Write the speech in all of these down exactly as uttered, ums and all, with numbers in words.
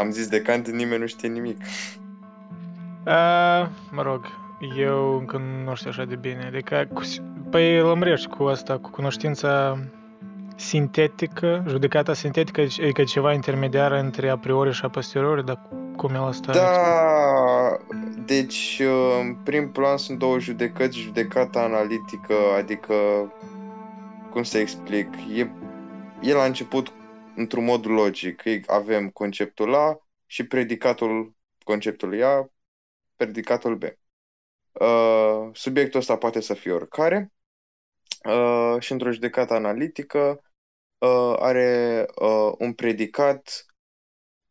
Am zis de Kant, nimeni nu știe nimic. A, mă rog, eu încă nu știu așa de bine. Adică, cu, păi lămrești cu asta, cu cunoștința sintetică, judecata sintetică, adică ceva intermediară între a priori și a posteriori, dar cum e asta? Da, explic? Deci în prim plan sunt două judecăți, judecata analitică, adică, cum să explic, e, e la început într-un mod logic, avem conceptul A și predicatul conceptului A, predicatul B. Uh, subiectul ăsta poate să fie oricare uh, și într-o judecată analitică uh, are uh, un predicat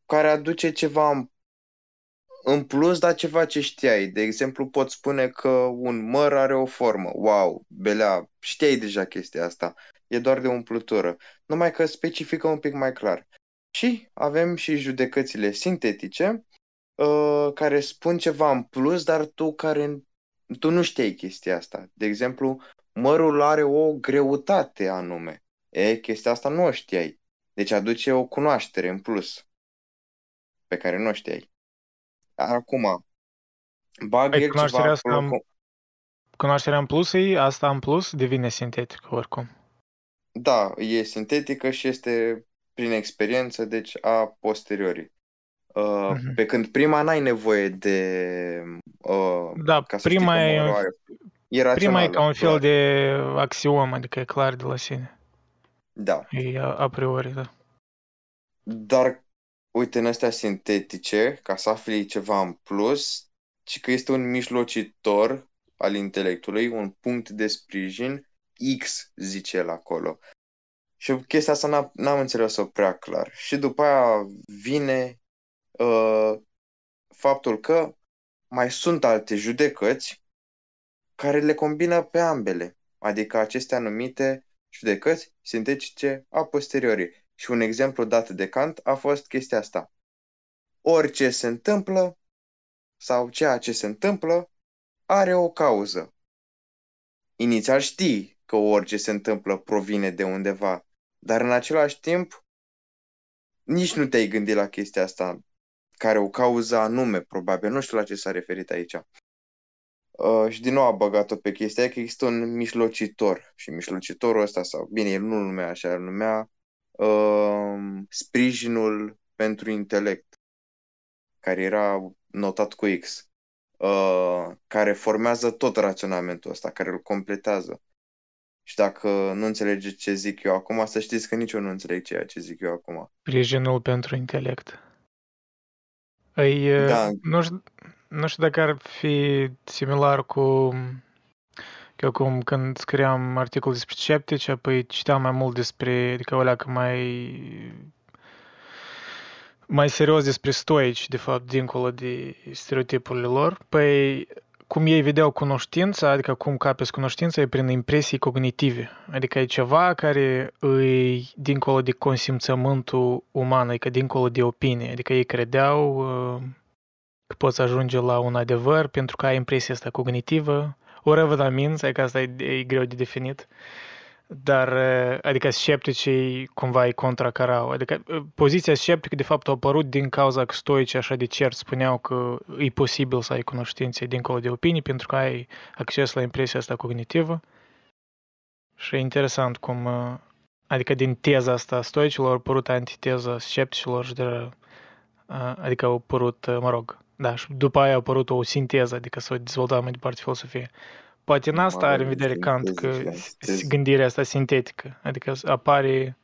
care aduce ceva în plus, dar ceva ce știai. De exemplu, pot spune că un măr are o formă. Wow, belea, știai deja chestia asta. E doar de umplutură. Numai că specifică un pic mai clar. Și avem și judecățile sintetice uh, care spun ceva în plus, dar tu care... Tu nu știi chestia asta. De exemplu, mărul are o greutate anume. E, chestia asta nu o știai. Deci aduce o cunoaștere în plus pe care nu o știai. Dar acum, bagă el ceva acolo. Am... Cunoașterea în plus, e, asta în plus devine sintetică oricum. Da, e sintetică și este prin experiență, deci a posteriori. Uh, uh-huh. Pe când prima n-ai nevoie de... Uh, da, ca să prima, e, e prima e ca un fel de axiom, adică e clar de la sine. Da. E a, a priori, da. Dar, uite, în astea sintetice, ca să afli ceva în plus, ci că este un mijlocitor al intelectului, un punct de sprijin, X, zice el acolo. Și chestia asta n-am, n-am înțeles-o prea clar. Și după aia vine uh, faptul că mai sunt alte judecăți care le combină pe ambele. Adică acestea numite judecăți sintetice a posteriori. Și un exemplu dat de Kant a fost chestia asta. Orice se întâmplă sau ceea ce se întâmplă are o cauză. Inițial știi că orice se întâmplă provine de undeva, dar în același timp nici nu te-ai gândit la chestia asta, care o cauză anume, probabil. Nu știu la ce s-a referit aici. Uh, și din nou a băgat-o pe chestia aia că există un mijlocitor. Și mijlocitorul ăsta, sau bine, el nu-l numea așa, el numea uh, sprijinul pentru intelect, care era notat cu X. Uh, care formează tot raționamentul ăsta, care îl completează. Și dacă nu înțelegeți ce zic eu acum, să știți că nici eu nu înțeleg ceea ce zic eu acum. Sprijinul pentru intelect. Ai, da. nu, știu, nu știu dacă ar fi similar cu... Eu cum când scriam articol despre sceptici, apoi citeam mai mult despre... Adică o leacă mai... mai serios despre stoici, de fapt, dincolo de stereotipurile lor. Păi, cum ei vedeau cunoștința, adică cum capeți cunoștința, e prin impresii cognitive. Adică e ceva care îi dincolo de consimțământul uman, adică dincolo de opinie. Adică ei credeau uh, că poți ajunge la un adevăr pentru că ai impresia asta cognitivă. O revedamință, adică asta e, e greu de definit. Dar, adică scepticii cumva îi contracarau. Adică poziția sceptică de fapt a apărut din cauza că stoici așa de cert spuneau că e posibil să ai cunoștințe dincolo de opinii pentru că ai acces la impresia asta cognitivă. Și e interesant cum, adică din teza asta stoicilor a apărut antiteza scepticilor și de, adică au apărut, mă rog, da, și după aia a apărut o sinteză, adică s-a dezvoltat mai departe filosofie. Poate în asta are în vedere Kant că gândirea asta sintetică, adică apare,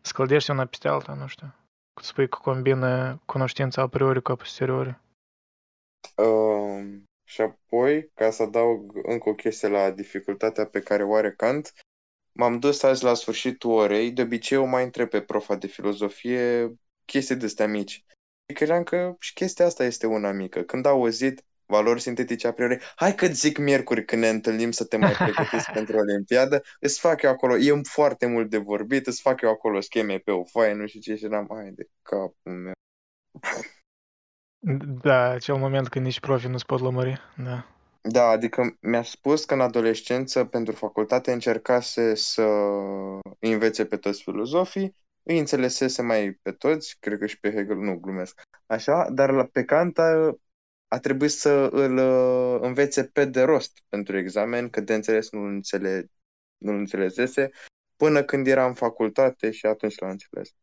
scăldește una peste alta, nu știu, cum spui că combină cunoștința a priori cu a posteriori. Uh, și apoi, ca să adaug încă o chestie la dificultatea pe care o are Kant, m-am dus azi la sfârșitul orei, de obicei eu mai întreb pe profa de filozofie chestii de-astea mici. Credeam că și chestia asta este una mică. Când au auzit valori sintetice a priori. Hai că zic miercuri când ne întâlnim să te mai pregătesc pentru Olimpiadă. Îți fac eu acolo, e foarte mult de vorbit, îți fac eu acolo scheme pe o foaie, nu știu ce, și n-am mai de capul meu. Da, acel moment când nici profi nu-ți pot lămuri. Da. Da, adică mi-a spus că în adolescență pentru facultate încercase să învețe pe toți filozofii Îi înțelesese mai pe toți, cred că și pe Hegel, nu, glumesc, așa, dar la pe Kant a, a trebuit să îl învețe pe de rost pentru examen, că de înțeles nu-l, înțele, nu-l înțelesese până când era în facultate și atunci l-a înțeles.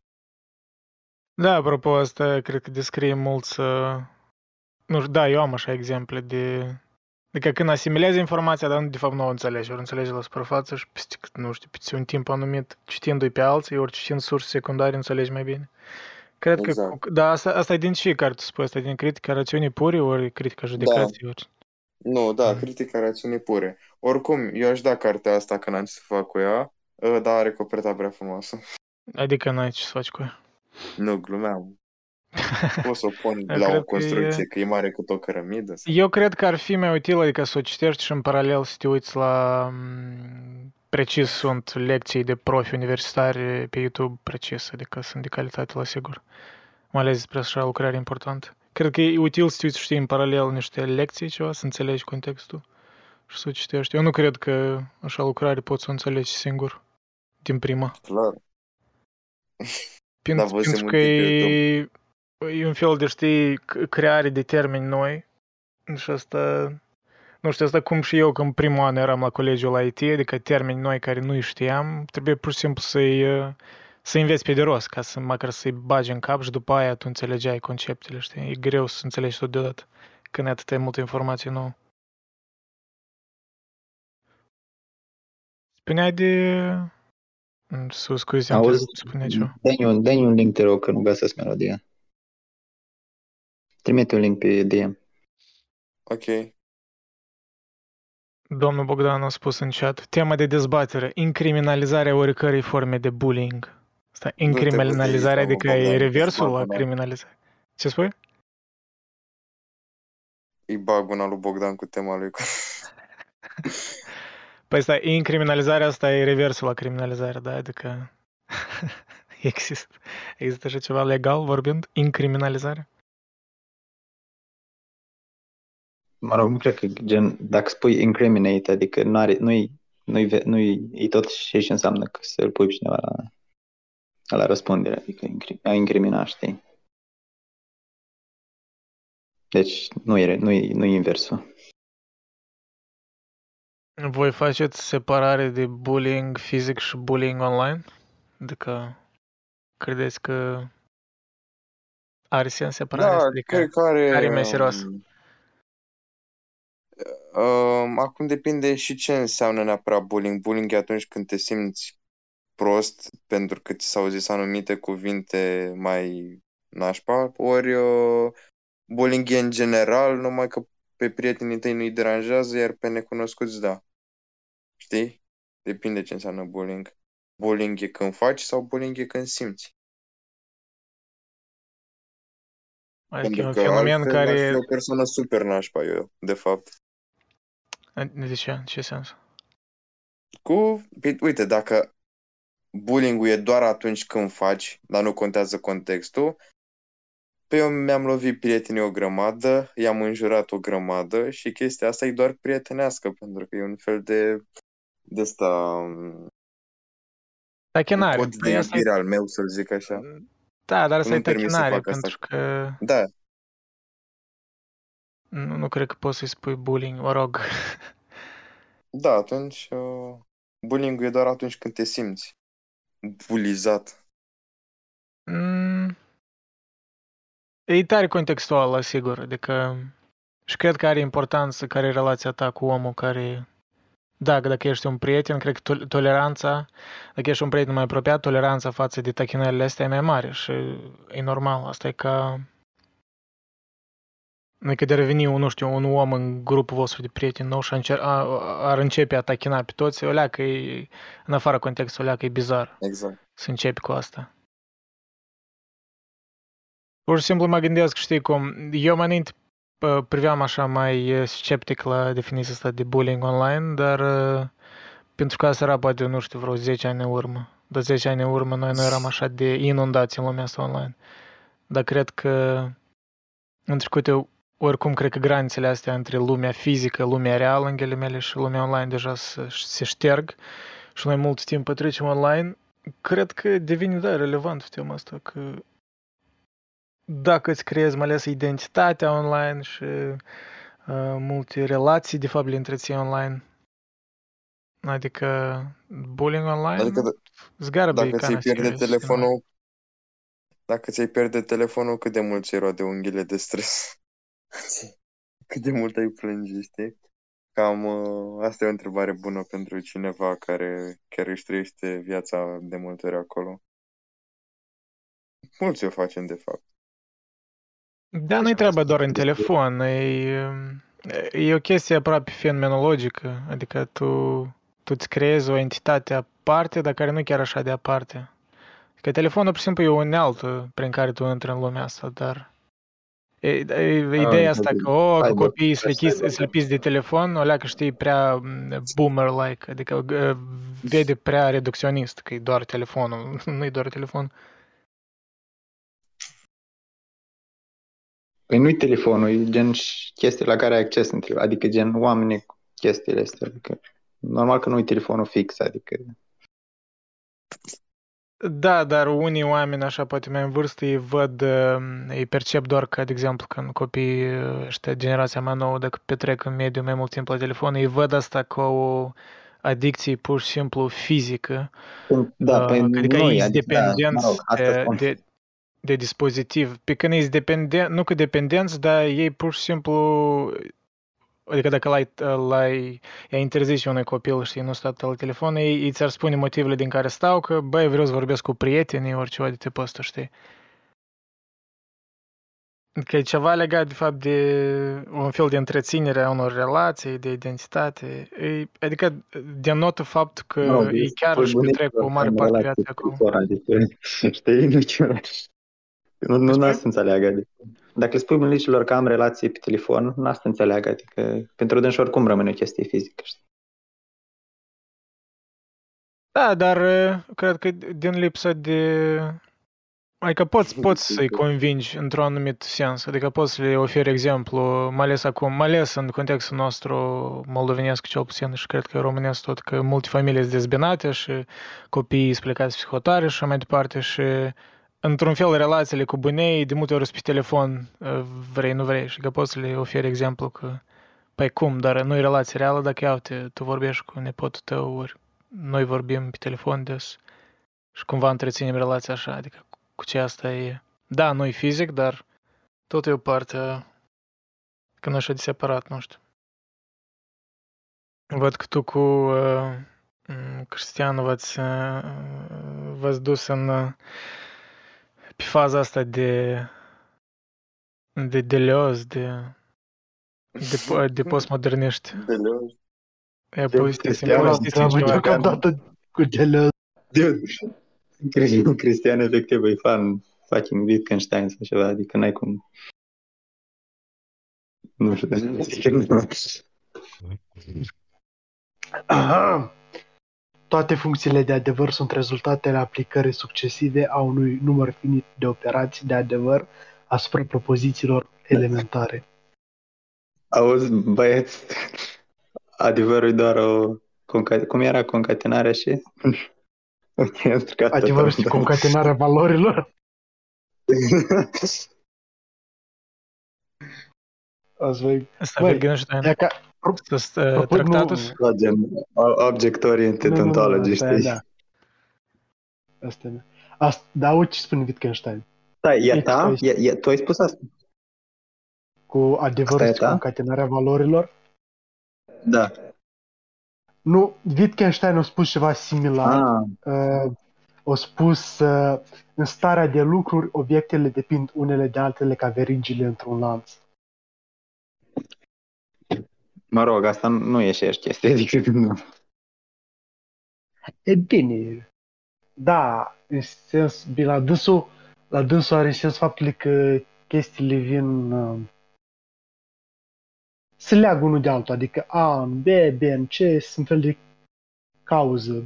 Da, apropo, asta cred că descrie mulți, nu știu, da, eu am așa exemple de... Adică când asimilează informația, dar de fapt nu o înțelegi, ori înțelegi la suprafață și, nu știu, pe un timp anumit, citindu-i pe alții, ori citind surse secundare, înțelegi mai bine. Cred exact. Că, da, asta, asta e din ce carte spui, asta e din critica rațiunii pure, ori critica judecației, da. Ori... Nu, da, mm. critica rațiunii pure. Oricum, eu aș da cartea asta când am ce să fac cu ea, dar are coperta prea frumoasă. Adică n-ai ce să faci cu ea? Nu, glumeam. Poți să o pun la cred o construcție, că e... că e mare cât o cărămidă. Sau... Eu cred că ar fi mai util, adică să o citești și în paralel să te uiți la... Precis sunt lecții de profi universitari pe YouTube, precis, adică sunt de calitate, la sigur. Mai ales despre așa lucrare importantă. Cred că e util să te uiți, știi, în paralel niște lecții, ceva, să înțelegi contextul și să o citești. Eu nu cred că așa lucrare poți să o înțelegi singur, din prima. Clar. Pentru, pentru că e... E un fel de, știi, creare de termeni noi. Și asta, nu știu, asta cum și eu când primul an eram la colegiul la I T, adică termeni noi care nu-i știam, trebuie pur și simplu să-i, să-i înveți pe de rost, ca să măcar să-i bagi în cap și după aia tu înțelegeai conceptele, știi? E greu să înțelegi tot deodată, când e atâta multă informație nouă. Spuneai de... Să scuzi, am trebuie să spuneai ceva. Dă-i un link, te rog, că nu găsesc melodia. Trimite un link pe D M. Ok. Domnul Bogdan a spus în chat. Tema de dezbatere. Incriminalizarea oricărei forme de bullying. Asta, incriminalizarea, adică e reversul la criminalizare. Ce spui? Îi bag una lui Bogdan cu tema lui. Păi asta, incriminalizarea asta e reversul la criminalizare, da? Adică există, există așa ceva legal vorbind? Incriminalizare? Mă rog, nu cred că, gen, dacă spui incriminate, adică nu are, nu-i, nu-i, nu-i, e tot ce înseamnă că să-l pui cineva la, la răspundere, adică a incrimina, știi? Deci nu e, nu e, nu e inversul. Voi faceți separare de bullying fizic și bullying online? Adică credeți că are sens separare? Da, adică cred că are... Care e mai serios? Um, acum depinde și ce înseamnă neapărat bullying. Bullying e atunci când te simți prost pentru că ți s-au zis anumite cuvinte mai nașpa, ori uh, bullying e în general, numai că pe prietenii tăi nu-i deranjează, iar pe necunoscuți da. Știi? Depinde ce înseamnă bullying. Bullying e când faci sau bullying e când simți? Adică e un fenomen care... Ar fi o persoană super nașpa, eu, de fapt. De ce? Ce sens? Cu... Uite, dacă bullying-ul e doar atunci când faci, dar nu contează contextul, pe eu mi-am lovit prietenii o grămadă, i-am înjurat o grămadă și chestia asta e doar prietenească, pentru că e un fel de... de asta... Tachinare. Un cod de iubire al meu, să-l zic așa. Da, dar asta e tachinare, pentru asta. Că... Da. Nu, nu cred că poți să-i spui bullying, mă rog. Da, atunci... Uh, bullying-ul e doar atunci când te simți bulizat. Mm. E tare contextual, la sigur. Adică... Și cred că are importanță care e relația ta cu omul care... Da, dacă ești un prieten, cred că toleranța... Dacă ești un prieten mai apropiat, toleranța față de tachinările astea e mai mare și e normal. Asta e ca... Adică de a reveni, nu știu, un om în grupul vostru de prieteni nou și încer- a, ar începe a tachina pe toți, o leacă e, în afara contextului, o leacă e bizar. Exact. Să începi cu asta. Pur și simplu mă gândesc, știi cum, eu mai înainte priveam așa mai sceptic la definiția asta de bullying online, dar pentru că asta era poate, nu știu, vreo zece ani în urmă. De zece ani în urmă noi nu eram așa de inundați în lumea asta online. Dar cred că în trecut eu oricum, cred că granițele astea între lumea fizică, lumea reală, în ghilimele, și lumea online deja se, se șterg și noi mult timp petrecem online, Cred că devine, da, relevant în tema asta, că dacă îți creezi mai ales identitatea online și uh, multe relații, de fapt, le întreții online. Adică bullying online, adică d- dacă ți-ai pierde telefonul, dacă ți-ai pierde telefonul, cât de mult ți-ai roade unghiile de stres? Cât de mult ai plânge, știi? Cam uh, asta e o întrebare bună pentru cineva care chiar își trăiește viața de multe ori acolo. Mulți o facem, de fapt. Da, nu-i treaba doar în telefon, e, e o chestie aproape fenomenologică, adică tu, tu îți creezi o entitate aparte, dar care nu chiar așa de aparte. Adică telefonul, pur și simplu, e o unealtă prin care tu intri în lumea asta, dar e, e, ideea ah, asta că, oh, că copiii slăpiți de telefon, o leacă, știi, prea boomer-like, adică vede prea reducționist, că e doar telefonul, nu e doar telefonul. Păi nu-i telefonul, e gen chestii la care ai acces, adică gen oamenii cu chestiile astea, adică normal că nu-i telefonul fix, adică... Da, dar unii oameni, așa, poate mai în vârstă, îi văd, îi percep doar că, de exemplu, când copiii ăștia, generația mai nouă, dacă petrec în mediu mai mult timp la telefon, îi văd asta ca o adicție pur și simplu fizică. Da, uh, adică noi, ei sunt dependenți, da, mă rog, de... de dispozitiv, pe când ei sunt dependenți, nu că dependenți, dar ei pur și simplu, adică dacă l-ai, l-ai interzici unui copil, știi, nu stă la telefon, ei, ei ți-ar spune motivele din care stau, că băi, vreau să vorbesc cu prietenii, oriceva de tipul ăsta, știi. Că e ceva legat, de fapt, de un fel de întreținere a unor relații, de identitate, e, adică denotă faptul că no, ei chiar își petrec o mare parte de viața acolo. Adică, știi, nu ceva. Nu, nu n-a să înțeleagă, adică. Dacă le spui mânicilor că am relații pe telefon, n-a să înțeleagă, adică pentru dânși oricum rămâne o chestie fizică, știi? Da, dar cred că din lipsa de... Adică poți, poți să-i convingi într-un anumit sens, adică poți să le oferi exemplu, mai ales acum, mai ales în contextul nostru moldovenesc cel puțin și cred că românesc tot, că multe familii sunt dezbinate și copiii sunt plecați psihotare și mai departe și... Într-un fel, relațiile cu bunei, de multe ori sunt pe telefon, vrei, nu vrei, și că poți să le oferi exemplu că, păi cum, dar nu e relație reală dacă, iau-te, tu vorbești cu nepotul tău, ori noi vorbim pe telefon des și cumva întreținem relația așa, adică cu ce asta e, da, nu e fizic, dar tot e o parte, că nu așa de separat, nu știu. Văd că tu cu uh, Cristian v-ați, uh, v-ați dus în... Uh, pe faza asta de de Deleuze, de de, de postmoderniști. Deleuze. E povestiți-mi, povestiți-mi ceva. Deocamdată cu Deleuze. Cristian, efectiv, e fan fucking Wittgenstein sau ceva, adică n-ai cum... Nu știu, adică nu. Aha! Toate funcțiile de adevăr sunt rezultatele aplicării succesive a unui număr finit de operații de adevăr asupra propozițiilor elementare. Auzi, băieți, adevărul e doar o... Conca... Cum era concatenarea și... Okay, adevărul este concatenarea valorilor? Asta e Wittgenstein. Să tractatus? Object-oriented ontology, știi? Asta, da, uite ce spune Wittgenstein. Da, e ta? Tu ai spus asta? Cu adevărul și concatenarea valorilor? Da. Nu, Wittgenstein a spus ceva similar. A spus, în starea de lucruri, obiectele depind unele de altele ca verigile într-un lanț. Mă rog, asta nu e și chestie, adică nu. E bine. Da, în sens, bine, la dânsul, la dânsul are în sens faptul că chestiile vin, uh, se leagă unul de altul, adică A în B, B în C, sunt fel de cauză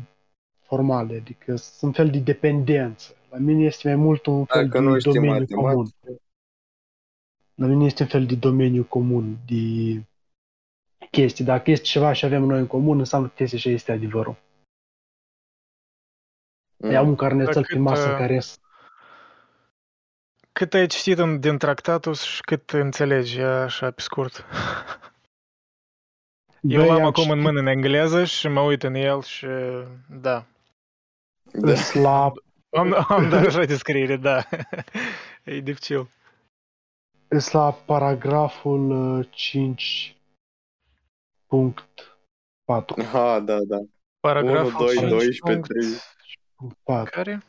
formale, adică sunt fel de dependență. La mine este mai mult un fel Dacă de domeniu comun. La mine este un fel de domeniu comun, de... chestii. Dacă este ceva și avem noi în comun, înseamnă că chestia și este adevărul. Iau un carnețel pe masă care este. Cât ai citit în, din tractatus și cât înțelegi, așa, pe scurt. Bă, eu l-am acum citit în mână în engleză și mă uit în el și... da. Da. Slab. Am, am dat așa descriere, da. E dificil. Sunt la paragraful cinci punct patru. Ah, da, da. Paragraful unu, doi, doisprezece, trei. Care?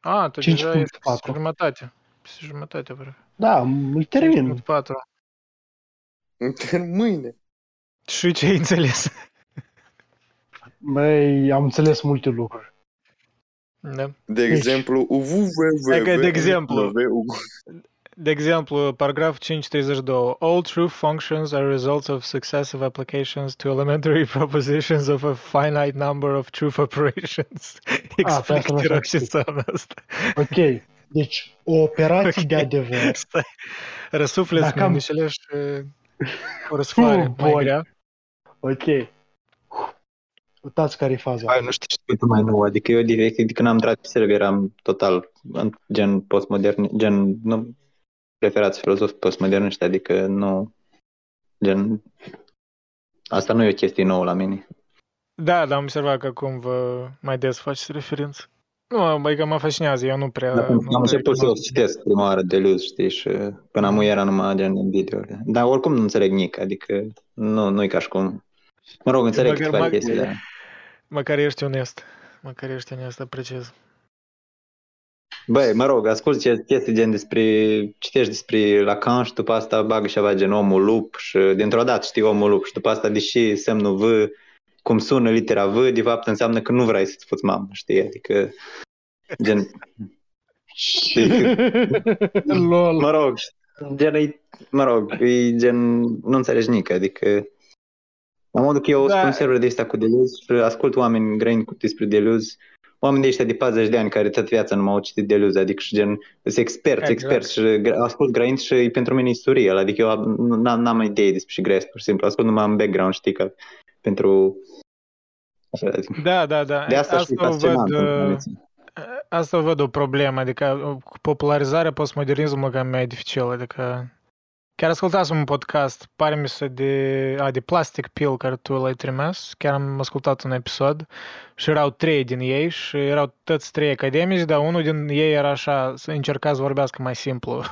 A, tu deja ești pe jumătate. Pe jumătate, vreau. Da, îl termin. cinci punct patru. Mâine. Și ce ai înțeles? Băi, am înțeles multe lucruri. Da. De exemplu, de exemplu, de exemplu, paragraf cinci treizeci și doi. All true functions are results of successive applications to elementary propositions of a finite number of truth operations. Explică ce înseamnă asta. Ok, deci o operație okay. de adevăr. Stai. Răsufleți Dacă mânișele am... și o răsfoare mai grea. Ok. Uitați care e faza. Hai, nu știu ce mai nou, adică eu direct, de când am intrat pe server eram total gen postmodern, gen nu preferați filozofi postmoderniști, adică nu, gen, asta nu e o chestie nouă la mine. Da, dar am observat că acum vă mai des faceți referință. Nu, băi că mă fascinează, eu nu prea... Da, nu am început să o citesc prima oară de Luz, știi, și până amu era numai gen în video. Dar oricum nu înțeleg nic, adică nu, nu-i ca și cum... Mă rog, înțeleg câteva măcar, chestii, dar... Măcar ești onest. Măcar ești onest, apreciez. Băi, mă rog, ascult ce chestii gen despre... Citești despre Lacan și după asta bagă ceva gen omul lup și dintr-o dată știi omul lup și după asta, deși semnul V, cum sună litera V, de fapt înseamnă că nu vrei să-ți fuți mamă, știi? Adică, gen... Lol. Mă rog, gen, mă rog, e gen... Nu înțelegi nici, adică... La modul că eu da. spun server de ăsta cu Deleuze și ascult oameni grăini cu despre Deleuze, oameni de ăștia de patruzeci de ani care toată viața nu m-au citit Deleuze, adică și gen, sunt experți, exact. experți și ascult grăini și pentru mine e surreal, adică eu n-am idee despre și grăiesc, pur și simplu, ascult numai în background, știi, că pentru... Așa, adică. Da, da, da, de asta, asta o văd, uh, asta o văd o problemă, adică popularizarea postmodernismului cam mai dificil, adică... Chiar ascultasem un podcast, pare mi se de, a, de Plastic Pill, care tu l-ai trimis, chiar am ascultat un episod și erau trei din ei și erau toți trei academici, dar unul din ei era așa, să încerca să vorbească mai simplu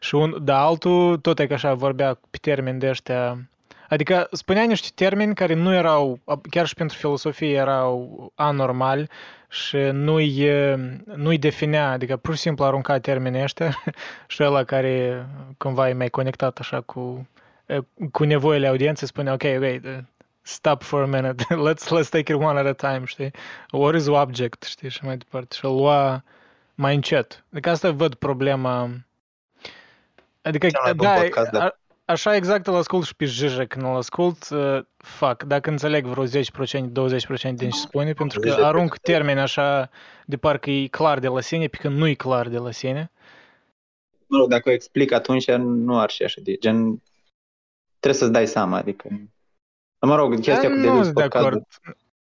și un, dar altul tot e că așa vorbea pe termeni de ăștia, adică spunea niște termeni care nu erau, chiar și pentru filosofie erau anormali și nu-i, nu-i definea, adică pur și simplu arunca termenii ăștia și ăla care cumva e mai conectat așa cu, cu nevoile audienței spune, ok, wait, stop for a minute, let's, let's take it one at a time, știi? What is the object, știi, și mai departe. Și-l lua mai încet. Adică asta văd problema. Adică, da, podcast, da. A, așa exact îl ascult și pe Jijă când îl ascult, uh, fac, dacă înțeleg vreo zece la sută, douăzeci la sută din ce spune, pentru că arunc termeni așa de parcă e clar de la sine, pe când nu e clar de la sine. Mă rog, dacă o explic atunci nu ar și așa de gen, trebuie să-ți dai seama, adică, mă rog, chestia da, cu Deleuze podcast.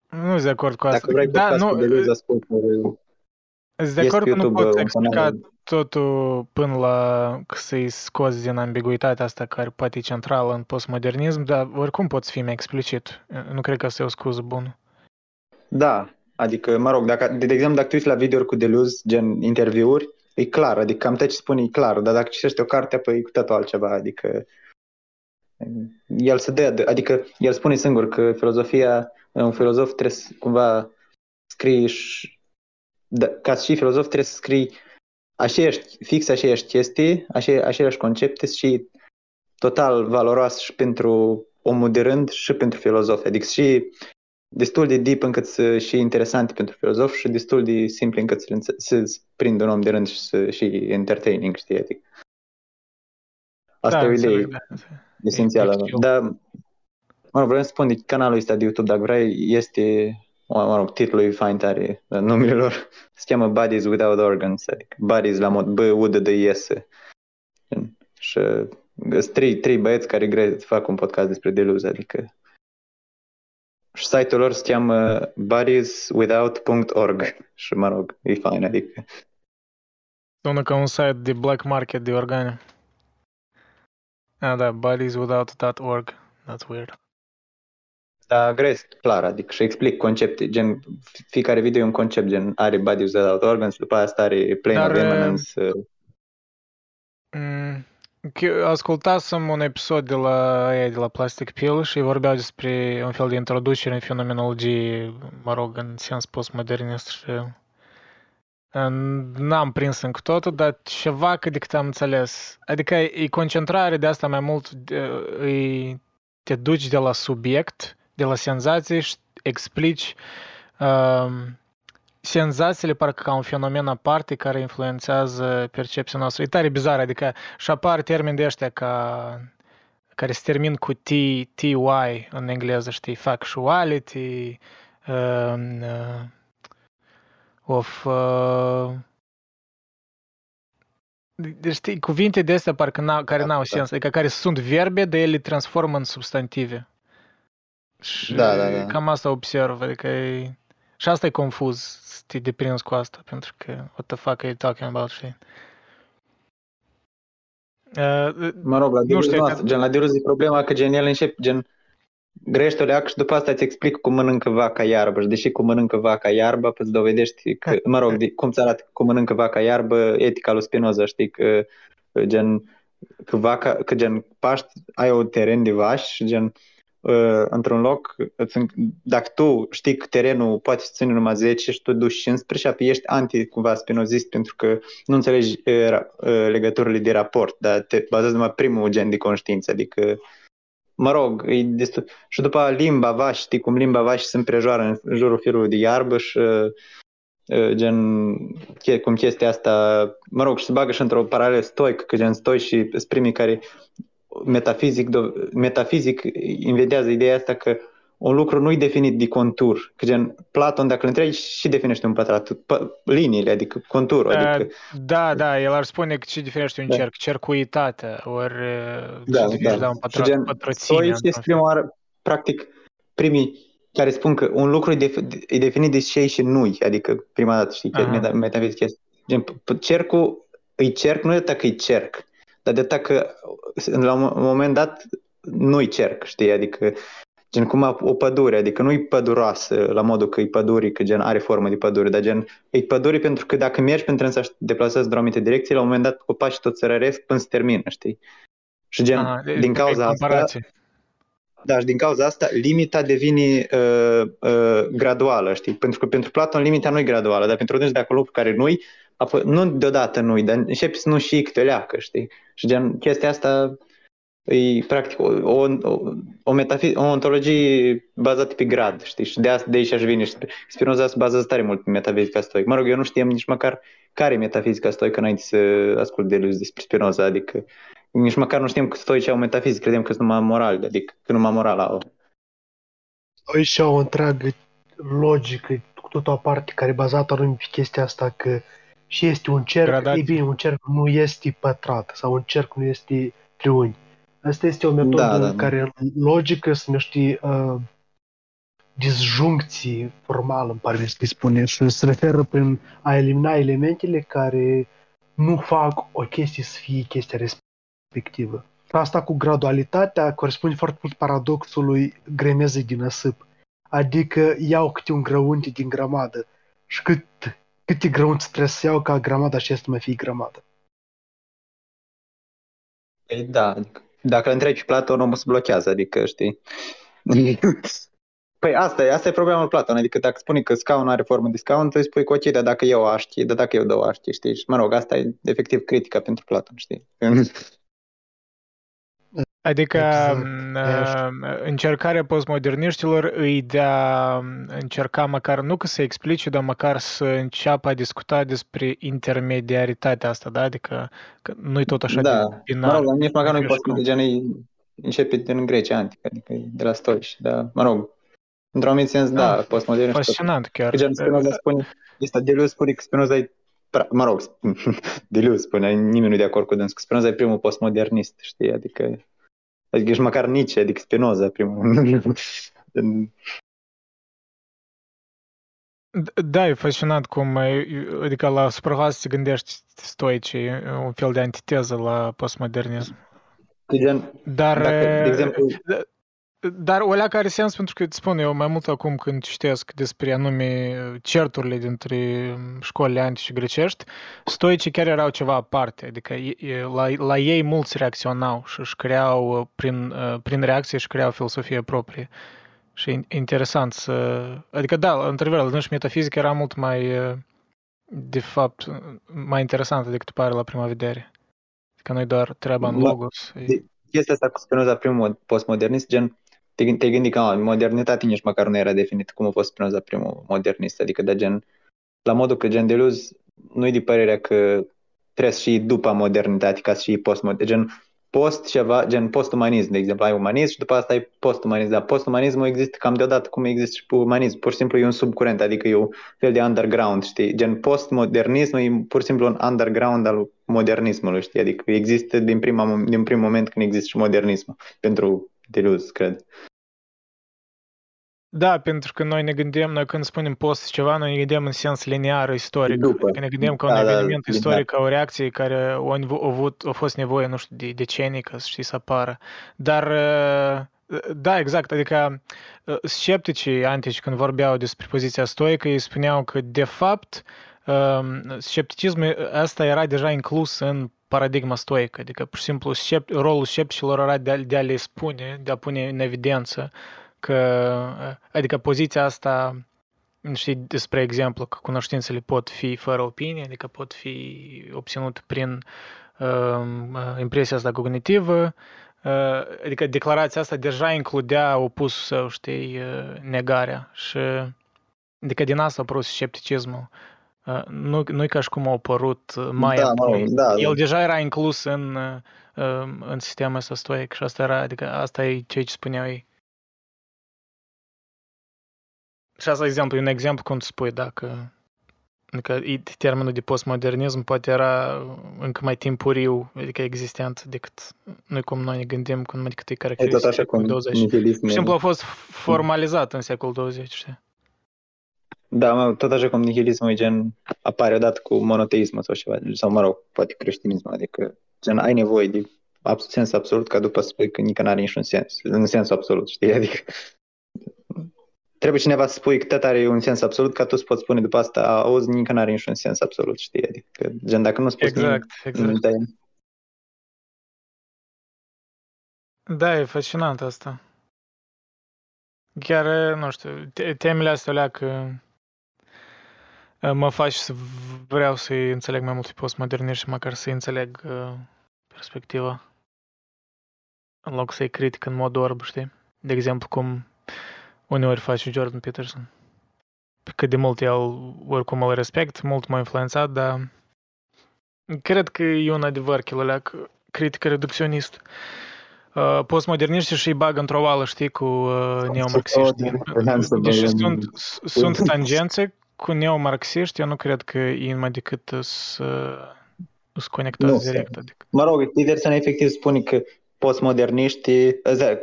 Nu sunt de acord cu asta. Dacă vrei da, podcast nu, cu Deleuze, ascult. Sunt de acord că nu poți explica totul până la că să-i scoți din ambiguitatea asta care poate e centrală în postmodernism, dar oricum poți fi mai explicit. Nu cred că asta e o scuză bună. Da, adică, mă rog, dacă, de exemplu, dacă tu uiți la video cu Deleuze, gen interviuri, e clar, adică cam te ce spune e clar, dar dacă citești o carte, păi e cu totul altceva, adică... El se dă, adică el spune singur că filozofia, un filozof trebuie să cumva scrie și... Da, ca și filozof trebuie să scrii aceeași, fix aceeași chestii, ace, aceleași concepte și total valoroase și pentru omul de rând și pentru filozofi. Adică și destul de deep încât să, și interesante pentru filozof și destul de simplu încât să, să-ți prind un om de rând și, să, și entertaining, știi? Adică. Asta da, e o idee da. esențială. Dar mă rog, vreau să spun de canalul ăsta de YouTube, dacă vrei, este... Mă rog, titlul e fain tare, numele lor se cheamă Bodies Without Organs, adică Bodies la mod B-U-D-D-I-S. Și sunt trei, trei băieți care fac un podcast despre Deleuze, adică și site-ul lor se cheamă bodies without dot org și, mă rog, e fain, adică. Sună ca un site de black market de organe. Ah, da, bodies without dot org. That's weird. Da, gresc, clar, adică și explic concepte, gen, fiecare video e un concept, gen, are bodies without organs, după asta are plane of eminence. Uh... Ascultasem un episod de la aia, de la Plastic Pill și vorbeau despre un fel de introducere în fenomenologie, mă rog, în sens postmodernist și n-am prins încă totul, dar ceva cât de cât am înțeles. Adică e concentrare de asta mai mult, e, te duci de la subiect, de la senzații și explici uh, senzațiile parcă ca un fenomen aparte care influențează percepția noastră. E tare bizar, adică și apar termeni de ăștia ca, care se termin cu T, T Y în engleză, știi, factuality, uh, uh, of... Uh, știi, cuvinte de astea parcă n-au, care n-au sens, adică care sunt verbe, dar ele transformă în substantive. Și da, da, da. Cam asta observ, adică e... Și asta e confuz, să te deprinzi cu asta, pentru că what the fuck are you talking about, știi? Uh, mă rog, la Diruz, gen, la Diruz e problema că gen el încep, gen, grești o leacă și după asta îți explic cum mănâncă vaca iarbă. Și deși cum mănâncă vaca iarbă, îți dovedești că, mă rog, de, cum ți arată cum mănâncă vaca iarbă, etica lui Spinoza, știi, că gen, că vaca, că gen, paști, ai un teren de vaci și gen... într-un loc, dacă tu știi că terenul poate să ține numai zece și tu duci cincisprezece și ești anti cumva spinozist pentru că nu înțelegi legăturile de raport, dar te bazezi numai primul gen de conștiință, adică mă rog, e destul... și după limba vași, știi cum limba vași se împrejoară în jurul firului de iarbă și gen cum chestia asta, mă rog, și se bagă și într-o paralelă stoică, că gen stoi și primii care metafizic, metafizic invedează ideea asta că un lucru nu-i definit de contur, că gen Platon, dacă îl întrebi, și definește un pătrat, liniile, adică conturul. Adică... Da, da, el ar spune că ce definește un da. cerc, cercuitatea, ori da, ce definește da. un pătrat, gen, pătrățime. Oară, practic, primii care spun că un lucru e, def- e definit de ce și nu-i, adică prima dată, știi, uh-huh. metafizic este. Gen, cercul, îi cerc, nu e dacă îi cerc. Dar de atât că la un moment dat nu-i cerc, știi, adică gen cum o pădure, adică nu-i păduroasă la modul că e pădurii, că gen are formă de pădure, dar gen e pădurii pentru că dacă mergi pentru a să deplasezi într-o anumită direcție, la un moment dat copaci tot se răresc până se termină, știi. Și gen, aha, din cauza asta, da, și din cauza asta limita devine uh, uh, graduală, știi, pentru că pentru Platon limita nu-i graduală, dar pentru unul de acolo pe care nu-i, apoi, nu deodată nu-i, dar începi să nu știi câte o leacă, știi? Și gen, chestia asta e practic o, o, o, metafiz- o ontologie bazată pe grad, știi? Și de, de aici aș vine și Spinoza se bazează tare mult pe metafizica stoică. Mă rog, eu nu știam nici măcar care e metafizica stoică înainte să ascult de lui despre Spinoza, adică nici măcar nu știam că stoicii au metafizică, credem că sunt numai moral, adică că numai moral au. Stoicii au o întreagă logică, cu toată o parte care e bazată numai pe chestia asta că și este un cerc, gradat. E bine, un cerc nu este pătrat sau un cerc nu este triunghi. Asta este o metodă da, da, da. în care logică se numește uh, disjuncție formală, îmi pare să-i spune, și se referă prin a elimina elementele care nu fac o chestie să fie chestia respectivă. Asta cu gradualitatea corespunde foarte mult paradoxului gremezei din asâp, adică iau câte un grăunte din grămadă și cât Câte grăunți trebuie să iau ca grămada aceasta să mai fie grămadă? Păi da, dacă îl întrebi Platon, omul se blochează, adică știi. Păi asta e, asta e problema lui Platon, adică dacă spune că scaunul are formă de scaun, tu îi spui că ok, dar dacă eu aș ști, dar dacă eu dau aș ști, știi? Și mă rog, asta e efectiv critica pentru Platon, știi? Adică exact. Încercarea postmoderniștilor îi de a încerca măcar, nu că să explice, dar măcar să înceapă a discuta despre intermediaritatea asta, da? Adică nu-i tot așa da. de binar. Da, mă rog, nici măcar nu-i postmoderniștilor, de genul începe din Grecia antică, adică de la stoici, dar mă rog, într-un anumit sens, da, da postmoderniștilor. Fascinant chiar. Gen Spinoza spune, ăsta de lui spune că Spinoza e, mă rog, de lui spune, nimeni nu de acord cu dâns, că Spinoza e primul postmodernist, știi, adică Adică ești măcar Nietzsche, adică Spinoza primul. D- Da, e fascinant cum, e, adică la suprafață se gândește stoicii, e un fel de antiteză la postmodernism. Gen, Dar, dacă, de e, exemplu, da- dar o leacă are sens pentru că, îți spun eu, mai mult acum când citesc despre anume certurile dintre școlile antice grecești, stoicii chiar erau ceva aparte, adică e- e- la, la ei mulți reacționau și își creau, prin, prin reacție, își creau filosofie proprie. Și e interesant să... Adică, da, într-adevăr, la dânși metafizică era mult mai, de fapt, mai interesantă decât pare la prima vedere. Adică nu-i doar treaba în logos. E... Chestia asta cu Spinoza, primul postmodernist, gen, te, te gândi că în modernitate nici măcar nu era definit cum a fost Spinoza primul modernist. Adică, da, gen, la modul că gen Deleuze nu-i de părerea că trebuie și după modernitate, ca și postmodernist. Gen, post ceva, gen postumanism, de exemplu, ai umanism și după asta ai postumanism, dar postumanismul există cam deodată cum există și umanism, pur și simplu e un subcurent, adică e un fel de underground, știi, gen postmodernismul e pur și simplu un underground al modernismului, știi, adică există din, prima, din primul moment când există și modernismul, pentru Deleuze, cred. Da, pentru că noi ne gândim, noi când spunem post ceva, noi ne gândim în sens linear istoric. După. Că ne gândim că un da, eveniment da, istoric, ca da. O reacție care a, avut, a fost nevoie, nu știu, de decenii ca să, știi, să apară. Dar, da, exact, adică scepticii antici când vorbeau despre poziția stoică, ei spuneau că, de fapt, scepticismul ăsta era deja inclus în paradigma stoică. Adică, pur și simplu, scept, rolul scepticilor era de a, de a le spune, de a pune în evidență că, adică poziția asta, știi, spre exemplu, că cunoștințele pot fi fără opinie, adică pot fi obținute prin uh, impresia asta cognitivă, uh, adică declarația asta deja includea opusul său, știi, uh, negarea și, adică din asta a apărut scepticismul. Uh, nu, nu-i ca și cum a apărut mai apoi. Da, da, da. El deja era inclus în, uh, în sistemul ăsta stoic și asta era, adică asta e ceea ce spuneau ei. Și asta exemplu, e un exemplu cum spui, dacă adică termenul de postmodernism poate era încă mai timpuriu, adică existent, decât noi cum noi ne gândim, cum mai decât e caracteristic secolul douăzeci. Nihilismul... Simplu a fost formalizat în secolul douăzeci, știi? Da, mă, tot așa cum nihilismul e gen, apare odată cu monoteismul sau ceva, sau mă rog, poate creștinismul, adică gen, ai nevoie de abs- sens absolut, ca după să spui că nici nu are niciun sens, în sensul absolut, știi? Adică... Trebuie cineva să spui că tot are un sens absolut, ca tu să poți spune după asta, auzi, nici nu are niciun sens absolut, știi? Adică, gen, dacă nu spui... Exact, nimic, exact. Nu da, e fascinant asta. Chiar, nu știu, temele astea alea că mă faci să vreau să-i înțeleg mai mult pe postmoderniști și măcar să-i înțeleg perspectiva. În loc să-i critic în mod orb, știi? De exemplu, cum... uneori face Jordan Peterson. Cât de mult el, oricum îl respect, mult m-a influențat, dar cred că e un adevăr chilăleac, critică reducționist. Uh, postmoderniștii și-i bagă într-o oală, știi, cu uh, neomarxiștii. Deci sunt, sunt tangențe cu neomarxiști, eu nu cred că e numai decât să se conectați direct. Adică. Mă rog, Peterson efectiv spune că postmoderniștii,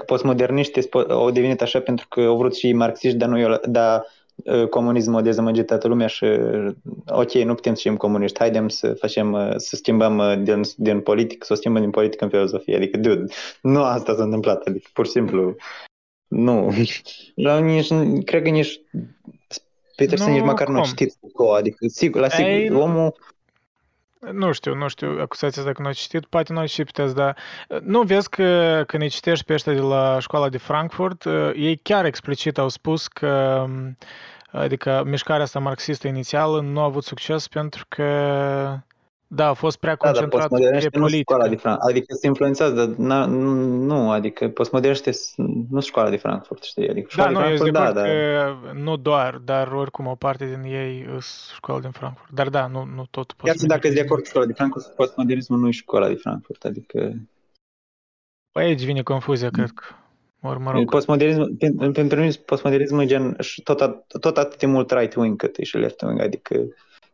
postmoderniștii au devenit așa pentru că au vrut și marxiști, dar, nu, dar comunismul a dezamăgit toată lumea și ok, nu putem să fim comuniști, haidem să facem, să schimbăm din, din politic, să o schimbăm din politică în filozofie, adică dude, nu asta s-a întâmplat, adică pur și simplu nu, nici, cred că nici Peterson nici măcar nu știți cu adică sigur, la sigur, Ei, omul Nu știu, nu știu, acuzația dacă nu ai citit, poate nu ai citit puteți, dar nu vezi că când îi citești pe ăștia de la școala de Frankfurt, ei chiar explicit au spus că, adică, mișcarea asta marxistă inițială nu a avut succes pentru că, da, a fost prea concentrată da, da, pe politică. De Fran- adică se influențează, dar na, nu, adică postmoderniștii nu școala de Frankfurt, știi, adică școala da, de nu, Frankfurt, da, da. Nu doar, dar oricum o parte din ei îs școala din Frankfurt, dar da, nu, nu tot postmodernism. Chiar dacă ești de acord cu școala de Frankfurt, postmodernismul nu e școala de Frankfurt, adică... Păi aici vine confuzia, cred că. Or, mă rog. Postmodernism, pentru mine postmodernismul e gen tot, tot atât de mult right-wing cât e și left-wing, adică...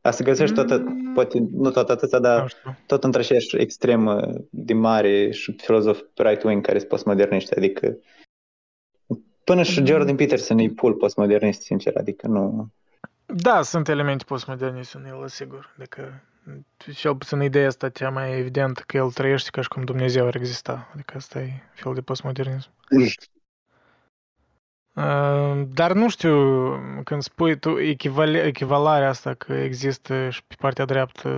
A să găsești tot, poate nu tot atâta, dar tot între aceeași extremă de mare și filozof right-wing care sunt postmoderniști, adică până și Jordan Peterson e pur postmodernist, sincer, adică nu... Da, sunt elemente postmoderniste în el, sigur. Adică, cel puțin ideea asta cea mai evidentă, că el trăiește ca și cum Dumnezeu ar exista. Adică asta e fel de postmodernism. Dar nu știu, când spui tu echival- echivalarea asta că există și pe partea dreaptă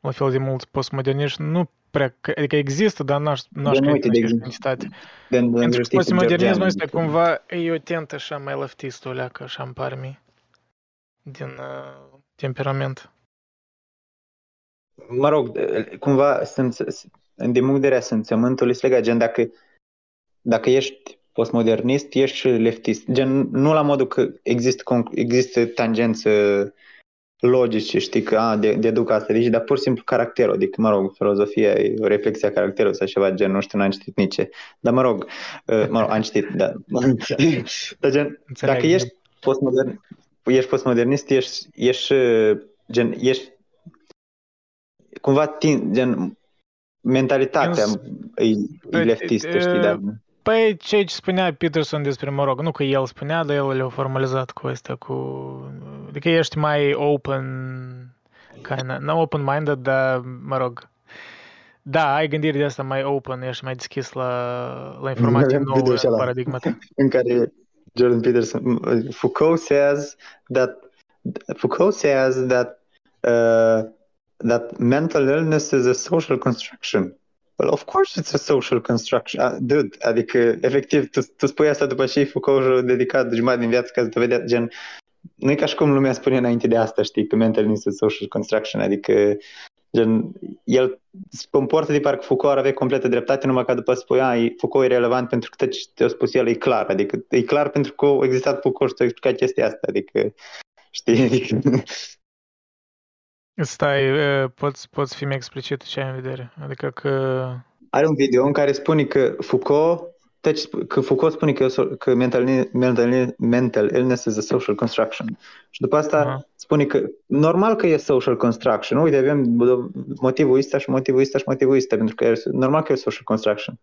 la fel de mulți postmoderniști, nu prea, adică există, dar n-aș, n-aș crede că ești cantitate. Pentru că postmodernismul este cumva e o tentă așa mai leftistul alea, că așa îmi pare mie, din uh, temperament. Mă rog, cumva din punct de vedere simțământul este legat, gen dacă, dacă ești postmodernist, ești și leftist. Gen, nu la modul că există, există tangență logice, știi, că a, deduc asta, deci, dar pur și simplu caracterul, adică, mă rog, filozofia e o reflexie a caracterului sau ceva, gen, nu știu, n-am citit nici ce, dar mă rog, mă rog, am citit, da. Dar, gen, dacă ești postmodernist, ești postmodernist, ești, ești, gen, ești cumva, tin, gen, mentalitatea e leftistă, știi, dar... Păi ce ce spunea Peterson despre, mă rog, nu că el spunea, dar el le-a formalizat cu asta, cu... Adică ești mai open, kinda, nu open-minded, dar, mă rog, da, ai gândiri de asta mai open, ești mai deschis la, la informații nouă, în paradigma ta. În care Jordan Peterson, Foucault says that, Foucault says that, uh, that mental illness is a social construction. Well, of course it's a social construction. Uh, dude, adică, efectiv, tu, tu spui asta după ce Foucault și-a dedicat jumătate din viață ca să te vedea, gen, nu e ca și cum lumea spune înainte de asta, știi, că mental illness is a social construction, adică, gen, el se comportă de parcă Foucault ar avea completă dreptate, numai că după spui, a, e, Foucault e relevant pentru că tot ce te-a spus el e clar, adică, e clar pentru că a existat Foucault și te-a explicat chestia asta, adică, știi, adică... Stai, poți, poți fi mai explicit ce ai în vedere? Adică că... Are un video în care spune că Foucault, că Foucault spune că, că mental, mental, mental illness is a social construction. Și după asta uh-huh. spune că normal că e social construction. Uite, avem motivul ăsta și motivul ăsta și motivul ăsta, pentru că e normal că e social construction.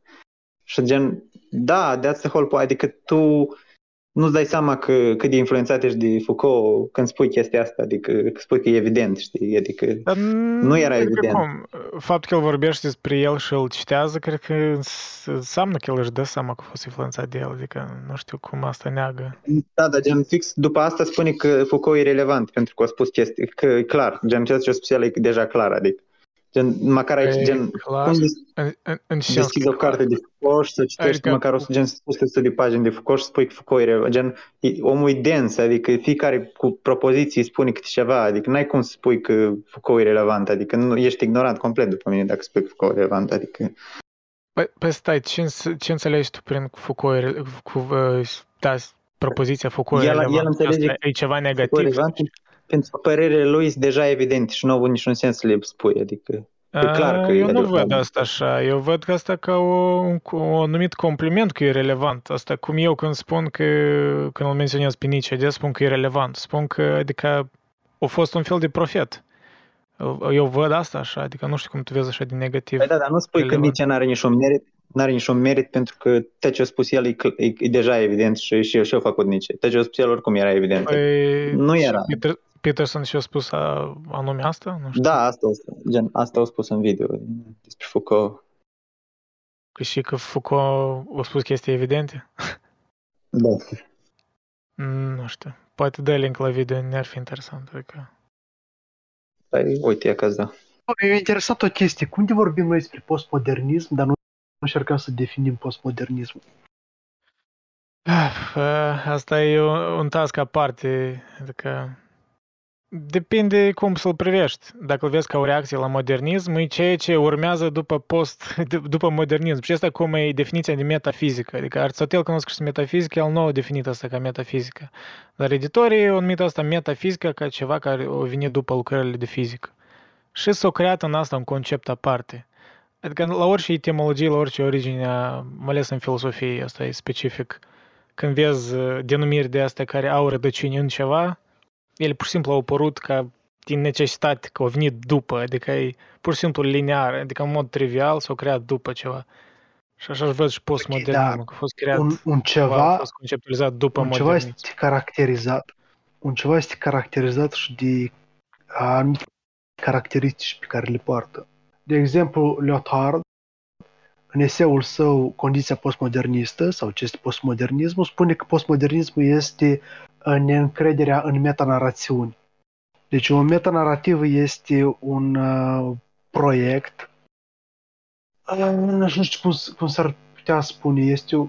Și gen, da, that's the whole point. Adică tu... Nu-ți dai seama că, cât de influențat ești de Foucault când spui chestia asta, adică că spui că e evident, știi, adică dar nu era evident. Cum? Faptul că el vorbește despre el și îl citează, cred că înseamnă că el își dă seama că a fost influențat de el, adică nu știu cum asta neagă. Da, dar gen fix după asta spune că Foucault e relevant, pentru că a spus chestia, că e clar, gen ceea ce a spus el e deja clar, adică. Gen, măcar aici, e gen, clar. Cum deschizi des- o carte de Foucault și să citești adică... măcar o sută de pagini de Foucault și spui că Foucault e, gen, omul e dens, adică fiecare cu propoziții spune câte ceva, adică n-ai cum să spui că Foucault e relevant, adică nu, ești ignorant complet după mine dacă spui că Foucault e relevant, adică... Păi, păi stai, ce, ce înțelegi tu prin Foucault, cu, da, propoziția Foucault e relevant? Asta e ceva negativ? Pentru părerile lui sunt deja evident și nu au niciun sens să le spui, adică e clar că... Eu e nu văd asta așa, eu văd că asta ca un anumit compliment că e relevant, asta cum eu când spun că, când îl menționez pe Nietzsche, de spun că e relevant, spun că, adică, a fost un fel de profet. Eu văd asta așa, adică nu știu cum tu vezi așa de negativ. Păi da, dar nu spui relevant. Că Nietzsche n-are niciun merit, n-are niciun merit pentru că tot ce a spus el e, e, e deja evident și, și eu și-o făcut Nietzsche. Tot ce a spus el oricum era evident. Păi, nu era. Peterson și-a spus a, anume asta? Nu știu. Da, asta, gen, asta a spus în video despre Foucault. Că și că Foucault a spus chestii evidente? Da. Mm, nu știu. Poate dă link la video, ne-ar fi interesant. Adică... Păi, uite, e caz, da. E interesat o chestie. Cum de vorbim noi despre postmodernism, dar nu încercăm să definim postmodernismul? Asta e un task aparte. Adică... Depinde cum să-l privești. Dacă îl vezi ca o reacție la modernism, e ceea ce urmează după post, după modernism. Și asta cum e definiția de metafizică. Adică Aristotel cunosc și metafizică, el nu a definit asta ca metafizică. Dar editorii au numit asta metafizică ca ceva care a venit după lucrările de fizică. Și s-a creat în asta un concept aparte. Adică la orice etimologie, la orice origine, mai ales în filosofie, asta e specific. Când vezi denumiri de astea care au rădăcini în ceva... Ele pur și simplu au apărut ca din necesitate, că au venit după, adică e pur și simplu linear, adică în mod trivial s-au creat după ceva. Și așa își văd și postmodernismul, okay, da. Că a fost creat, un, un ceva, a fost conceptualizat după modernism. Un ceva este caracterizat. un ceva este caracterizat și de anumite caracteristici pe care le poartă. De exemplu, Lyotard, în eseul său Condiția postmodernistă sau ce este postmodernismul, spune că postmodernismul este neîncrederea în metanarațiuni. Deci o metanarativă este un uh, proiect, nu știu cum, cum s-ar putea spune, este o,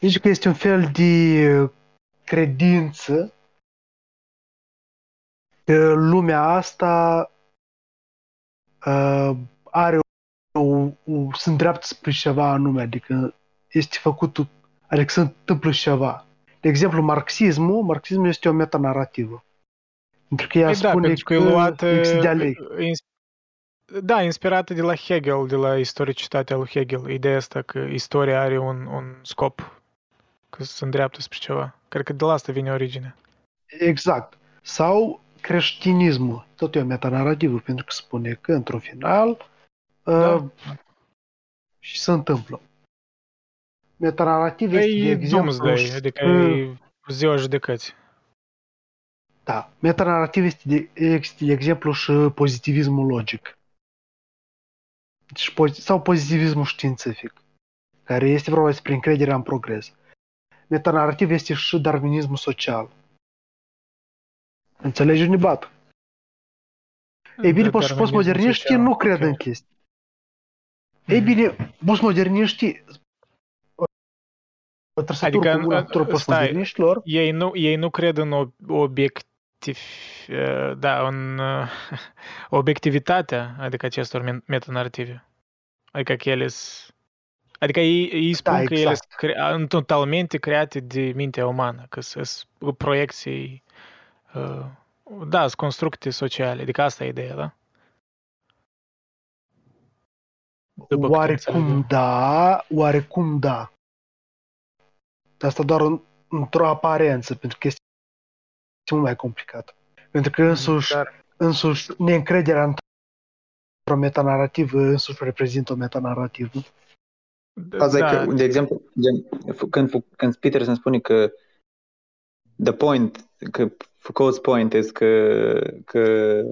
zice că este un fel de credință că lumea asta uh, are o, o, se îndreaptă spre ceva anume, adică este făcut, adică se întâmplă ceva. De exemplu, marxismul, marxismul este o metanarativă. Pentru că ea e, spune da, pentru că, că e luat, ins- da, inspirată de la Hegel, de la istoricitatea lui Hegel. Ideea asta că istoria are un, un scop, că se îndreaptă spre ceva. Cred că de la asta vine originea. Exact. Sau creștinismul. Tot e o metanarativă, pentru că spune că, într-un final, da. uh, și se întâmplă. Metanarativ este, de exemplu... Doomsday, adică uh, ziua judecății. Da, metanarativ este de, este de exemplu și pozitivismul logic. Deci, sau pozitivismul științific, care este vorba despre încrederea în progres. Metanarativ este și darwinismul social. Înțelegi, ne bat. Ei bine, poți și postmoderniștii nu cred okay. în chestii. Ei bine, postmoderniștii... O trăsătură adică, comună postmoderniștilor. Ei nu, ei nu cred în obiectiv, da, în obiectivitatea, adică acestor metanarative. Adică că ele adică ei, ei spun da, că exact. Ele sunt totalmente create de mintea umană, că sunt proiecții, da, sunt constructe sociale, adică asta e ideea, da? După oarecum da, oarecum da. Asta doar în, într-o aparență, pentru că este mult mai complicat. Pentru că însuși, Dar... însuși neîncrederea într-o metanarativă însuși reprezintă o metanarativă. Asta da. E că, de exemplu, când, când Peterson spune că the point, că Foucault's point is că, că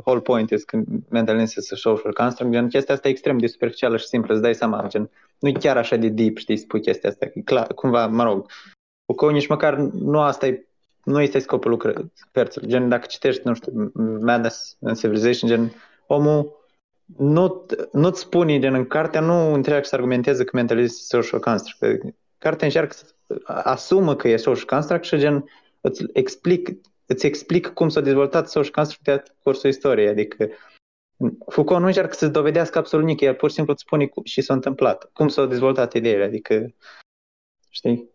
whole point is că mentalness is a social construct, gen, chestia asta e extrem de superficială și simplă, îți dai seama, gen, nu e chiar așa de deep, știi, spui chestia asta, că clar, cumva, mă rog, Foucault nici măcar nu asta e, nu este scopul lucrării, gen, dacă citești, nu știu, Madness and Civilization, gen, omul nu, nu-ți spune, gen, în cartea nu întreagă să argumenteze că mentalness is a social construct, cartea încearcă să asumă că e social construct și, gen, îți explic, îți explic cum s-a dezvoltat social construct de-a cursul istoriei, adică Foucault nu încearcă să-ți dovedească absolut nici, el pur și simplu îți spune cum, și s-a întâmplat, cum s-au dezvoltat ideile, adică, știi?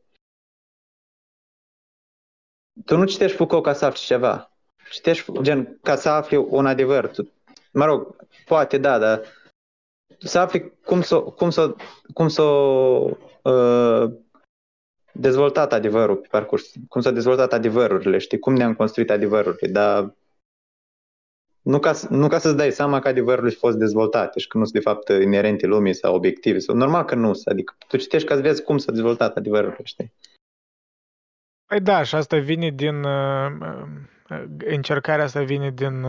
Tu nu citești Foucault ca să afli ceva, citești, gen, ca să afli un adevăr, tu, mă rog, poate da, dar să afli cum s-a, cum s-a, cum s-a uh, dezvoltat adevărul pe parcurs, cum s-a dezvoltat adevărurile, știi, cum ne-am construit adevărurile, dar nu ca, nu ca să-ți dai seama că adevărurile au fost dezvoltate și că nu sunt de fapt inerente lumii sau obiective. Sau normal că nu sunt, adică tu citești ca să vezi cum s-a dezvoltat adevărurile, știi? Păi da, și asta vine din... Încercarea asta vine din...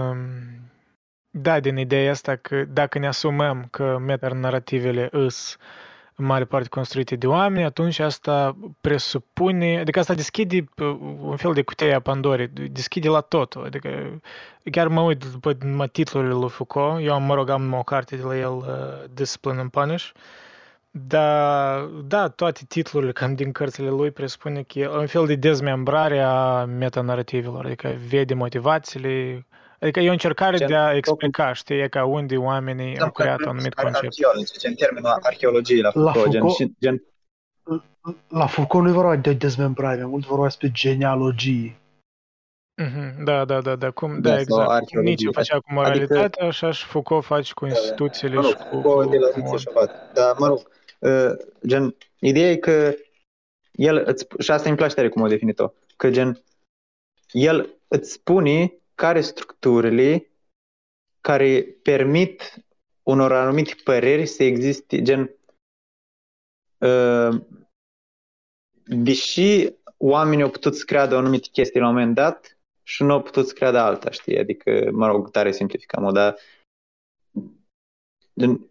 Da, din ideea asta că dacă ne asumăm că metanarativele îs în mare parte construite de oameni, atunci asta presupune, adică asta deschide un fel de cutie a Pandorei, deschide la totul, adică chiar mă uit după titlurile lui Foucault, eu am, mă rog, am o carte de la el, uh, Discipline and Punish, dar, da, toate titlurile cam din cărțile lui presupune că e un fel de dezmembrare a metanarativelor, adică vede motivațiile, adică e o încercare gen, de a explica, știi, ca unde oamenii au creat un anumit concept. În termenul arheologiei la Foucault, la Foucault, gen, gen... La Foucault nu e vorba de dezmembrare, mult vorba despre genealogii. Mm-hmm, da, da, da, da, cum, da, da exact. Nici facea cu moralitatea, adică, așa și Foucault face cu instituțiile mă rog, și cu... Foucault de la Ziție și dar, mă rog, uh, gen, ideea e că el, îți, și asta îmi place tare cum a definit-o, că gen, el îți spune care structurile care permit unor anumite păreri să existe, gen, uh, deși oamenii au putut să creadă anumite chestii la un moment dat și nu au putut să creadă alta, știi? Adică, mă rog, tare simplificăm, dar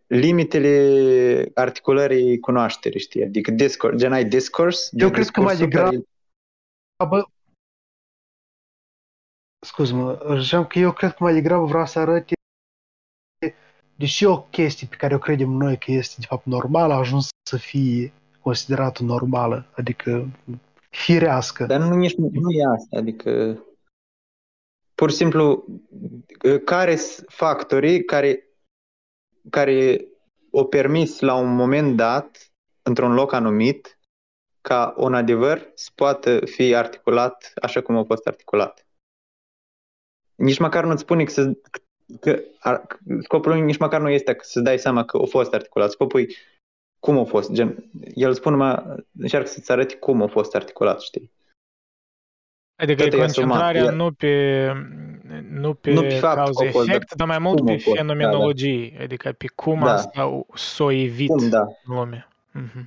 limitele articulării cunoașterii, știi? Adică discurs, gen ai discurs. Eu cred că mai degrabă... Care... Scuze-mă, ziceam că eu cred că mai degrabă vreau să arăte deși o chestie pe care o credem noi că este de fapt normală a ajuns să fie considerată normală, adică firească. Dar nu, nici, nu e asta, adică pur și simplu care sunt factorii care care o permis la un moment dat, într-un loc anumit, ca un adevăr să poată fi articulat așa cum a fost articulat. Nici măcar nu-ți spune că, să, că scopul lui nici măcar nu este că să dai seama că a fost articulat. Scopul cum a fost. Gen, el spune, mă, încearcă să-ți arăte cum a fost articulat, știi? Adică tot e concentrarea asumat, nu pe, nu pe, nu pe cauză-efect, dar mai mult pe fenomenologie, da, da. Adică pe cum da. Asta s-o evit cum, da. În lume. Mm-hmm.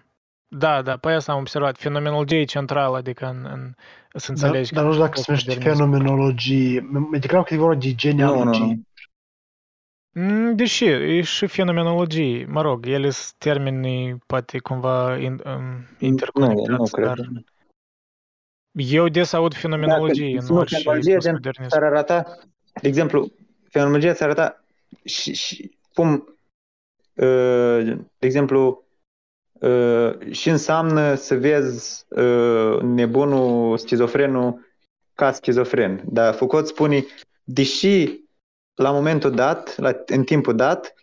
Da, da, pe asta am observat. Fenomenologie e centrală, adică în, în, să înțelegi... Da, dar nu știu dacă se numește fenomenologie. Mă declară că e vorba de genealogie. Deși, e și fenomenologie. Mă rog, ele sunt termenii poate cumva interconectați, dar... Eu des aud fenomenologie. Dacă, nu, orice fenomenologie ți-ar arăta, de exemplu, fenomenologia ți-ar arăta și, și cum, de exemplu, și înseamnă să vezi nebunul, schizofrenul ca schizofren. Dar Foucault spune, deși la momentul dat, la, în timpul dat,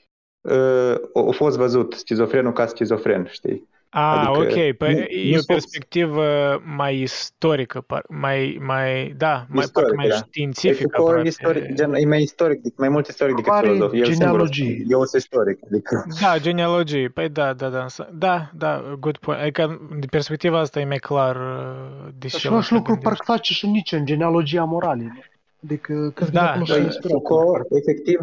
a fost văzut schizofrenul ca schizofren, știi? Ah, adică ok, păi nu, e nu o perspectivă mai istorică, mai, mai da, mai, istoric, mai da. Științifică. E, istoric, gen, e mai istoric, mai mult istoric decât filozof. El genealogie. Eu sunt istoric. Adică... Da, genealogie, păi da, da, da, da, da, good point. Adică, din perspectiva asta e mai clar. Și un lucru parcă face și nici în genealogia morală. Adică, că da, da, da, Foucault, efectiv,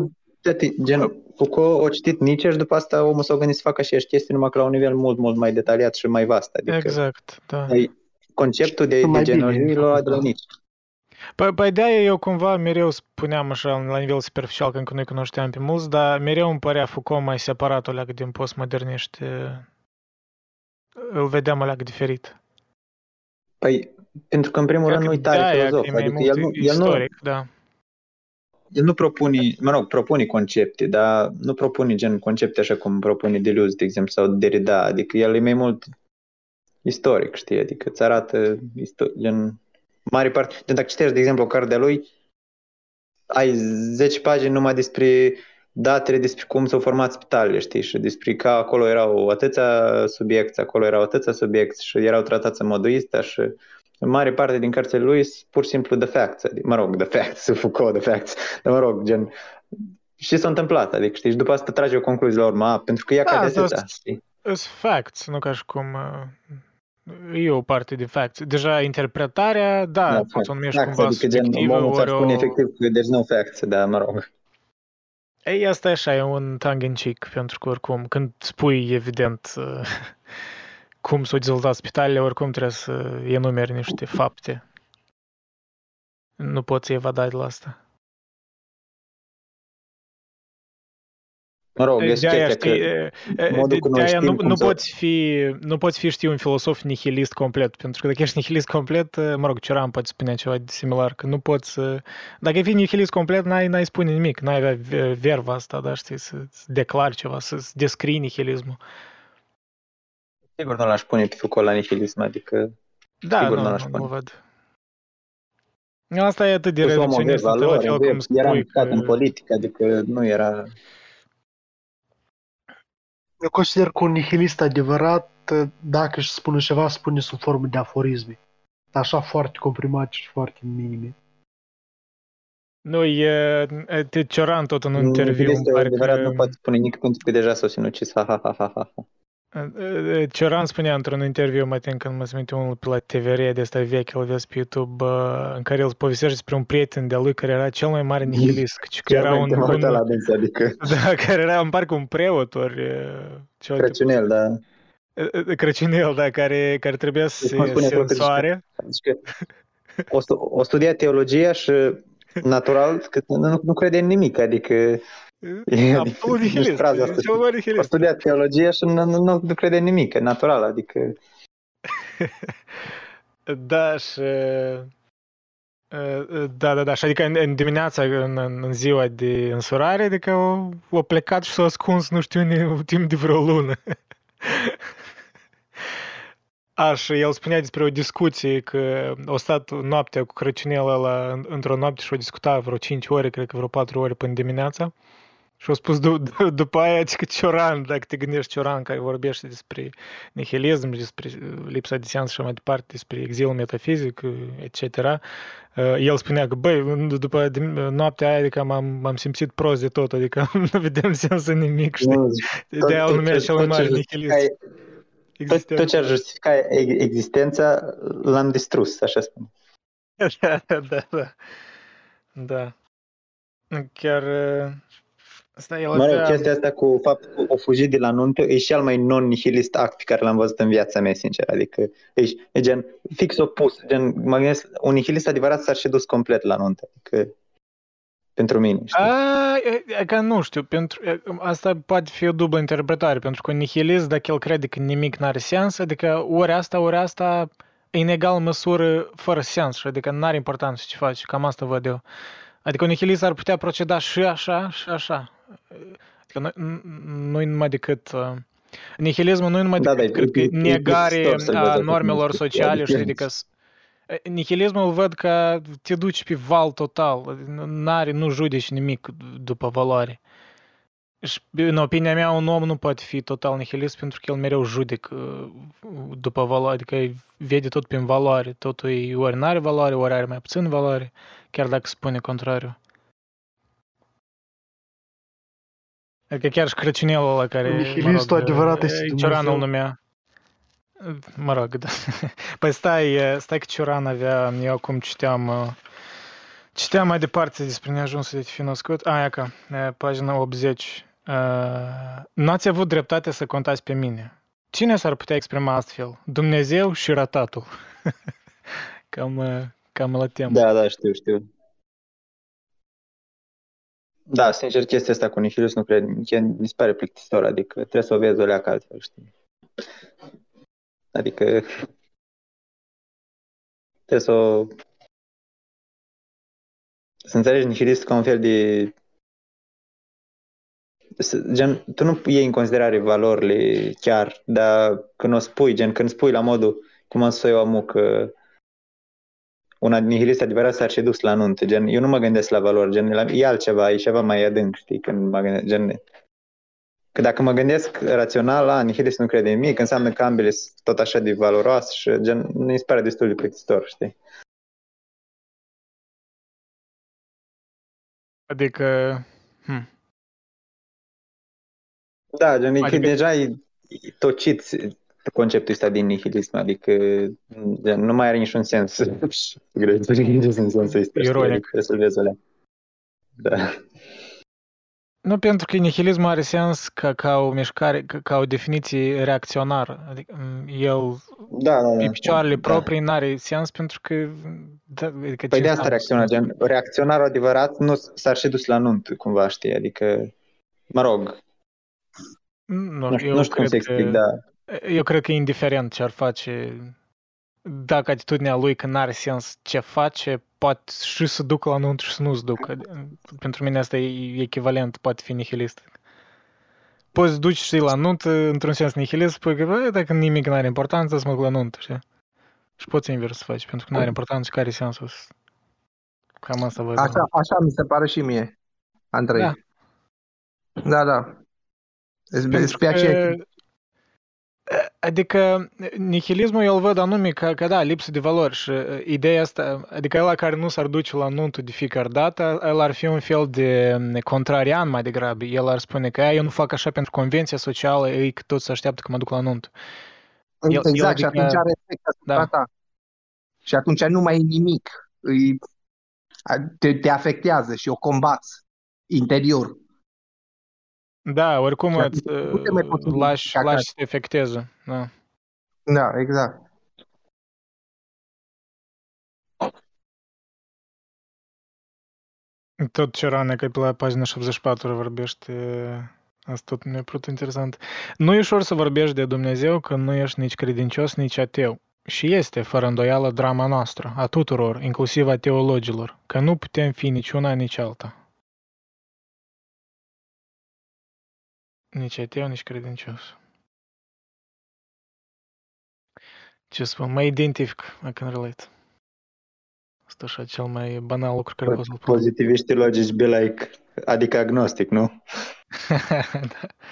gen... Foucault a citit Nietzsche și după asta omul s-a gândit să facă aceeași chestii, numai că la un nivel mult, mult mai detaliat și mai vast. Adică exact, da. Conceptul de, de genealogie l-a de la Nietzsche. Păi, păi de-aia eu cumva mereu spuneam așa la nivel superficial, că încă nu-i cunoșteam pe mulți, dar mereu îmi părea Foucault mai separat o leagă din postmoderniști. Îl vedeam o leagă diferit. Păi, pentru că în primul rând nu e tare filozof. Adică el nu... Istoric, el nu... da. El nu propune, mă rog, propune concepte, dar nu propune gen concepte așa cum propune Deleuze, de exemplu, sau Derrida, adică el e mai mult istoric, știi, adică îți arată istor- gen mare parte, gen dacă citești, de exemplu, o carte a lui, ai zece pagini numai despre datele, despre cum s-au format spitalele, știi, și despre că acolo erau atâția subiecti, acolo erau atâția subiecti și erau tratați în modul ăsta și... În mare parte din cărțile lui pur și simplu the facts, adică, mă rog, the facts, Foucault, the facts, dar mă rog, gen, și s-a întâmplat, adică, știi, și după asta trage o concluzie la urmă, pentru că ea da, cade atâta, știi? Sunt facts, nu ca și cum, e o parte de facts, deja interpretarea, da, da fact, sunt facts, cumva adică, gen, omul ți-ar spune o... efectiv că there's no facts, dar mă rog. Ei, asta e așa, e un tongue in cheek, pentru că oricum, când spui, evident... cum s-au dezvoltat spitalele, oricum trebuie să enumeri niște fapte. Nu poți să evadai de la asta. Mă rog, de-aia, știi, de-aia nu, nu, poți fi, nu poți fi, știi, un filosof nihilist complet, pentru că dacă ești nihilist complet, mă rog, Cioran poate spune ceva de similar, că nu poți, dacă fii nihilist complet, n-ai, n-ai spune nimic, n-ai avea verba asta, da, știi, să declari ceva, să descrii nihilismul. Sigur nu l-aș pune pe Foucault la nihilism, adică... Da, sigur nu, nu l-aș pune. Nu văd. Asta e atât de reducționist, la fel cum spui. Era implicat în politică, adică nu era... Eu consider că un nihilist adevărat, dacă își spune ceva, spune sub formă de aforisme. Așa foarte comprimat și foarte minime. Nu, e... Te Cioran tot în interviu, îmi pare că... Nu poate spune nici pentru că deja s-o sinucis, ha, ha, ha, ha, ha. Cioran spunea într-un interviu, mă tin când mă simte unul pe la T V R de ăsta vechi, îl vezi pe YouTube, în care el povestește despre un prieten de-a lui care era cel mai mare nihilist, că era un, un... la adânță, adică... da, care era în parc un preot ori Crăciunel, da. Crăciunel, da, care, care trebuia să se sensoare. O, o studia teologia și natural că nu, nu crede în nimic, adică... Absolut nihilist. O studia teologia și nu, nu, nu crede în nimic, e natural, adică... Da, și... Da, da, da, și adică în, în dimineața, în, în ziua de însurare, adică o, o plecat și s-a ascuns, nu știu, un timp de vreo lună. A, și el spunea despre o discuție că au stat noaptea cu Crăciunel ăla într-o noapte și au discutat vreo cinci ore, cred că vreo patru ore până dimineața. Și au spus d- d- după aia că Cioran, dacă te gândești Cioran care vorbește despre nihilism, despre lipsa de sens și mai departe, despre exilul metafizic, et cetera. El spunea că, băi, după noaptea aia, adică m-am, m-am simțit prost de tot, adică nu vedem sens în nimic, știi? De-aia îl numea cel mai mare nihilist. Tot, tot ce ar justifica existența, l-am distrus, așa spun. Da, da, da. Da. Chiar... Mă, chestia asta cu faptul că o fugit de la nuntă e cel mai non-nihilist act pe care l-am văzut în viața mea, sincer. Adică e, e gen fix opus. Gen, mă gândesc, un nihilist adevărat s-ar și dus complet la nuntă. Adică, pentru mine, știi? A, e, că nu știu. Pentru, asta poate fi o dublă interpretare. Pentru că un nihilist, dacă el crede că nimic n-are sens, adică ori asta, ori asta e în egală măsură fără sens. Adică n-are importanță ce faci. Cam asta văd eu. Adică un nihilist ar putea proceda și așa, și așa. Adică nu-i numai decât... Nihilismul nu-i numai decât, da, cred că, negare a normelor sociale și adică... Nihilismul văd că te duci pe val total, n-are, nu judeci nimic după valoare. Și, în opinia mea, un om nu poate fi total nihilist pentru că el mereu judecă după valoare, adică vede tot prin valoare, totul e ori n-are valoare, ori are mai puțin valoare, chiar dacă spune contrariu. Adică chiar și Crăciunelul ăla care... Nihilistul mă rog, adevărat este Dumnezeu. Cioranul numea. Mă rog, da. Păi stai, stai că Cioran avea... Eu acum citeam... Citeam mai departe despre neajunsul de te fi născut. A, ia ca, pagina optzeci. N-ați avut dreptate să contați pe mine. Cine s-ar putea exprima astfel? Dumnezeu și ratatul. Cam, cam la temă. Da, da, știu, știu. Da, sincer, chestia asta cu nihilism nu cred, mi se pare plictisitor, adică trebuie să o vezi o leacă altfel, știi? Adică trebuie să o... să înțelegi nihilistul ca un fel de... Gen, tu nu iei în considerare valorile chiar, dar când o spui, gen, când spui la modul cum am spus eu amu, că un nihilist adevărat s-ar și dus la nuntă, gen, eu nu mă gândesc la valori, gen, e altceva, e ceva mai adânc, știi, când mă gândesc, gen, că dacă mă gândesc rațional, la nihilist nu crede în nimic, înseamnă că ambele sunt tot așa de valoroase și, gen, nu-i pare destul de plictisitor, știi? Adică, hm. Da, gen, adică... deja e tocit conceptul ăsta din nihilism, adică nu mai are niciun sens. Ironic. Da. Nu, pentru că nihilismul are sens ca, ca o mișcare, ca, ca o definiție reacționară. Adică el, da, da, da, pe picioarele da, proprii, da. N-are sens pentru că... Da, adică păi de asta reacționar, gen, reacționarul adevărat nu s-ar și dus la nuntă, cumva, știi, adică, mă rog, nu, nu, nu știu cum să explic, că... da. Eu cred că e indiferent ce ar face, dacă atitudinea lui că n-are sens ce face, poate și să ducă la nuntă și să nu se ducă. Pentru mine asta e echivalent, poate fi nihilist. Poți să duci și la nuntă, într-un sens nihilist, spui că bă, dacă nimic n-are importanță, să mă duc la nuntă, știi? Și poți invers să faci, pentru că n-are importanță și care e sensul. Cam asta văd. Așa, așa mi se pare și mie, Andrei. Da, da. da. Pentru că... Adică nihilismul eu îl văd anume ca, că da, lipsă de valori și ideea asta, adică ăla care nu s-ar duce la nuntă de fiecare dată, el ar fi un fel de contrarian mai degrabă, el ar spune că eu nu fac așa pentru convenția socială, ei că toți se așteaptă că mă duc la nuntă. El, exact, el, adică, și atunci are respectă asupra ta. Și atunci nu mai e nimic, îi, te, te afectează și o combați interior. Da, oricum și îți uh, lași, lași să te efecteze. Da, da, exact. Tot ce rană, că pe la pagina șaptezeci și patru vorbești, asta tot mi-a părut interesant. Nu e ușor să vorbești de Dumnezeu când nu ești nici credincios, nici ateu. Și este, fără îndoială, drama noastră, a tuturor, inclusiv a teologilor, că nu putem fi nici una, nici alta. Nici ateu, nici credincios. Ce spun? Mă identific, I can relate. Asta așa, cel mai banal lucru care poți să-l pun. Pozitiviștii logici be like, adică agnostic, nu? Da.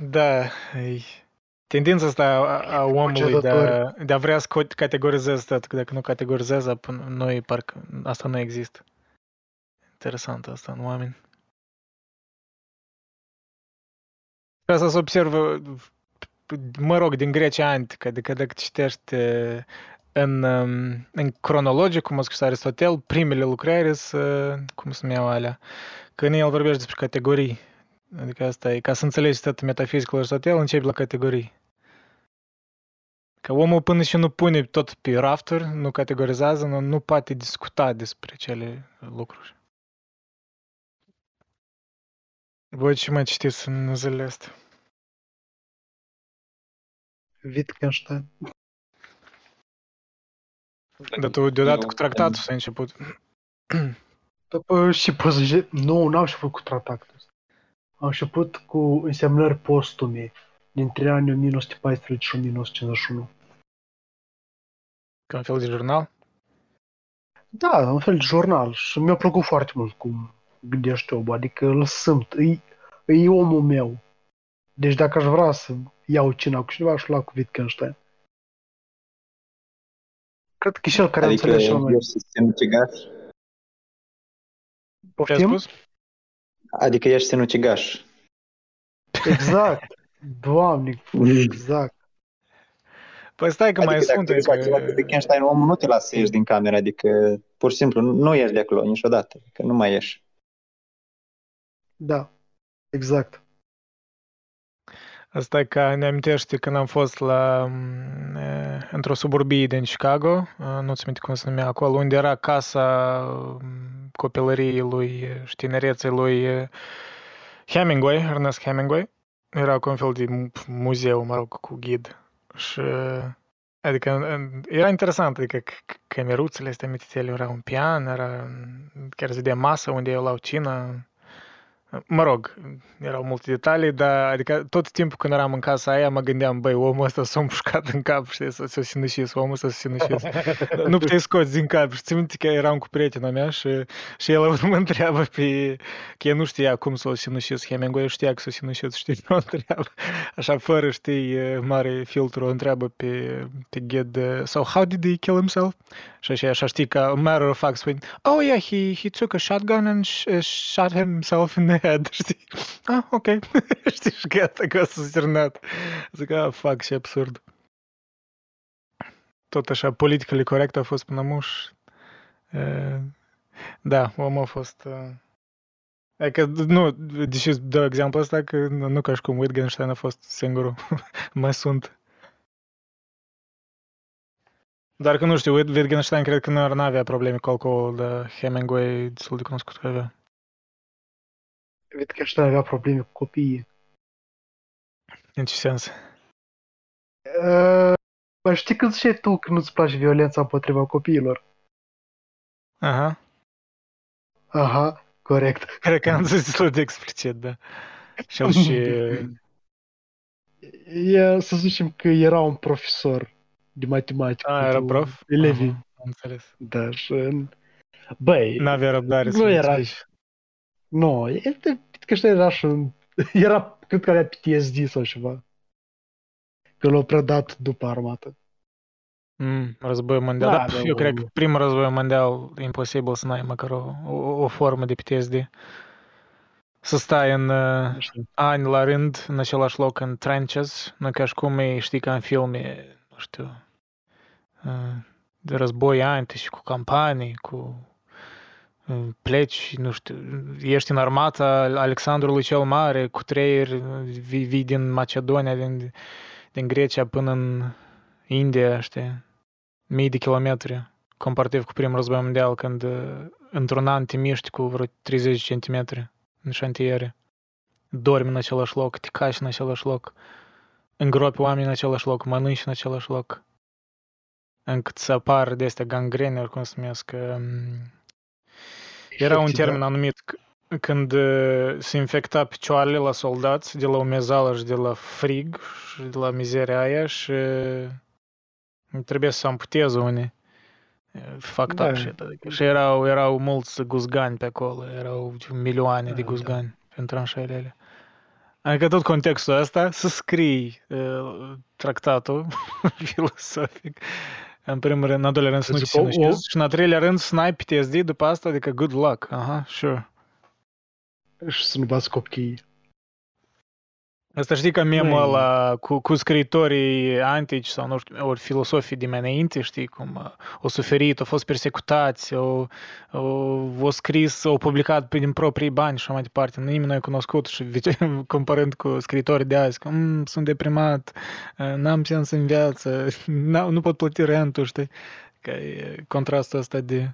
Da, e... Tendința asta a, a omului de a, de a vrea să categorizeze tot, că dacă nu categorizează, noi parcă asta nu există. Interesant asta în oameni. Asta se observă, mă rog, din Grecia antică, adică dacă citești în, în cronologic, cum a scris Aristotel, primele lucrări sunt, cum se numeau alea, când el vorbește despre categorii. Adică asta e, ca să înțelegi tot metafizicul Aristotel, începi la categorii. Că omul până și nu pune tot pe rafturi, nu categorizează, nu, nu poate discuta despre cele lucruri. Voi ce mai citiți în zilele astea? Wittgenstein. Dar tu deodată cu tractatul s-a început. Și poți zice, nu, n-am început cu tractatul. Am început cu însemnări postume dintre anii nouăsprezece paisprezece și nouăsprezece cincizeci și unu. Ca un fel de jurnal? Da, un fel de jurnal și mi-a plăcut foarte mult cum gândește omul, adică îl simt, îi, îi omul meu. Deci dacă aș vrea să iau cina cu cineva, aș lua cu Wittgenstein. Cred că e cel care adică înțelege cel mai... Adică ești sinucigaș? Poftim? Adică ești sinucigaș. Exact. Doamne, exact. Păi stai că adică mai sunt... Adică dacă faci Wittgenstein, omul nu te lasă să ieși din cameră, adică pur și simplu nu ieși de acolo niciodată, că nu mai ieși. Da, exact. Asta e că ne amintește când am fost la, într-o suburbie din Chicago, nu-ți aminte cum se numea acolo, unde era casa copilăriei lui și tinereței lui Hemingway, Ernest Hemingway. Era cu un fel de muzeu, mă rog, cu ghid. Și, adică, era interesant, adică cameruțele astea mititele, era un pian, era chiar se vedea masă unde eu luau cină. Mă rog, erau multe detalii, dar adică tot timpul când eram în casa aia mă gândeam, băi, omul ăsta s-a împușcat în cap, știi, să se sinucis, omul ăsta să sinucis. Nu puteai scoți din cap. Și țin minte că eram cu prietena mea și, și el mă întreabă pe... că el nu știa cum s-a sinucis, Hemingway știa că s-a sinucis, știi, nu întreabă. Așa, fără, știi, mare filtru, întreabă pe, pe ghid, so how did he kill himself? Și așa, așa știi, ca matter of fact, spune, oh yeah, he, he took a shotgun and sh- shot himself in the head, știi? Ah, ok, știi, și gata, că s-a sirnat. Zic, ah, fuck, și absurd. Tot așa, politically correct a fost până muș. E, da, omul a fost... E că, nu, deși dau exemplu ăsta, că nu ca și cum Wittgenstein a fost singurul, mai sunt. Dar că nu știu, Wittgenstein cred că nu avea probleme cu alcool, dar Hemingway destul de cunoscut că avea. Wittgenstein avea probleme cu copiii. În ce sens? Uh, mai știi când ziceai tu că nu-ți place violența împotriva copiilor? Aha. Aha, corect. Cred că am zis destul de explicit, da. Și-l și... E, să zicem că era un profesor de matematică. Ah, era prof? Elevii. Aha, am înțeles. Da, și... Băi... N-avea răbdare să nu era... Nu, că știa era și... Era, cred că avea P T S D sau ceva. Că l-a prădat după armată. Mm, război mondial. Da, da, eu cred că primul război mondial e imposibil să n-ai măcar o, o, o formă de P T S D. Să stai în uh, ani la rând, în același loc, în trenches. Nu ca și cum e, știi, ca în filme... Nu știu, de război anti și cu campanii, cu pleci, nu știu, ești în armata Alexandrului cel Mare, cu treier, vii, vii din Macedonia, din, din Grecia până în India, știi, mii de kilometri, comparativ cu primul război mondial, când într-un an te miști cu vreo treizeci de centimetri în șantiere. Dormi în același loc, te cași în același loc, îngropi oameni în același loc, mănânci în același loc. Încât să apar de astea gangrene, oricum se numesc. Era un termen anumit când se infecta picioarele la soldați de la umezeală și de la frig și de la mizeria aia și trebuie să amputeze unii. Fact up shit. Și erau, erau mulți guzgani pe acolo, erau milioane de guzgani în tranșele alea. Adică tot contextul ăsta să scrii uh, tractatul filosofic. În primul rând, în al doilea rând să nu te sinucizi. Și în al treilea rând să n-ai P T S D după asta, adică good luck. Aha, sure. Și să nu bați copiii. Asta știi că memul ăla cu, cu scriitorii antici sau nu știu, ori filosofii de mai înainte, știi, cum au suferit, au fost persecutați, au, au, au scris, au publicat din proprii bani și așa mai departe. Nimeni nu i-a cunoscut și comparând cu scriitorii de azi, că sunt deprimat, n-am sens în viață, nu pot plăti rentul, știi, că e contrastul ăsta de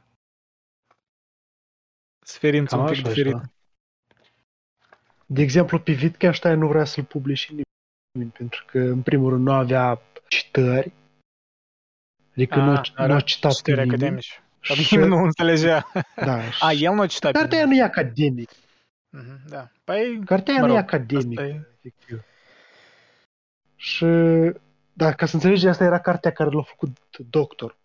suferință un pic diferită. De exemplu, pe Wittgenstein nu vrea să-l publice nimeni, pentru că, în primul rând, nu avea citări. Adică a, nu, a, nu a citat pe nimeni. Și nimeni nu înțelegea. Da, a, el nu a citat. Cartea nu e academică. Mm-hmm, da. Păi, Cartea mă rog, nu e academică. E... Adică. Și, da, ca să înțelegi, asta era cartea care l-a făcut doctor.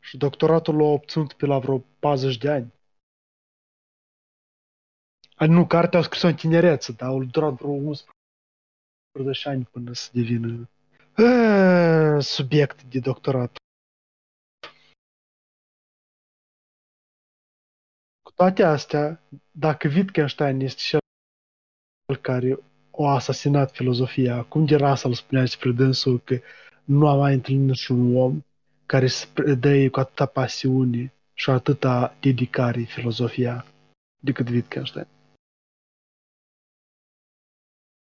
Și doctoratul l-a obținut pe la vreo patruzeci de ani. Nu, cartea au scris-o în tinereță, dar au durat vreo unsprezece ani până să devină a, subiect de doctorat. Cu toate astea, dacă Wittgenstein este cel care a asasinat filozofia, cum de rasa îl spunea despre dânsul că nu a mai întâlnit niciun om care se predă cu atâta pasiune și atâta dedicare filozofia decât Wittgenstein.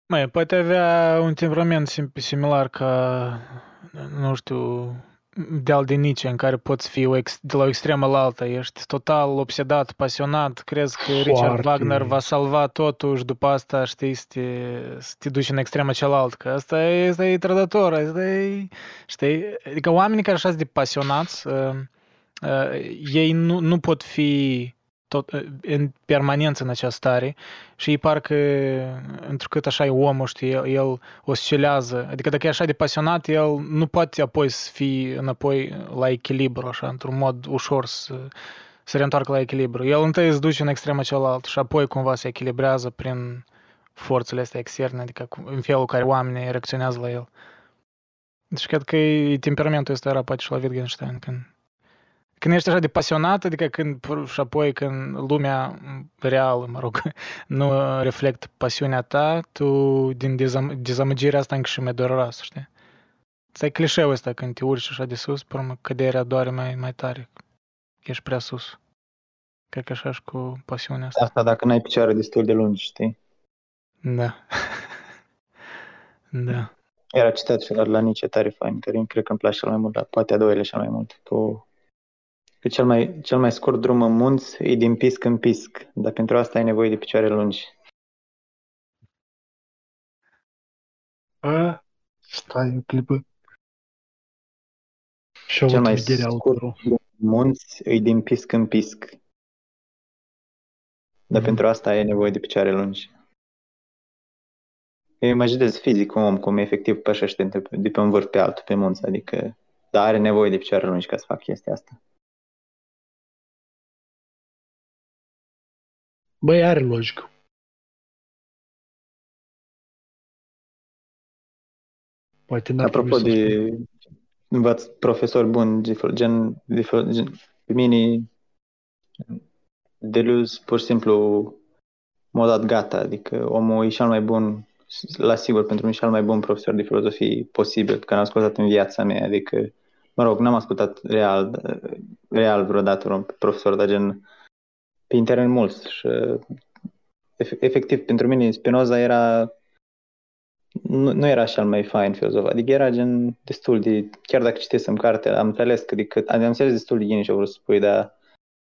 Mai, poate avea un temperament similar ca, nu știu, de-al de Nietzsche, în care poți fi de la o extremă la alta. Ești total obsedat, pasionat, crezi că Foarte. Richard Wagner va salva totul și după asta, știi, să te, să te duci în extrema cealaltă. Că asta e, asta e trădător, asta e, știi? Adică oamenii care așa sunt de pasionați, uh, uh, ei nu, nu pot fi... Tot, în permanență în această stare și îi parcă, întrucât așa e omul, știi, el, el oscilează. Adică dacă e așa de pasionat, el nu poate apoi să fie înapoi la echilibru, așa, într-un mod ușor să se reîntoarcă la echilibru. El întâi îți duce în extrema cealaltă și apoi cumva se echilibrează prin forțele astea externe, adică în felul care oamenii reacționează la el. Deci cred că e temperamentul ăsta era poate și la Wittgenstein, când... Când ești așa de pasionat, adică când, și apoi când lumea reală, mă rog, nu reflectă pasiunea ta, tu din dezam- dezamăgirea asta încă și mai doroasă, știi? Asta e clișeul ăsta, când te urci așa de sus, până căderea doare mai, mai tare, ești prea sus. Cred că așa și cu pasiunea asta. Asta dacă n-ai picioare destul de lungi, știi? Da. Da. Era citat la Nietzsche tare fain, cred că îmi place cel mai mult, dar poate a doilea cel mai mult, cu... Că cel mai, cel mai scurt drum în munți e din pisc în pisc, dar pentru asta ai nevoie de picioare lungi. A, stai o clipă. Și-o cel mai scurt drum în munți e din pisc în pisc, dar mm. pentru asta ai nevoie de picioare lungi. Eu imaginez fizic un om cum efectiv pășește de pe un vârf pe altul, pe munți, adică dar are nevoie de picioare lungi ca să fac chestia asta. Băi, are logică. Poate n-ar Apropo de învaț profesori buni, gen, gen pe mine, Deleuze, pur și simplu m-a dat gata. Adică omul e cel mai bun, la sigur, pentru mine cel mai bun profesor de filozofie posibil, că n-am ascultat în viața mea. Adică mă rog, n-am ascultat real, real vreodată un profesor, dar gen pe internet mulți și efectiv pentru mine Spinoza era nu, nu era cel mai fain filozof, adică era gen destul de, chiar dacă citesem cartea, am înțeles că de, am înțeles destul de gine și-o vrut să spui, dar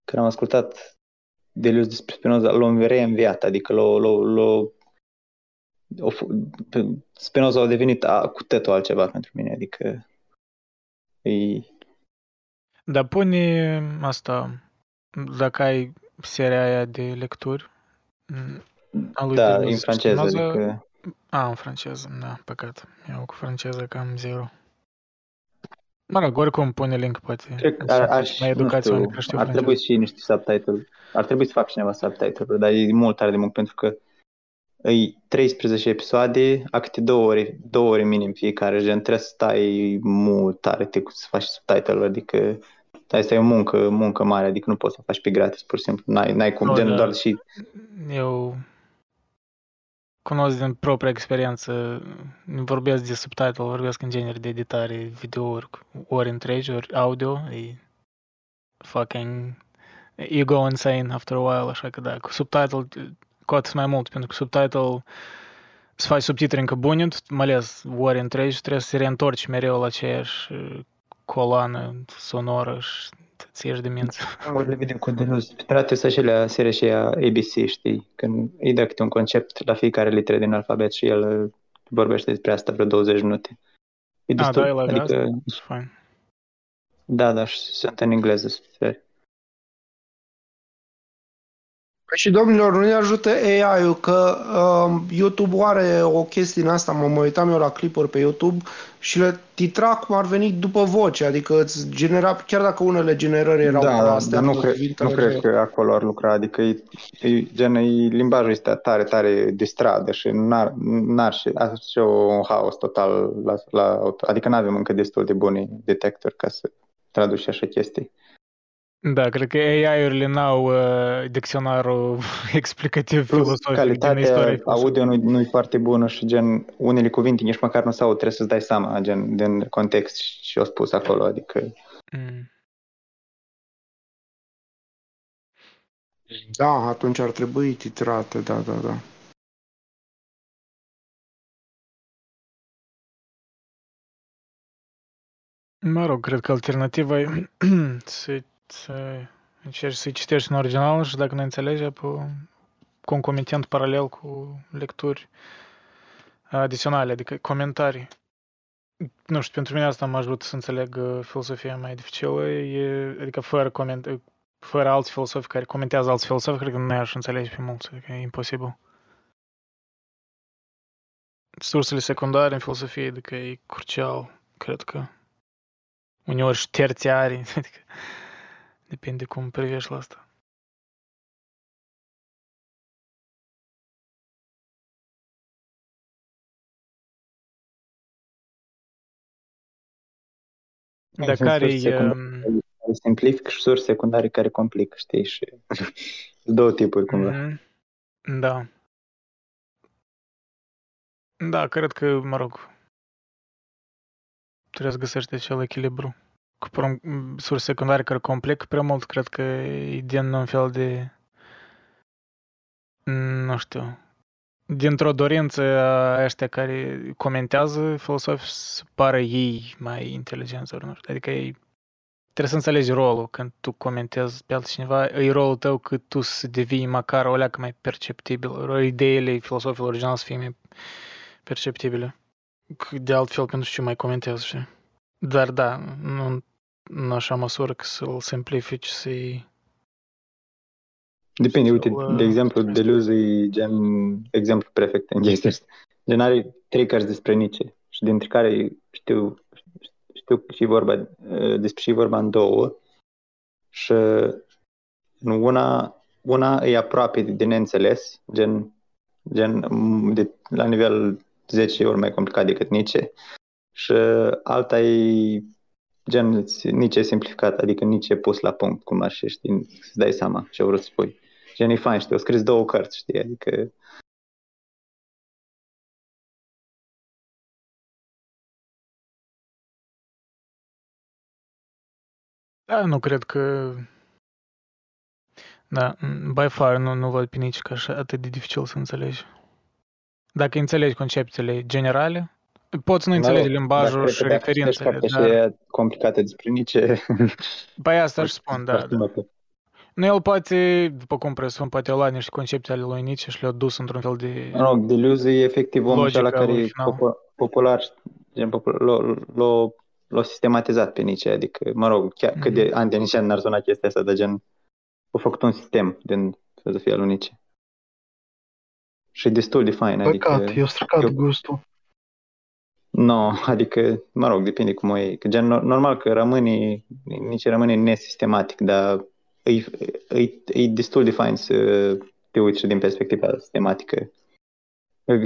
când am ascultat Delius despre Spinoza, l-a reînviat, adică l-a, l-a, l-a Spinoza a devenit a, cu totul altceva pentru mine, adică e... Dar pune asta, dacă ai seria aia de lecturi a lui, da, în franceză, adică... A, în franceză, da, păcat. Eu cu franceză cam zero. Mă rog, oricum pune link, poate. Cred că ar, aș, mai educați oameni care știu franceză. Ar trebui și niște subtitle. Ar trebui să fac cineva subtitle, dar e mult tare de muncă, pentru că e treisprezece episoade, a câte două ore, două ore minim fiecare, gen trebuie să stai mult tare te, să faci subtitle, adică asta e o muncă, muncă mare, adică nu poți să faci pe gratis, pur și simplu, n-ai, n-ai cum, no, gen, da. Doar și... Eu cunosc din propria experiență, vorbesc de subtitle, vorbesc în genere de editare, video-uri, ori întregi, ori audio, e fucking... You go insane after a while, așa că da, cu subtitle... Cu atât mai mult, pentru că subtitle să faci subtitri încă bune, mai ales ori întregi, trebuie să se reîntorci mereu la aceeași coloană sonoră și ți ieși de mință. Mă revedem cu Delius. Trebuie să și la seria și a A B C, știi? Când îi dă câte un concept la fiecare litere din alfabet și el vorbește despre asta vreo douăzeci minute. E destul, a, da, adică... Fain. Da, da, și sunt în engleză, sper. Și, domnilor, nu ne ajută A I-ul, că uh, YouTube-ul are o chestie din asta, mă, mă uitam eu la clipuri pe YouTube și le titra cum ar veni după voce, adică îți genera, chiar dacă unele generări erau da, astea. Da, nu, cre- nu cred că acolo ar lucra, adică e, e, gen, e, limbajul este tare, tare de stradă și n-ar, n-ar și, și un haos total, la, la, adică n-avem încă destul de buni detectori ca să traduci așa chestii. Da, cred că A I-urile n-au uh, dicționarul explicativ filosofic. Calitatea audio nu, nu e foarte bună și gen unele cuvinte nici măcar nu s-au, trebuie să-ți dai seama gen din context și o spus acolo, adică... Mm. Da, atunci ar trebui titrată, da, da, da. Mă rog, cred că alternativa e să să încerci să-i citești în original și dacă nu înțelegi, apoi concomitent paralel cu lecturi adiționale, adică comentarii. Nu știu, pentru mine asta m-a ajutat să înțeleg filosofia mai dificilă, e, adică fără, coment- fără alți filosofi care comentează alți filosofi, cred că nu aș înțelege pe mulți, adică e imposibil. Sursele secundare în filosofie, adică e crucial, cred că. Uneori și terțiarii, adică... Depinde cum privești la asta. Dar care e... Simplific și surse secundare care complică, știi? Și două tipuri, cumva. Da. Da, cred că, mă rog, trebuie să găsești acel echilibru. Cu surse secundare care complică prea mult, cred că e din un fel de, nu știu, dintr-o dorință a ăștia care comentează filosofi să pară ei mai inteligenți, nu știu, adică ei, trebuie să înțelegi rolul când tu comentezi pe altcineva, e rolul tău că tu să devii măcar o leacă mai perceptibil, ideile filosofilor original să fie mai perceptibile, de altfel pentru ce mai comentează și... Dar da, nu în așa măsură că să-l simplifici, să-i... Depinde, uite, de exemplu, Deleuze e gen exemplu perfect în chestia asta. Gen are trei cărți despre Nietzsche și dintre care știu, știu și vorba, despre și vorba în două și una, una e aproape de neînțeles, gen, gen de, la nivel zece ori mai complicat decât Nietzsche. Și alta e gen nici e simplificat, adică nici e pus la punct, cum ar fi, știi, să-ți dai seama ce vreau să spui. Gen e fain, știi, o scris două cărți, știi, adică... Da, nu cred că... Da, by far nu, nu văd pe nici că așa atât de dificil să înțelegi. Dacă înțelegi concepțiile generale, poți nu înțelegi da, limbajul și referințele. Dar... și e complicată despre nici... Păi asta aș spun, da. da. Nu, el poate, după cum presupun, poate a luat niște concepte ale lui Nietzsche și le-a dus într-un fel de... Nu, no, Deleuze e efectiv omul cel care e popular, gen popular, l-a... l-au sistematizat pe Nietzsche, adică, mă rog, chiar mm-hmm. cât de anti-nietzschean n-ar suna chestia asta, dar gen, au făcut un sistem din filozofia lui Nietzsche. Și destul de fain, adică... Păcat, i-a stricat eu... gustul. Nu, no, adică, mă rog, depinde cum o iei. Că gen, normal că rămâne, Nietzsche rămâne nesistematic, dar îi, îi, îi destul de fain să te uiți și din perspectiva sistematică.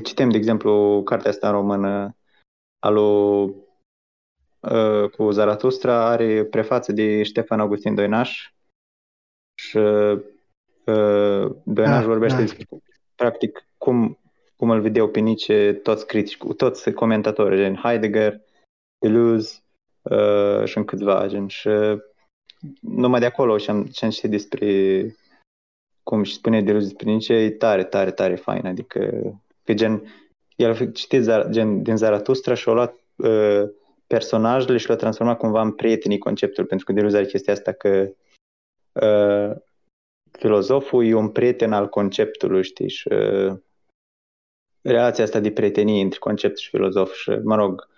Citem, de exemplu, cartea asta în română, alu... cu Zaratustra, are prefață de Ștefan Augustin Doinaș și uh, Doinaș ah, vorbește ah. despre practic cum, cum îl vedeau pe Nietzsche toți critici, toți comentatorii, gen Heidegger, Deleuze uh, și în câțiva, gen, și numai de acolo și am citit despre cum își spune Deleuze despre Nietzsche, e tare, tare, tare fain, adică că gen, el a citit gen, din Zaratustra și a luat uh, personajele și le-a transformat cumva în prietenii conceptului, pentru că Deleuze are chestia asta că uh, filozoful e un prieten al conceptului, știi, și uh, relația asta de prietenie între concept și filozof și, mă rog,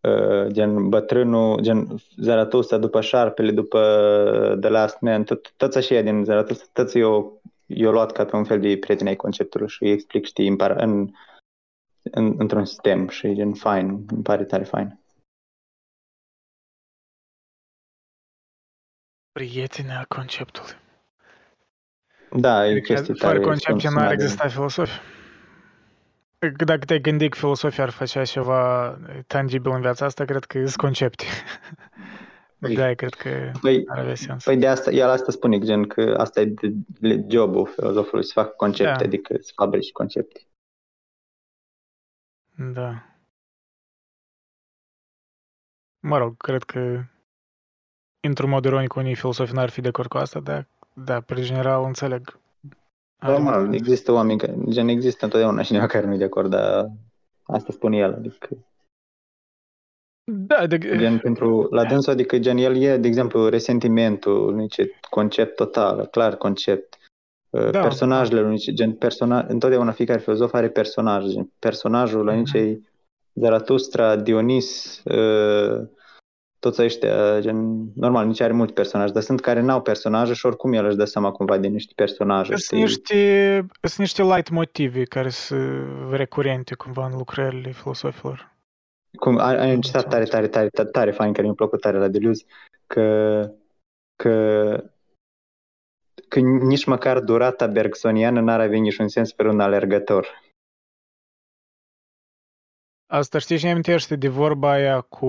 uh, gen bătrânul, gen Zaratustra după șarpele, după The Last Man, tot, toți așa din Zaratustra, toți eu, eu luat ca pe un fel de prieteni ai conceptului și îi explic, știi, în, în, în, într-un sistem și gen fain, îmi pare tare fain. Prieteni al conceptului. Da, e chestii tare. Fără concepție n-ar exista filosofie. Dacă te-ai gândit că filosofia ar face ceva tangibil în viața asta, cred că sunt concepte. Păi, da, cred că păi, ar avea sens. Păi de asta, el asta spune, gen că asta e jobul filozofului, să facă concepte, da. Adică să fabrici concepte. Da. Mă rog, cred că într-un mod ironic, unii filosofi n-ar fi de acord cu asta, dar, da, pe general, înțeleg. Normal, există oameni care, gen, există întotdeauna cineva care nu-i de acord, dar asta spune el, adică... Da, de... Gen, pentru, la dânsul, adică, gen, el e, de exemplu, resentimentul, nici concept total, clar concept. Da. Personajele, nici, gen, persona... întotdeauna fiecare filozof are personaj, gen, personajul, la nici, Zaratustra, Dionis... Uh... toți ăștia, gen, normal, nici are mulți personaje, dar sunt care n-au personaje și oricum el își dă seama cumva de niște personaje. Sunt niște, niște light motive care sunt recurente cumva în lucrările filosofilor. Cum, ai încetat tare, tare, tare, tare, tare fain, care mi-a plăcut tare la Deleuze, că, că, că nici măcar durata bergsoniană n-ar avea niciun sens pe un alergător. Asta știi și ne amintește de vorba aia cu...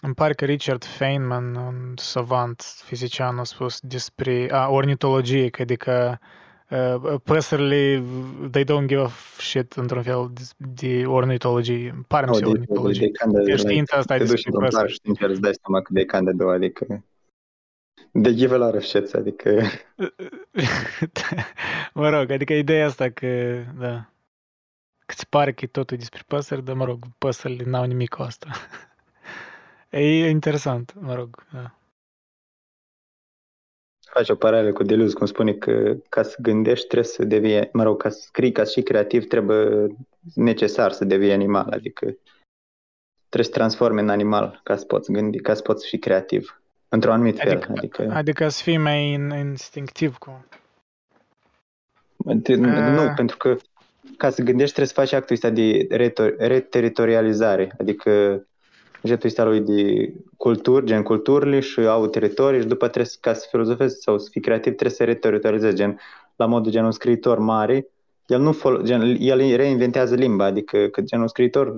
Îmi pare că Richard Feynman, un savant fizician, a spus despre a, ornitologie, că adică uh, păsările, they don't give a shit într-un fel de, de ornitologie. Îmi pare no, de, ornitologie. De știința asta e despre păsări. Și încerc să dai seama că de can de două, adică... They give a lot of shit, adică... Mă rog, adică ideea asta că... Da. Că ți pare că e totul despre păsări, dar, mă rog, păsările n-au nimic cu asta. E interesant, mă rog. Da. Faci o paralelă cu Deleuze, cum spune că ca să gândești trebuie să devii, mă rog, ca să scrii, ca să fii creativ, trebuie necesar să devii animal, adică trebuie să transformi în animal ca să poți gândi, ca să poți fi creativ, într-un anumit adică, fel. Adică, adică să fii mai instinctiv cu... Nu, A... pentru că ca să gândești trebuie să faci actul ăsta de reteritorializare, adică jetul ăsta lui de culturi, gen culturile și au teritorii și după trebuie ca să filozofezi sau să fii creativ trebuie să reteritorializezi, gen la modul gen un scriitor mare, el nu fol- gen, el reinventează limba, adică că gen un scriitor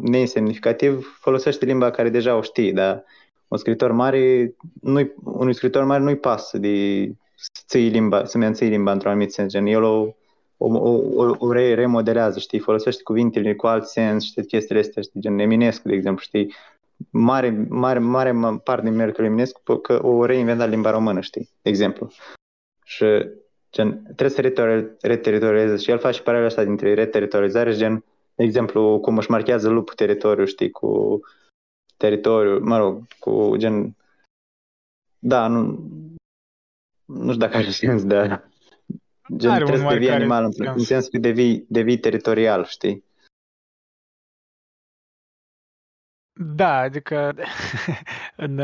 nesemnificativ folosește limba care deja o știi, dar un scriitor mare nu-i, unui scriitor mare nu-i pasă de să ții limba, să menții limba într-un anumit sens, gen el o O, o, o re, remodelează, știi, folosește cuvintele cu alt sens, știi, chestiile astea, știi, gen Eminescu, de exemplu, știi, mare, mare, mare parte din meritul Eminescu că o reinventat limba română, știi, de exemplu. Și gen, trebuie să reteritorializeze reteritorialize și el face paralela asta dintre reteritorializare și gen, de exemplu, cum își marchează lupul teritoriu, știi, cu teritoriul, mă rog, cu gen, da, nu, nu știu dacă are sens, dar gen, are trebuie să devii animal, în, în sens că devii, devii teritorial, știi? Da, adică în,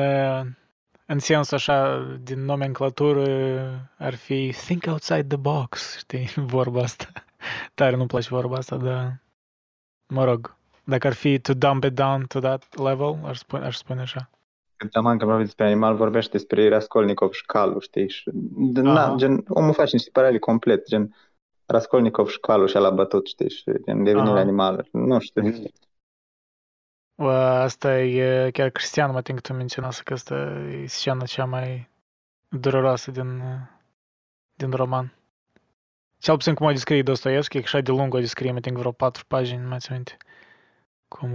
în sensul așa, din nomenclatură, ar fi think outside the box, știi, vorba asta. Tare nu-mi place vorba asta, dar, mă rog, dacă ar fi to dump it down to that level, aș spune, aș spune așa. Da, man, că vorbește despre animal, vorbește despre Raskolnikov și calul, știi, și, na, gen, omul face niște paralele complet, gen, Raskolnikov și calul și-a l-a bătut, știi, și gen, devenire animal, nu știu. Asta e, chiar Cristian, mă tin că tu menționasă că asta e scena cea mai dureroasă din, din roman. Cel puțin cum o descrie Dostoevski, că așa de lung o descrie, mă tin că vreo patru pagini, nu mai țin minte. Cum...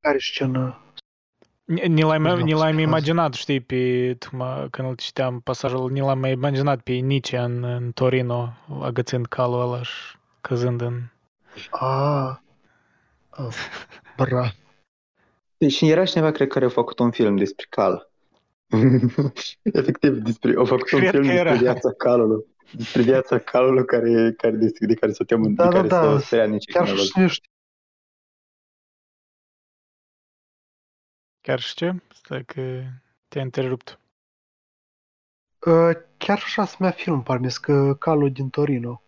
Care scenă? Ni l-am, ni l-am imaginat, știi, pe, când îl citeam pasajul, ni l-am imaginat pe Nietzsche în, în Torino, agățând calul ăla și căzând în... Ah. Oh. Bra. Deci era cineva, cred că a făcut un film despre cal. Efectiv, despre, a făcut cred un film despre viața calului. Despre viața calului care, care, de, de care s-o temă, da, de da, care da. S-o stărea nici chiar și nu știu. Chiar și ce? Stai că te-ai întrerupt. Uh, chiar și așa mi-a film, parmis, că calul din Torino.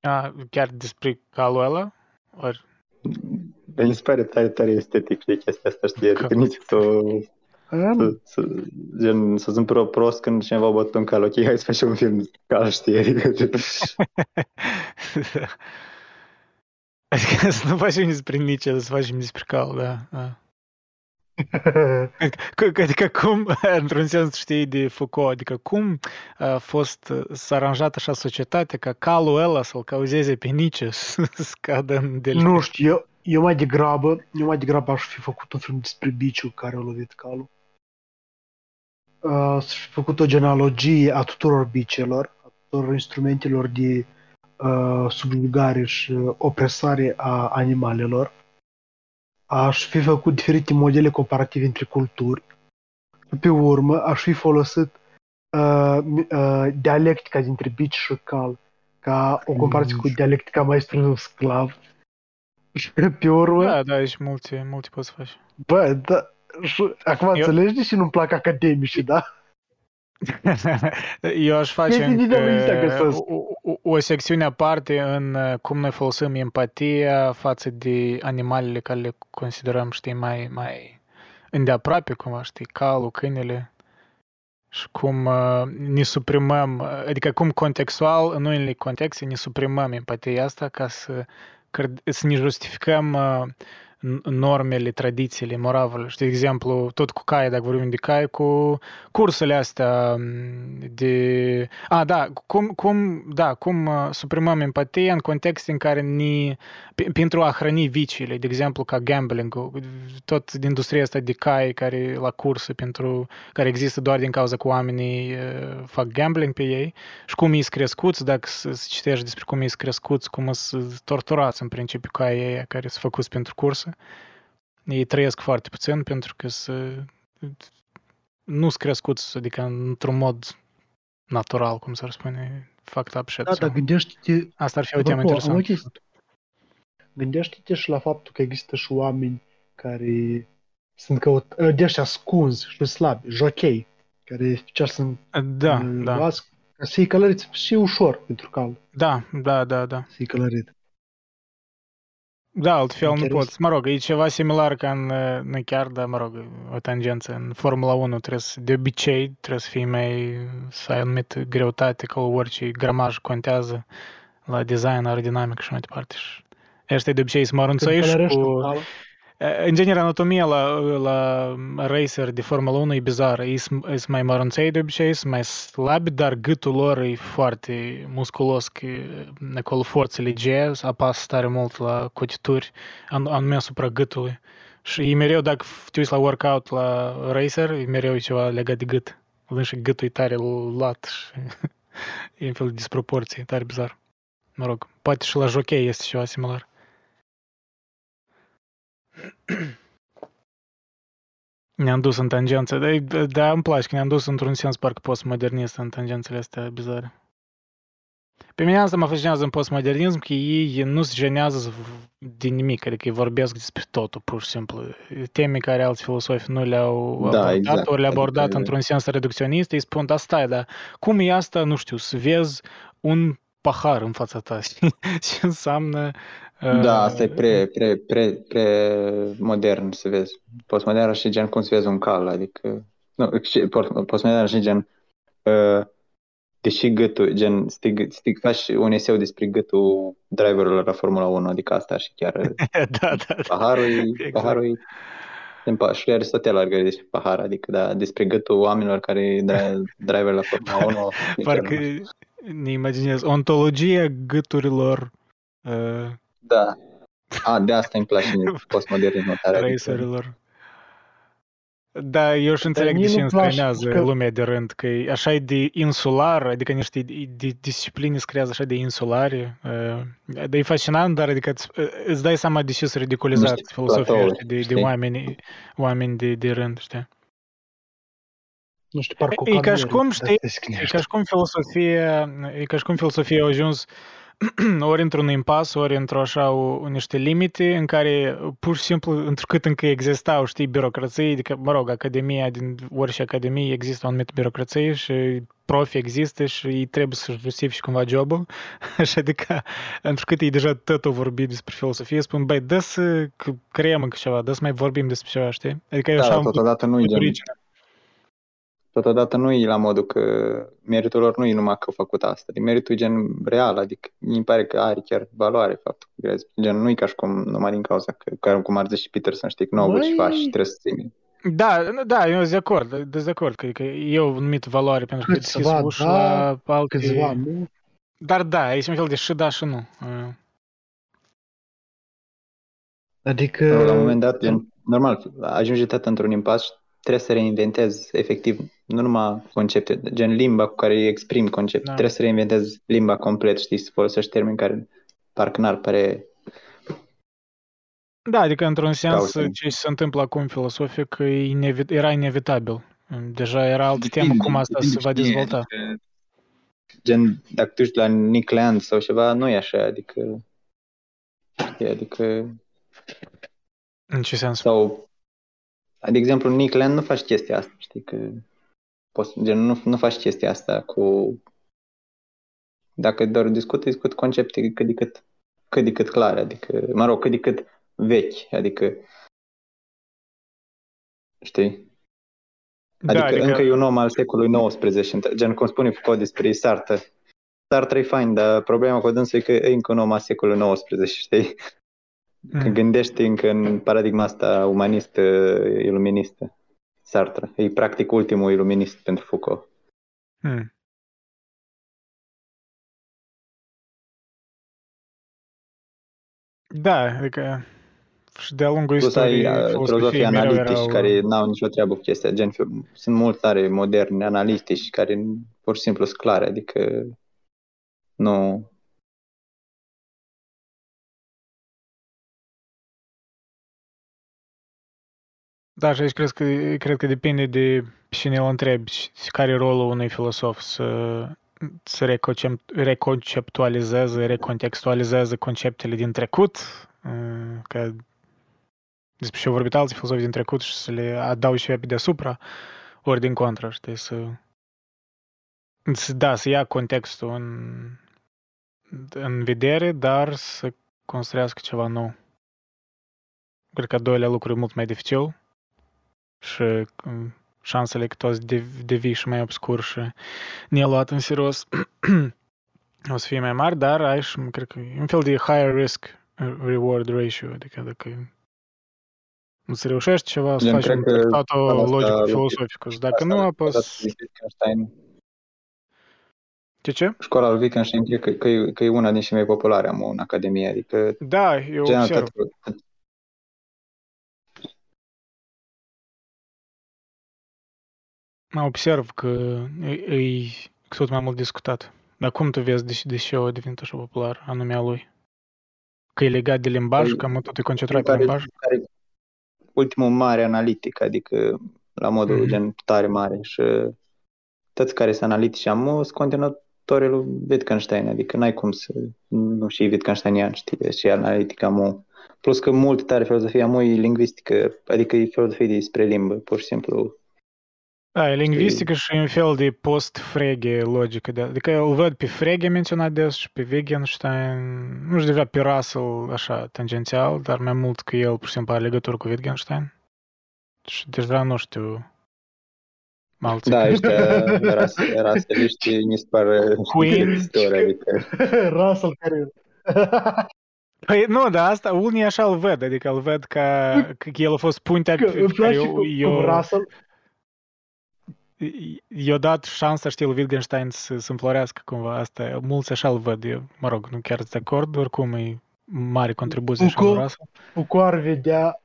Ah, chiar despre calul ăla? Or... Mi se pare tare, tare estetic, știi, chestia asta, știi, că nici tu gen, să sunt prost când cineva a bătut un cal, ok, hai să facem un film de cal, știi, adică adică să nu facem despre Nietzsche, să facem despre cal, da, da. Adică cum, într-un sens, știi, de Foucault, adică cum a fost s-a aranjat așa societatea ca calul ăla să-l cauzeze pe Nietzsche să scadă în delic. Nu știu, eu, eu mai degrabă, eu mai degrabă aș fi făcut un film despre biciul care a lovit calul. Uh, s-a făcut o genealogie a tuturor bicelor, a tuturor instrumentelor de uh, subjugare și opresare a animalelor. Aș fi făcut diferite modele comparative între culturi. Pe urmă, aș fi folosit uh, uh, dialectica dintre bici și cal ca o comparație cu dialectica maestrului sclav. Și pe urmă... Da, da, ești multe, multe poți să faci. Bă, da, și acum eu... înțelegi de ce nu-mi plac academici, da? Eu aș face încă o, o secțiune aparte în cum noi folosim empatia față de animalele care le considerăm, știi, mai, mai îndeaproape, cumva, știi, calul, câinele și cum uh, ne suprimăm, adică cum contextual, în unele contexte, ne suprimăm empatia asta ca să, să ne justificăm uh, normele, tradițiile, moravurile. Știi, de exemplu, tot cu cai, dacă vorbim de cai, cu cursurile astea de... A, da, cum, cum, da, cum suprimăm empatia în context în care ni... pentru a hrăni viciile, de exemplu, ca gambling-ul, tot industria asta de cai care la cursă pentru... care există doar din cauza că oamenii fac gambling pe ei și cum ei sunt crescuți, dacă se citești despre cum ei sunt crescuți, cum sunt torturați în principiu caii ei care sunt făcuți pentru cursă. Ei trăiesc foarte puțin pentru că să nu sunt crescuți, adică într-un mod natural, cum s-ar spune, fucked up shit. Da, dar gândește-te... Asta ar fi o temă interesantă. Gândește-te și la faptul că există și oameni care sunt căut... deși ascunzi și slabi, jockey, care chiar sunt... Da, da. Las, ca să-i călăriți și ușor pentru cal. Da, da, da, da. Să-i călăriți. Da, altfel nu poți. Mă rog, e ceva similar ca în, nu chiar, dar mă rog, o tangență. În Formula unu trebuie să, de obicei, trebuie să fii mai, să ai anumită greutate, că orice gramaj contează la design, aerodinamic și mai departe. Ăștia de obicei sunt mărunțăiși cu... În general, anatomia la, la racer de Formula unu e bizară. Ei sunt mai mărunței de obicei, sunt mai slabi, dar gâtul lor e foarte musculos, că acolo forțele G apasă tare mult la cutituri, anume asupra gâtului. Și e mereu, dacă te uiți la workout, la racer, e mereu ceva legat de gât. Și gâtul e tare lat și e un fel de disproporție, tare bizar. Mă rog, poate și la jockey este ceva similar. Ne-am dus în tangență, dar da, îmi place că ne-am dus într-un sens parcă postmodernist în tangențele astea bizare. Pe mine asta mă fascinează în postmodernism, că ei nu se jenează de nimic, adică ei vorbesc despre totul, pur și simplu. Teme care alți filosofi nu le-au da, abordat, exact. Ori le-au abordat adică, într-un sens reducționist, ei spun, da, stai, dar cum e asta, nu știu, să vezi un pahar în fața ta și înseamnă... Da, asta e pre, pre, pre, pre modern să vezi. Postmodern și gen cum să vezi un cal, adică... Nu, postmodern și gen... Uh, deși gâtul, gen, stig, stig, faci un eseu despre gâtul driverilor la Formula unu, adică asta și chiar... da, da, da. Paharul, exact. Paharul și lui Aristotel ar gări despre pahar, adică da, despre gâtul oamenilor care driver la Formula unu. Parcă ne imaginez, ontologia gâturilor... Uh... Da. A, de asta îmi place postmodernismul tare. Racerilor. Da, eu și înțeleg de ce înstrăinează că... lumea de rând, că așa e de insular, adică niște discipline se creează așa de insulare. Dar e fascinant, dar adică îți dai seama de ce sunt ridiculizați filosofia de, de oameni, oameni de, de rând, știi? Nu știu, parcă e, e ca și cum, știi, e ca și cum filosofia, e ca și cum filosofia a ajuns ori într-un impas, ori într-o așa o, niște limite în care pur și simplu, întrucât încă existau, știi, birocrații, adică, mă rog, academia, din orice academie există o anumită birocrație și profi există și ei trebuie să-și justifice cumva job-ul. Și adică, întrucât ei deja tot au vorbit despre filosofie, spun, băi, dă să creăm încă ceva, dă să mai vorbim despre ceva, știi? Adică eu da, așa totodată nu-i gen... Totodată nu e la modul că meritul lor nu e numai că au făcut asta. De meritul e gen real, adică îmi pare că are chiar valoare faptul că crezi. Gen nu e ca și cum numai din cauza că, că cum ar zice și Peterson, știi, nouă băi... și faci și trebuie să ține. Da, da, eu sunt de acord, de acord, cred că eu numit valoare pentru că deschis ușa da, la alte... Dar da, e un fel de și da și nu. Adică... La un moment dat, gen, normal, ajunge tot într-un impas trebuie să reinventez, efectiv, nu numai concepte, gen limba cu care exprim concept. Da. Trebuie să reinventez limba complet, știi, să folosești termeni care parcă n-ar pare... Da, adică, într-un sens, cauze. Ce se întâmplă acum filosofic era inevitabil. Deja era altă temă cum asta se va dezvolta. Gen, dacă tu ești la Nick Land sau ceva, nu e așa, adică... Știi, adică... În ce sens? Sau... De exemplu, Nick Land nu faci chestia asta, știi, că poți, gen, nu, nu faci chestia asta cu... Dacă doar discut, discut concepte cât de cât, cât de cât clare, adică, mă rog, cât de cât vechi, adică, știi? Adică, da, adică... încă e un om al secolului nouăsprezece, gen cum spune Foucault despre Sartre. Sartre e fain, dar problema cu dânsul e că e încă un om al secolului nouăsprezece, știi? Când gândești încă în paradigma asta umanistă, iluministă, Sartre. E practic ultimul iluminist pentru Foucault. Hmm. Da, adică și de-a lungul istoriei filozofii analitici erau... care n-au nicio treabă cu chestia. Gen, sunt mulți tare moderni, analitici, care pur și simplu sunt clare, adică nu... Da, și aici cred că, cred că depinde de cine îl întrebi, care e rolul unui filosof să, să reconceptualizeze, recontextualizeze conceptele din trecut, că despre ce au vorbit alți filosofi din trecut și să le adaugi și pe deasupra, ori din contră, știi, să, da, să ia contextul în, în vedere, dar să construiască ceva nou. Cred că a doilea lucru e mult mai dificil. Și șansele că toți devii și mai obscur și ne-a luat în serios o să fie mai mari, dar ai și, cred că e un fel de higher risk reward ratio, adică dacă îți reușești ceva, o să faci un tractat logic filosofic și dacă nu apăs... Ce, ce? Școala lui Wittgenstein că, că, că e una din cele mai populare am în Academie, adică... Da, eu observ. observ că e tot mai mult discutat. Dar cum tu vezi de, de ce a devenit așa popular anume a lui? Că e legat de limbaj, că mă tot e concentrat pe limbaj? Ultimul mare analitic, adică la modul mm. gen tare mare și toți care sunt analitici am sunt continuatorii lui Wittgenstein, adică n-ai cum să nu știi Wittgensteinian, știi, și analitic am. Plus că mult tare filozofia mea e lingvistică, adică e filozofie despre limbă, pur și simplu. Da, e lingvistică și e un fel de post-Frege logică. De, adică îl văd pe Frege menționat des și pe Wittgenstein, nu știu de pe Russell, așa, tangențial, dar mai mult că el, pur și simplu, are legătură cu Wittgenstein. Și deja nu știu alții. Da, ăștia Russell-iștii mi se pare istoria, adică. Russell care... Păi nu, dar asta, unii așa îl văd, adică îl văd ca că el a fost puntea că, pe care eu... eu... Russell... i-a dat șansa, știi, lui Wittgenstein să se înflorească cumva, asta, mulți așa îl văd, eu, mă rog, nu chiar de acord, oricum e mare contribuție și în Russell. Foucault ar vedea,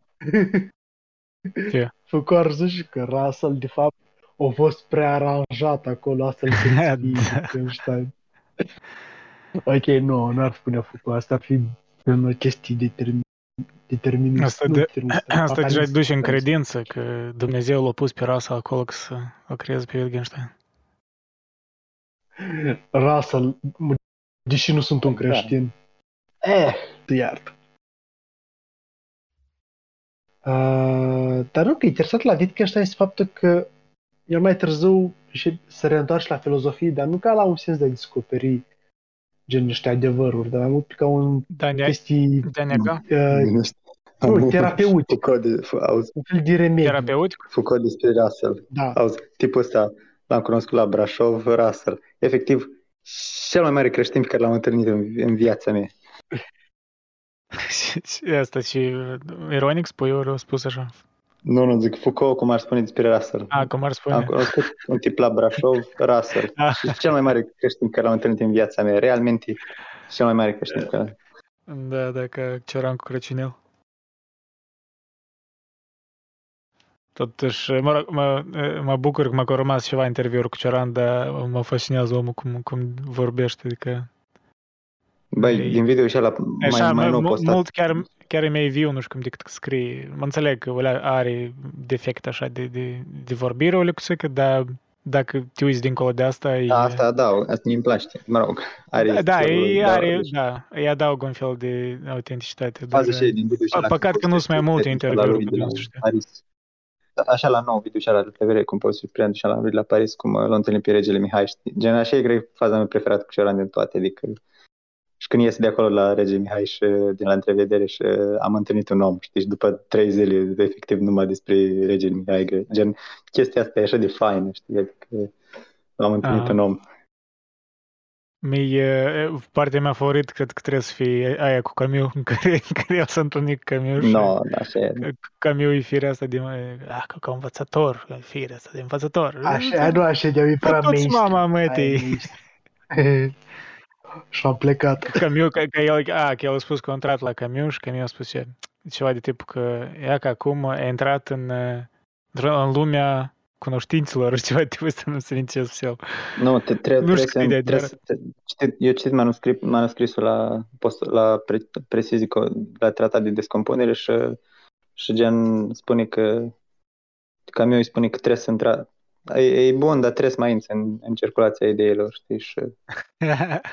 Foucault ar zice că Russell, de fapt, a fost prearanjat acolo, astfel să Wittgenstein. Ok, nu, n-ar spune Foucault, asta ar fi o chestie determinată. Determinist. Asta, de, asta deja duce în credință că Dumnezeu l-a pus pe Russell acolo că să o creeze pe Wittgenstein. Russell, deși nu sunt un creștin, da. Eh, te iartă. Uh, dar nu, că e interesat la Wittgenstein este faptul că el mai târziu se reîntoarce la filozofie, dar nu ca la un sens de a descoperi gen niște adevăruri, dar mai mult ca un Dania, chestii Daniaca? Uh, nu, terapeutic. Un fel de remediu. Terapeutic? Foucault despre Russell. Da. Auzi, tipul ăsta l-am cunoscut la Brașov, Russell. Efectiv, cel mai mare creștin pe care l-am întâlnit în, în viața mea. Asta și ironic spui, ori o spus așa? Nu, nu, zic Foucault, cum ar spune despre Russell. A, cum ar spune. Am cunoscut un tip la Brașov, Russell. A. Și cel mai mare creștin care l-am întâlnit în viața mea. Realmente cel mai mare creștin care... Da, dacă cioram cu Crăciunel. Totuși, mă rog, mă, mă bucur că m-a rămas ceva interviuri cu Cioran, dar mă fascinează omul cum, cum vorbește, adică... Băi, din video și ăla mai, așa, mai nou postat. Mult chiar, chiar e mai viu, nu știu cum decât scrie. Mă înțeleg că are defect așa de, de, de vorbire o lecuțică, dar dacă te uiți dincolo de asta... E... Asta, da, asta mi-mi place, mă rog. Are da, îi are, da, îi adaugă un fel de autenticitate. Păcat că nu sunt mai multe interviuri cu Paris. Așa la nou video și ala de T V R, cum poți fi prietenul și ala la Paris, cum l-a întâlnit pe regele Mihai. Gen, așa e, cred, faza mea preferată cu Cioran din toate, adică... Și când iese de acolo la Rege Mihai și din la întrevedere și am întâlnit un om, știi, și după trei zile, efectiv, numai despre Rege Mihai, gen, chestia asta e așa de faină, știi, adică l-am întâlnit A. un om. Mie, partea mea favorită, cred că trebuie să fie aia cu Camus, în care, care eu s-a întâlnit cu Camus și no, așa e. Camus e firea asta de, ah, ca învățător, firea asta de învățător. Așa, nu așa de-a mi prea mești. Toți mama mătii. Și-am plecat. Camus, că, că, el, a, că el a spus contrat la Camus și Camus a spus ceva de tipul că ea că acum a intrat în, în lumea cunoștințelor și ceva de tipul ăsta, nu se vince să el. Nu, te trebuie să... Eu citit manuscrit, manuscrisul la, la pre, Presizico, la tratat de descompunere și, și gen spune că Camus îi spune că trebuie să intra... E, e bun, dar trebuie să mai inți în, în circulația ideilor, știi? Și,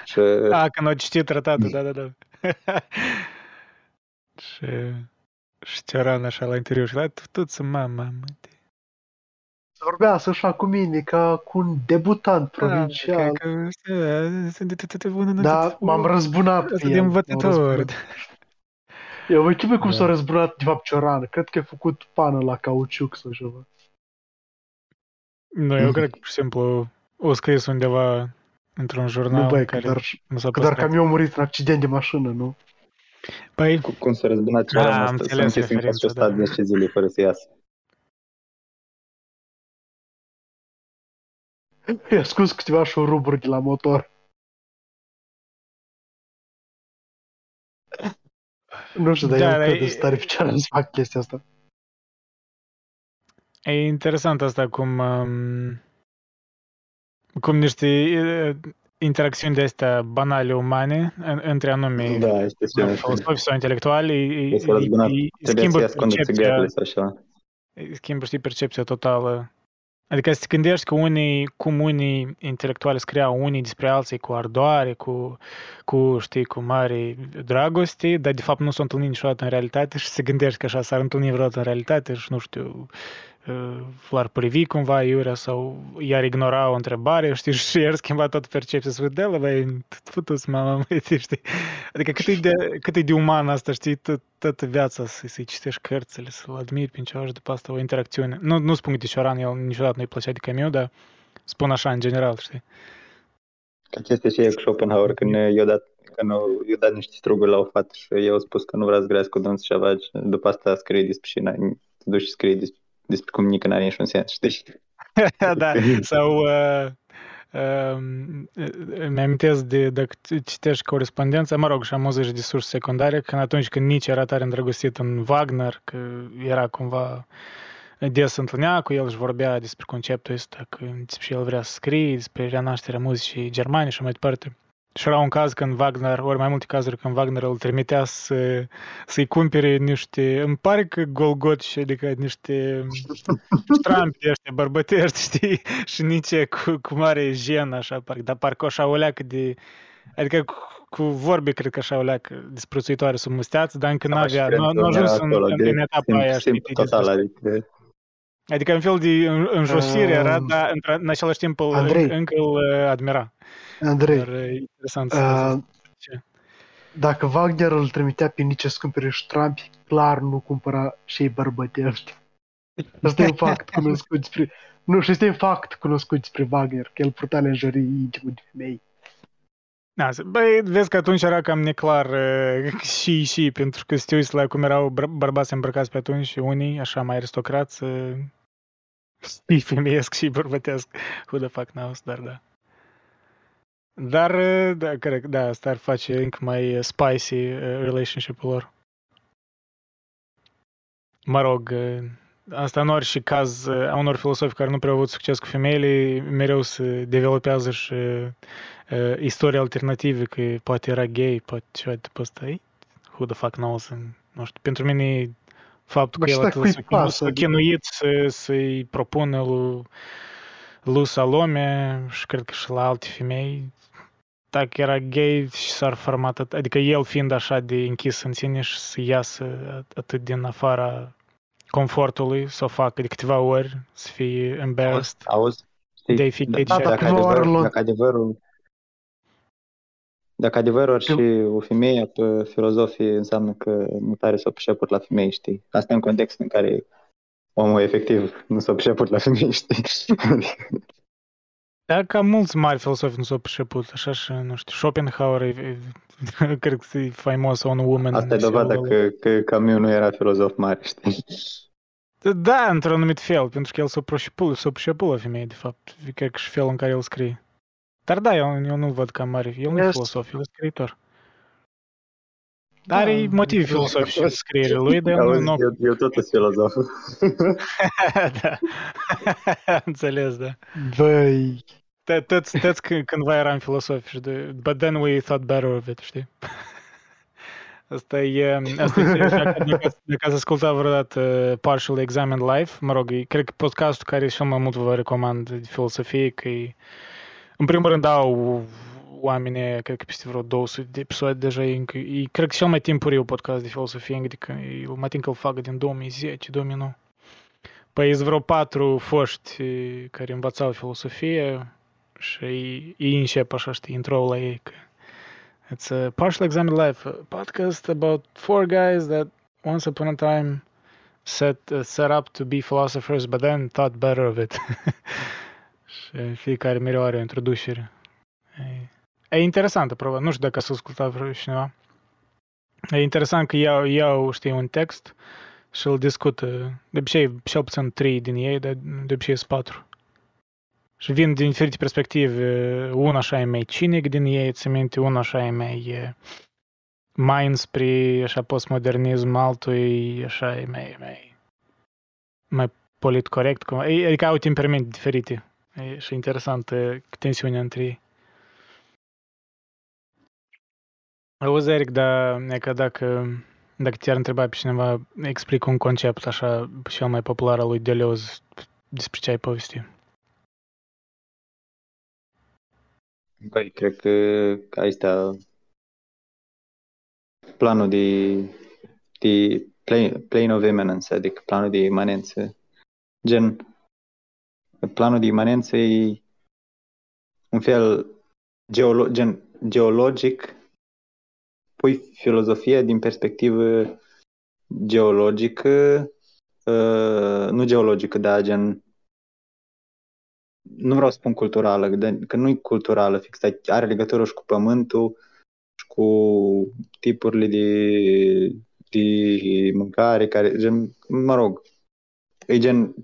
și... A, când o citit tratatul, da, da, da. și, și Cioran așa la interior și la tutuță, mama, mă, te... Vorbea să așa cu mine, ca cu un debutant provincial. Da, m-am răzbunat pe el. De învățător. Eu mă chipui cum s-a răzbunat, de fapt, Cioran. Cred că a făcut pană la cauciuc sau ceva. Nu, eu cred că, pur și simplu, o scris undeva într-un jurnal. Nu, băi, care dar, nu s-a dar Camus a murit în accident de mașină, nu? Păi... Cu, cum s-a răzbunat Cioran ăsta, să închis în casă stat de zece zile fără să iasă. I-a scos câteva șuruburi de la motor. Nu știu, dar da, eu cred de stare pe Cioran să fac chestia asta. E interesant asta cum um, cum niște interacțiuni de astea banale umane între anume da, filosofi sau intelectuali schimbă percepția, schimbă, știi, percepția totală. Adică să te gândești că unii, cum unii intelectuali scriau unii despre alții cu ardoare, cu, cu, știi, cu mare dragoste, dar de fapt nu s-au întâlnit niciodată în realitate și se gândești că așa s-ar întâlni vreodată în realitate și, nu știu, l-ar privi cumva iurea sau i-ar ignora o întrebare, știi, și i-ar schimba toată percepția. Să de la băi, fătu-ți mama, știi? Adică cât e de, cât e de uman asta, știi, toată viața să-i citești cărțile, să-l admiri prin ceva și după asta o interacțiune. Nu, nu spun că Tişoran, el niciodată nu-i plăcea de Camus, dar spun așa în general, știi? Ca chestia și e cu Schopenhauer, când i-a dat, dat niște struguri la o fată și i-au spus că nu vrea să grească cu dânsul și avea, după asta scrie despre și te duci și scrie despre despre cum nici n-are niciun sens, știi? Da, sau uh, uh, mi-amintesc de, dacă citești Corespondența, mă rog, și am muzici de surse secundare, când atunci când Nietzsche era tare îndrăgostit în Wagner, că era cumva des întâlnea cu el și vorbea despre conceptul ăsta, că și el vrea să scrie despre renașterea muzicii germane și mai departe. Și era un caz când Wagner, ori mai multe cazuri când Wagner îl trimitea să, să-i cumpere niște, îmi pare că golgoci, adică niște ștrampi ăștia bărbătești, știi? Și Nietzsche cu, cu mare jenă, așa, parcă, dar parcă așa o leacă de, adică cu, cu vorbe, cred că așa o leacă disprețuitoare sub musteață, dar încă n-avea, nu a ajuns în, în, în etapa aia, știi? Adică în fel de înjosire era, dar în același timp încă îl admira. Andrei, dar, interesant, uh, dacă Wagner îl trimitea pe Nietzsche să cumpere ștrampi, clar nu cumpăra și-i bărbătești. Asta e un fapt cunoscut despre... Nu, și este un fapt cunoscut despre Wagner, că el purta lenjerii intimă de femei. Băi, vezi că atunci era cam neclar uh, și și, pentru că știu la cum erau bărbați îmbrăcați pe atunci, unii, așa mai aristocrați, uh, și femeiesc și bărbătesc. Who the fuck knows, dar da. Dar, da, cred că da, asta ar face încă mai spicy uh, relationship-ul lor. Mă rog, uh, asta în orice caz uh, a unor filosofi care nu prea au avut succes cu femeile, mereu se developează și uh, uh, istorii alternative, că poate era gay, poate ceva de pe ăsta. Who the fuck knows? Nu știu, pentru mine faptul că el atât s-a chinuit să-i propună lui lui Salome și cred că și la alte femei, dacă era gay și s-ar format, adică el fiind așa de închis în sine și să iasă atât din afara confortului, să o facă de câteva ori, să fie embarrassed. Auzi? De fi gay și dacă adevărul dacă adevărul ar și o femeie, pe filozofie înseamnă că mutare s-o priceput la femei, știi? Asta în context în care omul efectiv nu s-a priceput la femei, știi? Dar ca mulți mari filosofi nu s-au priceput, așa și, nu știu, Schopenhauer, e, e, cred că e faimos on woman. Asta e dovada că, că Camus nu era filozof mare, știi? Da, într-un anumit fel, pentru că el s-a priceput, s-a priceput la femei, de fapt, cred că și felul în care el scrie. Dar da, eu, eu nu-l văd ca mare, el nu e filosof, el e scriitor. Dar are motive filosofice în scrierile lui, dar nu... Eu, eu tot sunt filozof. Da. Înțeles, da. Băi... Toți cândva eram filosofici, but then we thought better of it, știi? Asta e... Asta e dacă ați ascultat vreodată Partial Examined Life, mă rog, cred că podcastul care cel mai mult vă recomand de filosofie, că în primul rând au... oamenii, cred că peste vreo două sute de episoade deja, e, e cred că cel mai timpuriu podcast de filosofie, adică eu mă tin că îl fac din două mii zece două mii nouă. Păi sunt vreo patru foști care învățau filosofie și ei încep așa, știi, intro-ul la ei. Că it's a Partial Examined Life, a podcast about four guys that once upon a time set, uh, set up to be philosophers but then thought better of it. Și fiecare mereu are o introducere. E... E interesantă, probabil. Nu știu dacă s-a ascultat vreo cineva. E interesant că iau, iau știi, un text și îl discută. De obicei, cel puțin trei din ei, dar de obicei sunt patru. Și vin din diferite perspective. Una așa e mai cinic din ei, ți minte, una așa e mai mai înspre așa postmodernism, altul e așa e mai mai, mai politcorect. Adică au temperamente diferite. E și interesantă tensiunea între ei. Auzi, Eric, dar e că dacă, dacă ți-ar întreba pe cineva, explic un concept așa cel mai popular al lui Deleuze, despre ce ai povesti? Păi, cred că astea, planul de, de plane, plane of immanence, adică planul de imanență, gen, planul de imanență e un fel geolo- gen, geologic, pui filozofia din perspectivă geologică, uh, nu geologică, dar gen, nu vreau să spun culturală, că nu e culturală fix, are legătură și cu pământul, și cu tipurile de, de mâncare, care, gen, mă rog, e gen,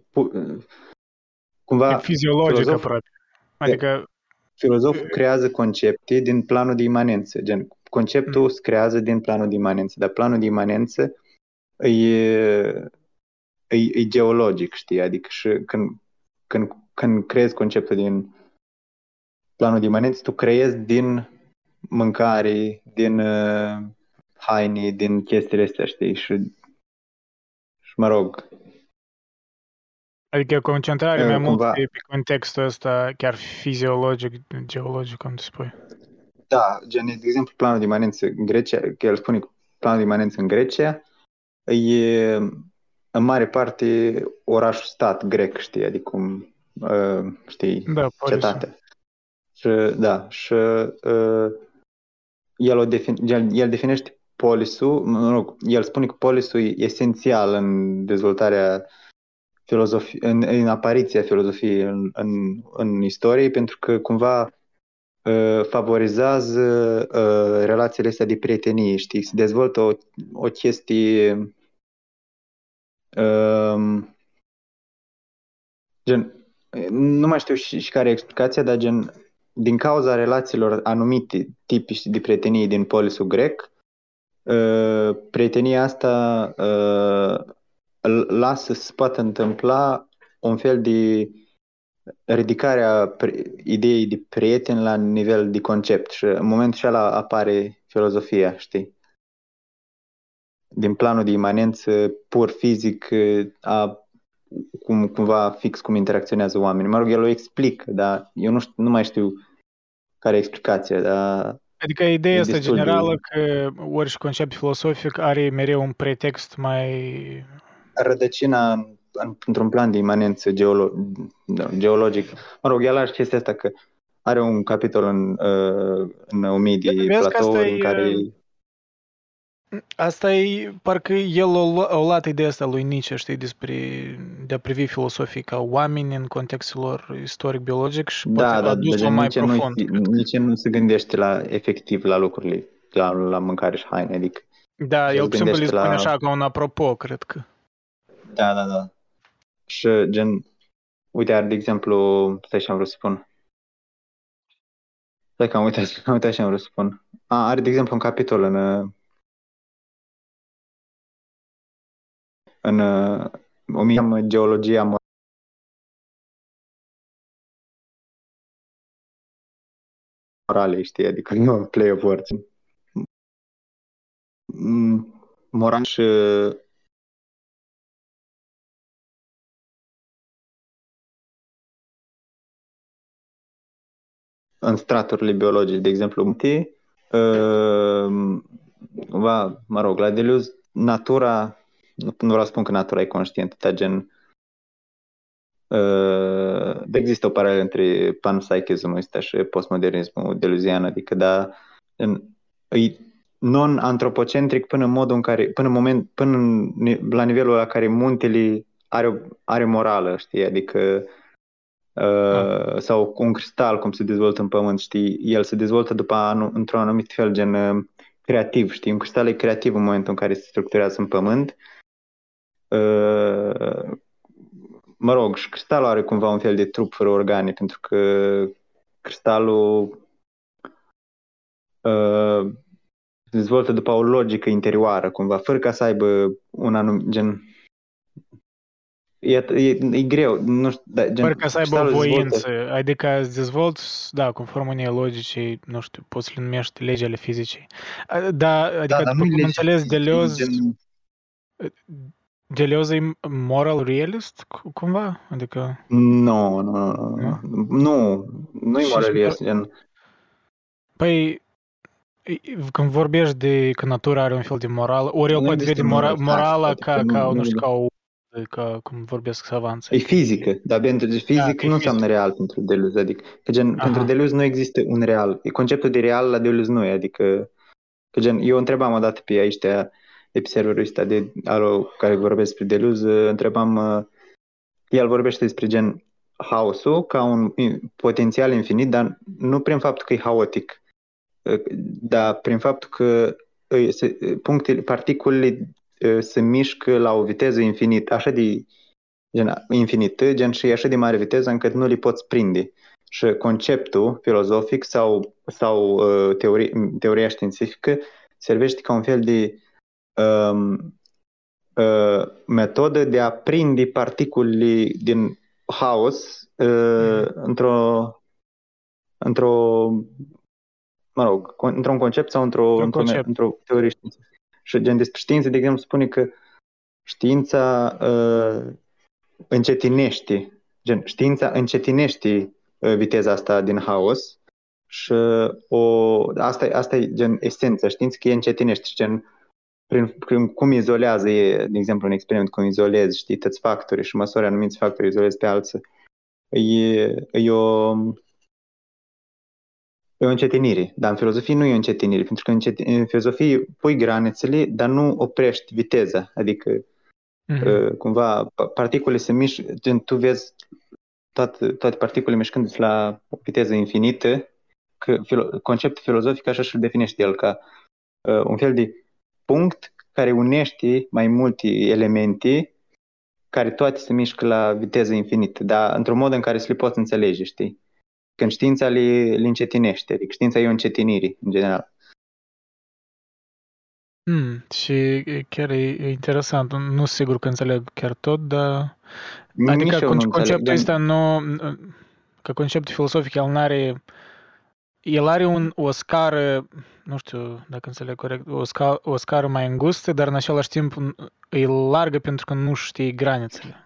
cumva... E fiziologică, filozof, prate. Adică... Filozoful creează concepte din planul de imanență, gen, conceptul mm. se creează din planul de imanență, dar planul de imanență e, e, e geologic, știi, adică și când, când când creezi conceptul din planul de imanență, tu creezi din mâncare, din uh, haine, din chestiile astea, știi? Și, și mă rog. Adică concentrarea mai cumva... mult pe contextul ăsta chiar fiziologic, geologic, cum te spui. Da, gen, de exemplu, planul de imanență în Grecia, că el spune planul de imanență în Grecia, e în mare parte orașul stat grec, știi? Adică cum... Uh, știi, da, cetate. Și, da, și uh, el, o defin- el, el definește polisul, mă rog, el spune că polisul e esențial în dezvoltarea filozofiei, în, în apariția filozofiei în, în, în istorie, pentru că cumva uh, favorizează uh, relațiile astea de prietenie, știi, se dezvoltă o, o chestie uh, gen nu mai știu și, și care e explicația, dar gen, din cauza relațiilor anumite tipici de prietenie din polisul grec, uh, prietenia asta uh, lasă să poată întâmpla un fel de ridicarea pre- ideii de prieten la nivel de concept și în momentul și ala apare filozofia, știi? Din planul de imanență pur fizic a cum cumva fix cum interacționează oamenii. Mă rog, el o explică, dar eu nu, știu, nu mai știu care e explicația, dar... Adică ideea asta generală de... că orice concept filosofic are mereu un pretext mai... Rădăcina în, într-un plan de imanență geolo... geologic. Mă rog, el are chestia asta că are un capitol în, în Omid de Platouri în care... E... Asta e, parcă el a luat ideea asta lui Nietzsche, știi, despre de a privi filosofii ca oameni în contextul lor istoric-biologic și da, poate da, a dus-o mai Nietzsche profund. Nu, Nietzsche nu se gândește la, efectiv la lucrurile, la, la mâncare și haine, adică... Da, el simplu îi spune la... așa ca un apropo, cred că. Da, da, da. Și gen, uite, ar, de exemplu, stai și am vrut să spun... Stai că am uitat, am uitat și am vrut să spun. A, are, de exemplu, un capitol în... în uh, geologia mă... morale, știi, adică nu play of words. Moral și în straturile biologice, de exemplu, uh, va, mă rog, la Deleuze, natura Nu, nu vreau să spun că natura e conștientă, dar gen... Uh, există o paralelă între panpsychismul ăsta și postmodernismul deluzian, adică da, în, e non-antropocentric până în modul în care, până, moment, până în, la nivelul la care muntele are, are morală, știi, adică... Uh, sau un cristal, cum se dezvoltă în pământ, știi, el se dezvoltă după anu, într-un anumit fel, gen uh, creativ, știi, un cristal e creativ în momentul în care se structurează în pământ. Uh, mă rog, și cristalul are cumva un fel de trup fără organe, pentru că cristalul uh, se dezvoltă după o logică interioară, cumva, fără ca să aibă un anum, gen E, e, e greu, nu știu, da, gen, sper că să aibă voință, adică îți dezvolți, da, conform unei logice, nu știu, poți să le numești legile ale fizicii. Da, adică, da, dar nu cum înțeles, Deleuze, gen... Deleuze e moral realist, cumva? Adică... Nu, nu, nu, nu, nu e moral realist, gen... Păi... Când vorbești de că natura are un fel de moral, ori el poate vede mora, morala ca, ca, nu știu, ca o... Ca, cum vorbesc să avanțe. E fizică, dar pentru fizic da, nu înseamnă real pentru Deleuze, adică, că gen, pentru Deleuze nu există un real. Conceptul de real la Deleuze nu e, adică, că gen, eu întrebam odată pe aici, de pe serverul ăsta de alo, care vorbesc despre Deleuze, întrebam, el vorbește despre gen haosul ca un potențial infinit, dar nu prin faptul că e haotic, dar prin faptul că punctele, particulele se mișcă la o viteză infinită, așa de gen, infinită, gen și așa de mare viteză încât nu le poți prinde. Și conceptul filozofic sau, sau teorie, teoria științifică servește ca un fel de um, uh, metodă de a prinde particulele din haos uh, mm. într-o într-o mă rog, într-un concept sau într-o, într-un concept. într-o teorie științifică. Și gen despre știință, de exemplu, spune că știința uh, încetinește, gen, știința încetinește uh, viteza asta din haos și uh, o, asta, asta e gen esența științei, că e încetinește, gen, prin, prin cum izolează, e, de exemplu, un experiment, cum izolezi, știi, tăți factori și măsori anumiți factori, izolezi pe alții, e, e o... E o încetinire, dar în filozofie nu e o încetinire, pentru că în, încet... în filozofie pui granițele, dar nu oprești viteza, adică uh-huh. cumva particule se mișcă, gen tu vezi toate, toate particulele mișcându-se la o viteză infinită, că filo... conceptul filozofic așa și-l definește el, ca uh, un fel de punct care unește mai multe elemente, care toate se mișcă la viteză infinită, dar într-un mod în care să le poți înțelege, știi? Când știința le, le încetinește, adică știința e o încetinire, în general. Mm, și chiar e, e interesant, nu sigur că înțeleg chiar tot, dar... Adică con- conceptul înțeleg, ăsta nu... Că conceptul filosofic, el n-are... El are un, o scară, nu știu dacă înțeleg corect, o, sca, o scară mai îngustă, dar în același timp e largă pentru că nu știe granițele.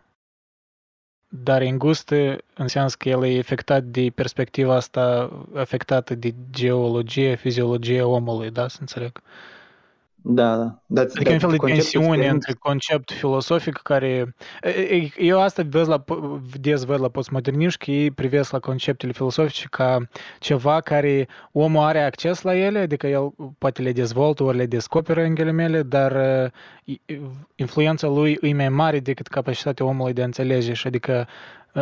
Dar îngustă în sens că el e afectat de perspectiva asta afectată de geologie, fiziologie omului, da, să înțeleg? Da, da. That's, adică un fel de tensiune între concept filosofic care... Eu asta des la, des văd la postmoderniști, că ei privesc la conceptele filosofice ca ceva care omul are acces la ele, adică el poate le dezvoltă, ori le descoperă în ghilimele, dar influența lui e mai mare decât capacitatea omului de a înțelege și adică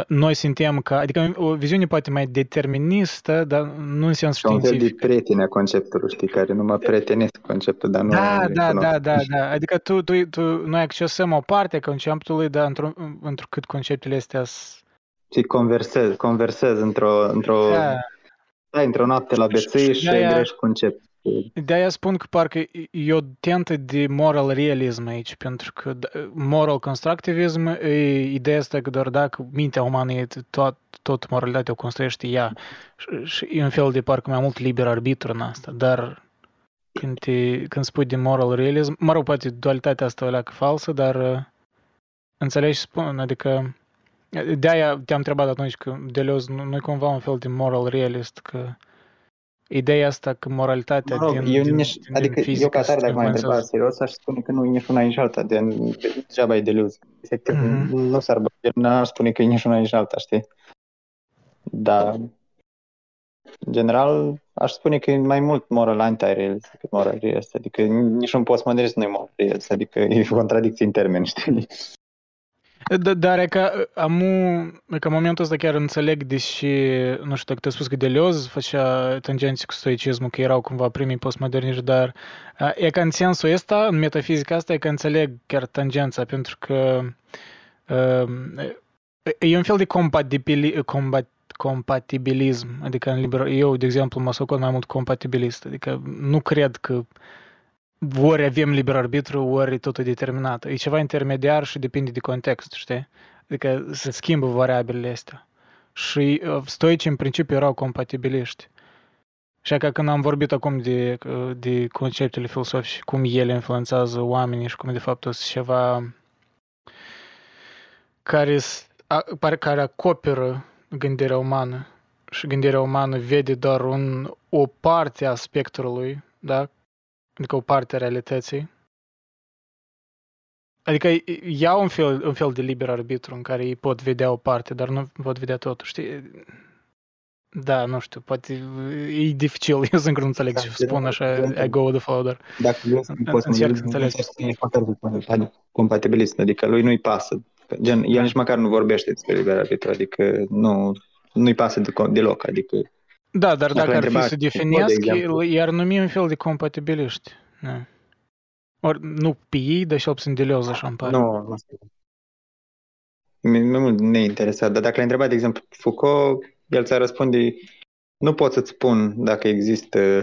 noi suntem ca... Adică o viziune poate mai deterministă, dar nu în sens științific. Un fel de prietene conceptul, știi, care nu mă prietenesc conceptul, dar nu... Da, da, da, da, da. Adică tu, tu, tu, noi accesăm o parte a conceptului, dar într-un, întrucât conceptele astea... Și conversezi, conversezi într-o... într-o da. Da, într-o noapte la beții și grești concept. De-aia spun că parcă e o tentă de moral realism aici, pentru că moral constructivism e ideea asta că doar dacă mintea umană e tot, tot moralitatea o construiește ea și e un fel de parcă mai mult liber arbitru în asta, dar când, te, când spui de moral realism, mă rog, poate dualitatea asta o leacă falsă, dar înțelegi spun, adică de-aia te-am întrebat atunci că Deleuze nu e cumva un fel de moral realist, că ideea asta că moralitatea mă rog, din, eu din, nici, din adică fizică... Eu ca tare, dacă m-ai întrebat serios, aș spune că nu e nici una nici alta, de, degeaba e Deleuze. Efectiv, mm-hmm. nu s-ar băie, n-ar spune că e nici una nici alta, știi? Dar, în general, aș spune că e mai mult moral anti-realist decât moral realist, adică nici un postmodernist nu e moral realist, adică e o contradicție în termeni, știi? Da, dar e că amu, că în momentul ăsta chiar înțeleg, deși, nu știu, dacă te-ai spus că Deleuze făcea tangenții cu stoicismul, că erau cumva primii postmoderniști, dar e că în sensul ăsta, în metafizica asta, e că înțeleg chiar tangența, pentru că e un fel de compatibili, combat, compatibilism, adică în liber, eu, de exemplu, mă socot mai mult compatibilist, adică nu cred că ori avem liber arbitru, ori totul determinat. E ceva intermediar și depinde de context, știi? Adică se schimbă variabilele astea. Și stoicii în principiu erau compatibiliști. Și că când am vorbit acum de, de conceptele filosofice, cum ele influențează oamenii și cum de fapt sunt ceva care, care acoperă gândirea umană și gândirea umană vede doar un, o parte a spectrului, da? Adică o parte a realității. Adică iau un fel, un fel de liber arbitru în care ei pot vedea o parte, dar nu pot vedea totul, știi? Da, nu știu, poate e dificil, eu sunt nu înțeleg și spun așa, I go with the flow, dar încerc să înțeleg. Compatibilist, adică lui nu-i pasă, gen, el nici măcar nu vorbește despre liber arbitru, adică nu, nu-i pasă deloc, adică... Da, dar dacă ar fi să definesc, i-ar numi un fel de compatibiliști, da. Or, nu pe ei, dar și-l puțin delioz așa, îmi pare. Nu, mai mult ne-e interesat, dar dacă l-ai întrebat, de exemplu, Foucault, el ți-a răspunde, nu pot să-ți spun dacă există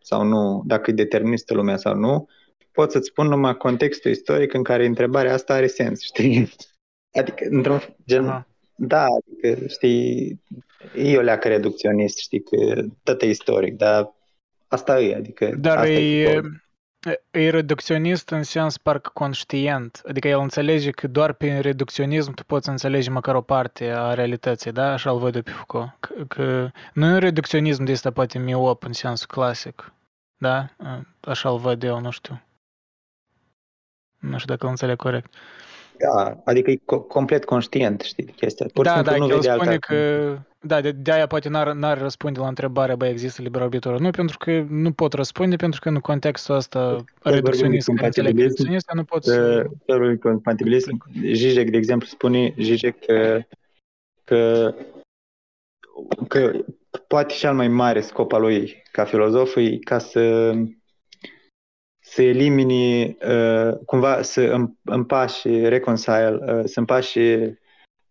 sau nu, dacă e deterministă lumea sau nu, pot să-ți spun numai contextul istoric în care întrebarea asta are sens, știi? Adică, într-un gen, uh-huh. Da, adică, știi, eu leacă reducționist, știi, că tot e istoric, dar asta e, adică... Dar asta e... e... E reducționist în sens parcă conștient, adică el înțelege că doar prin reducționism tu poți înțelege măcar o parte a realității, da? Așa îl văd eu pe Foucault. C- că nu e un reducționism de ăsta poate miop în sensul clasic, da? Așa îl văd eu, nu știu. Nu știu dacă îl înțeleg corect. Da, adică e co- complet conștient, știi, chestia. Pur da, da, el spune că... Da, de, de aia poate n-ar, n-ar răspunde la întrebarea, bă, există liber arbitru. Nu, pentru că nu pot răspunde, pentru că în contextul ăsta reducționist, reducționist, nu pot să... Compatibilism, Zizek, de exemplu, spune Zizek că, că, că poate cel mai mare scop al lui ca filozof e ca să, să elimini, cumva să împași, reconcile, să împași...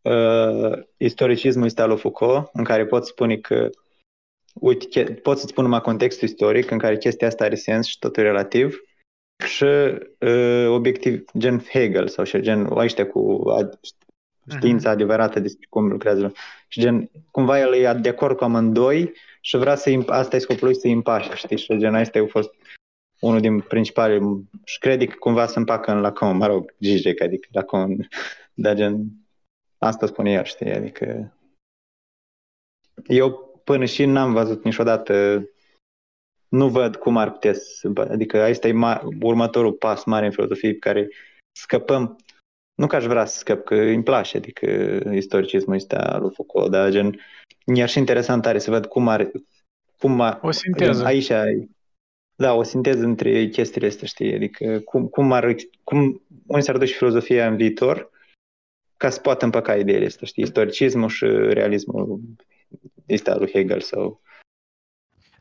Uh, istoricismul este al lui Foucault, în care pot spune că uite, pot să-ți spun numai contextul istoric în care chestia asta are sens și totul relativ și uh, obiectiv gen Hegel sau și gen ăștia cu știința adevărată despre cum lucrează și gen, cumva el e de acord cu amândoi și vrea să asta e scopul lui să îi împace, știi, și gen asta a fost unul din principale și cred că cumva se împacă în Lacan, mă rog, Zizek, adică Lacan, dar gen asta spune el, știi, adică eu până și n-am văzut niciodată, nu văd cum ar putea să, adică asta e ma, următorul pas mare în filozofie pe care scăpăm, nu că aș vrea să scăp, că îmi place, adică istoricismul ăsta lui Foucault, dar gen, mi-ar și interesant are să văd cum ar, cum ar, o sinteză. Aici ai, da, o sinteză între chestiile astea, știi, adică cum, cum ar, cum, unde s-ar duce filozofia în viitor, ca să poată împăca ideile astea, știi, istoricismul și realismul ăsta lui Hegel sau...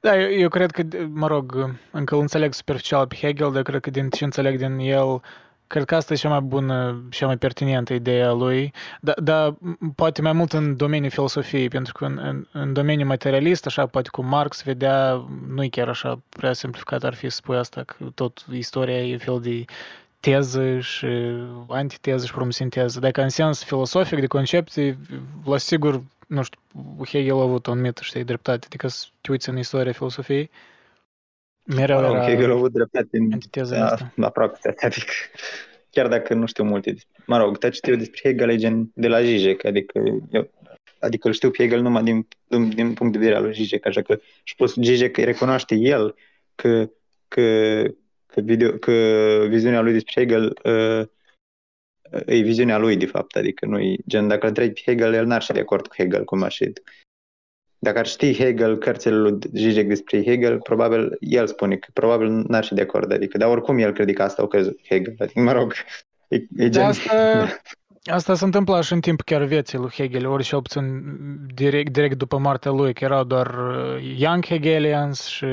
Da, eu, eu cred că, mă rog, încă îl înțeleg superficial pe Hegel, dar cred că din ce înțeleg din el, cred că asta e cea mai bună, cea mai pertinentă idee a lui, dar da, poate mai mult în domeniul filosofiei, pentru că în, în, în domeniul materialist, așa, poate cu Marx vedea, nu-i chiar așa prea simplificat ar fi să spui asta, că tot istoria e fel de... teză și antiteză și promosinteză. Dacă în sens filosofic de concepte, la sigur, nu știu, Hegel a avut un mit, știi, dreptate. Adică să te uiți în istoria filosofiei, mereu era Hegel a avut dreptate în aproape, adică chiar dacă nu știu multe. Mă rog, tot ce știu despre Hegel e gen de la Zizek, adică eu, adică îl știu pe Hegel numai din, din, din punct de vedere al lui Zizek, așa că și plus Zizek recunoaște el că, că Că, video, că viziunea lui despre Hegel uh, e viziunea lui, de fapt, adică nu-i gen, dacă îl treci pe Hegel, el n-ar fi de acord cu Hegel, cum aș fi. Dacă ar ști Hegel, cărțile lui Zizek despre Hegel, probabil el spune că probabil n-ar fi de acord, adică, dar oricum el crede că asta o crezut Hegel, adică, mă rog, e, e gen... Asta, asta se întâmpla și în timpul chiar vieții lui Hegel, ori și-o puțin direct, direct după moartea lui, că erau doar Young Hegelians și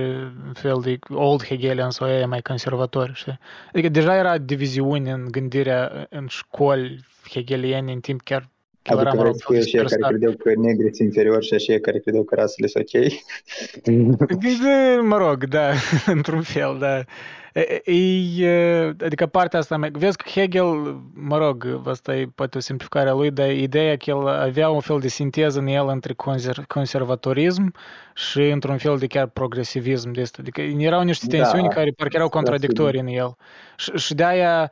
fel de Old Hegelians, o aia mai conservatori, știi? Adică deja era diviziune în gândirea în școli hegeliene, în timp chiar... chiar adică vreau să fie aceia care credeau că negri sunt inferiori și aceia care credeau că rasele sunt ok? Deci, mă rog, da, într-un fel, da. E, adică partea asta, vezi că Hegel, mă rog, asta e poate o simplificare a lui, dar ideea că el avea un fel de sinteză în el între conservatorism și într-un fel de chiar progresivism. De asta. Adică erau niște tensiuni da, care parcă erau contradictorii în el. Și, și de-aia,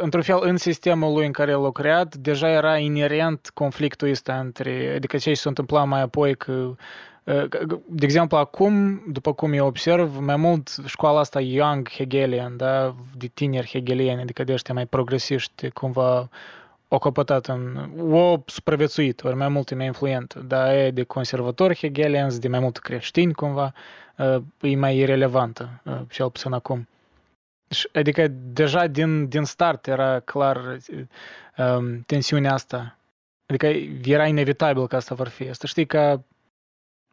într-un fel, în sistemul lui în care el a creat, deja era inerent conflictul ăsta între, adică ce se întâmpla mai apoi că de exemplu, acum, după cum eu observ, mai mult școala asta young hegelian, da, de tineri hegelieni, adică de ăștia mai progresiști, cumva o căpătat în... o supraviețuit, ori mai mult e mai influent, dar e de conservatori hegelians, de mai mult creștini, cumva, e mai irelevantă, cel puțin acum. Adică deja din, din start era clar tensiunea asta. Adică era inevitabil că asta vor fi. Asta știi că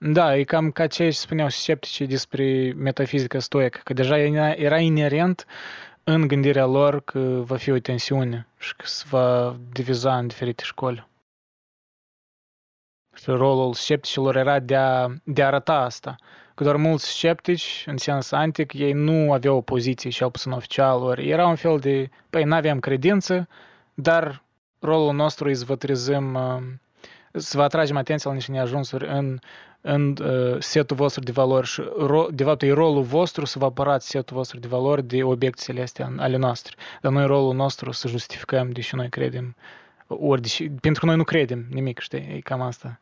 da, e cam ca ce spuneau scepticii despre metafizică stoică, că deja era inerent în gândirea lor că va fi o tensiune și că se va diviza în diferite școli. Și rolul scepticilor era de a, de a arăta asta. Că doar mulți sceptici, în sens antic, ei nu aveau o poziție, cel puțin oficial, ori era un fel de, păi, n-aveam credință, dar rolul nostru e să vă trezim, să vă atragem atenția la niște neajunsuri în în uh, setul vostru de valori și, ro- de fapt, e rolul vostru să vă apărați setul vostru de valori de obiecțiile astea ale noastre. Dar noi rolul nostru să justificăm deși noi credem, ori deși, pentru că noi nu credem nimic, știi? E cam asta.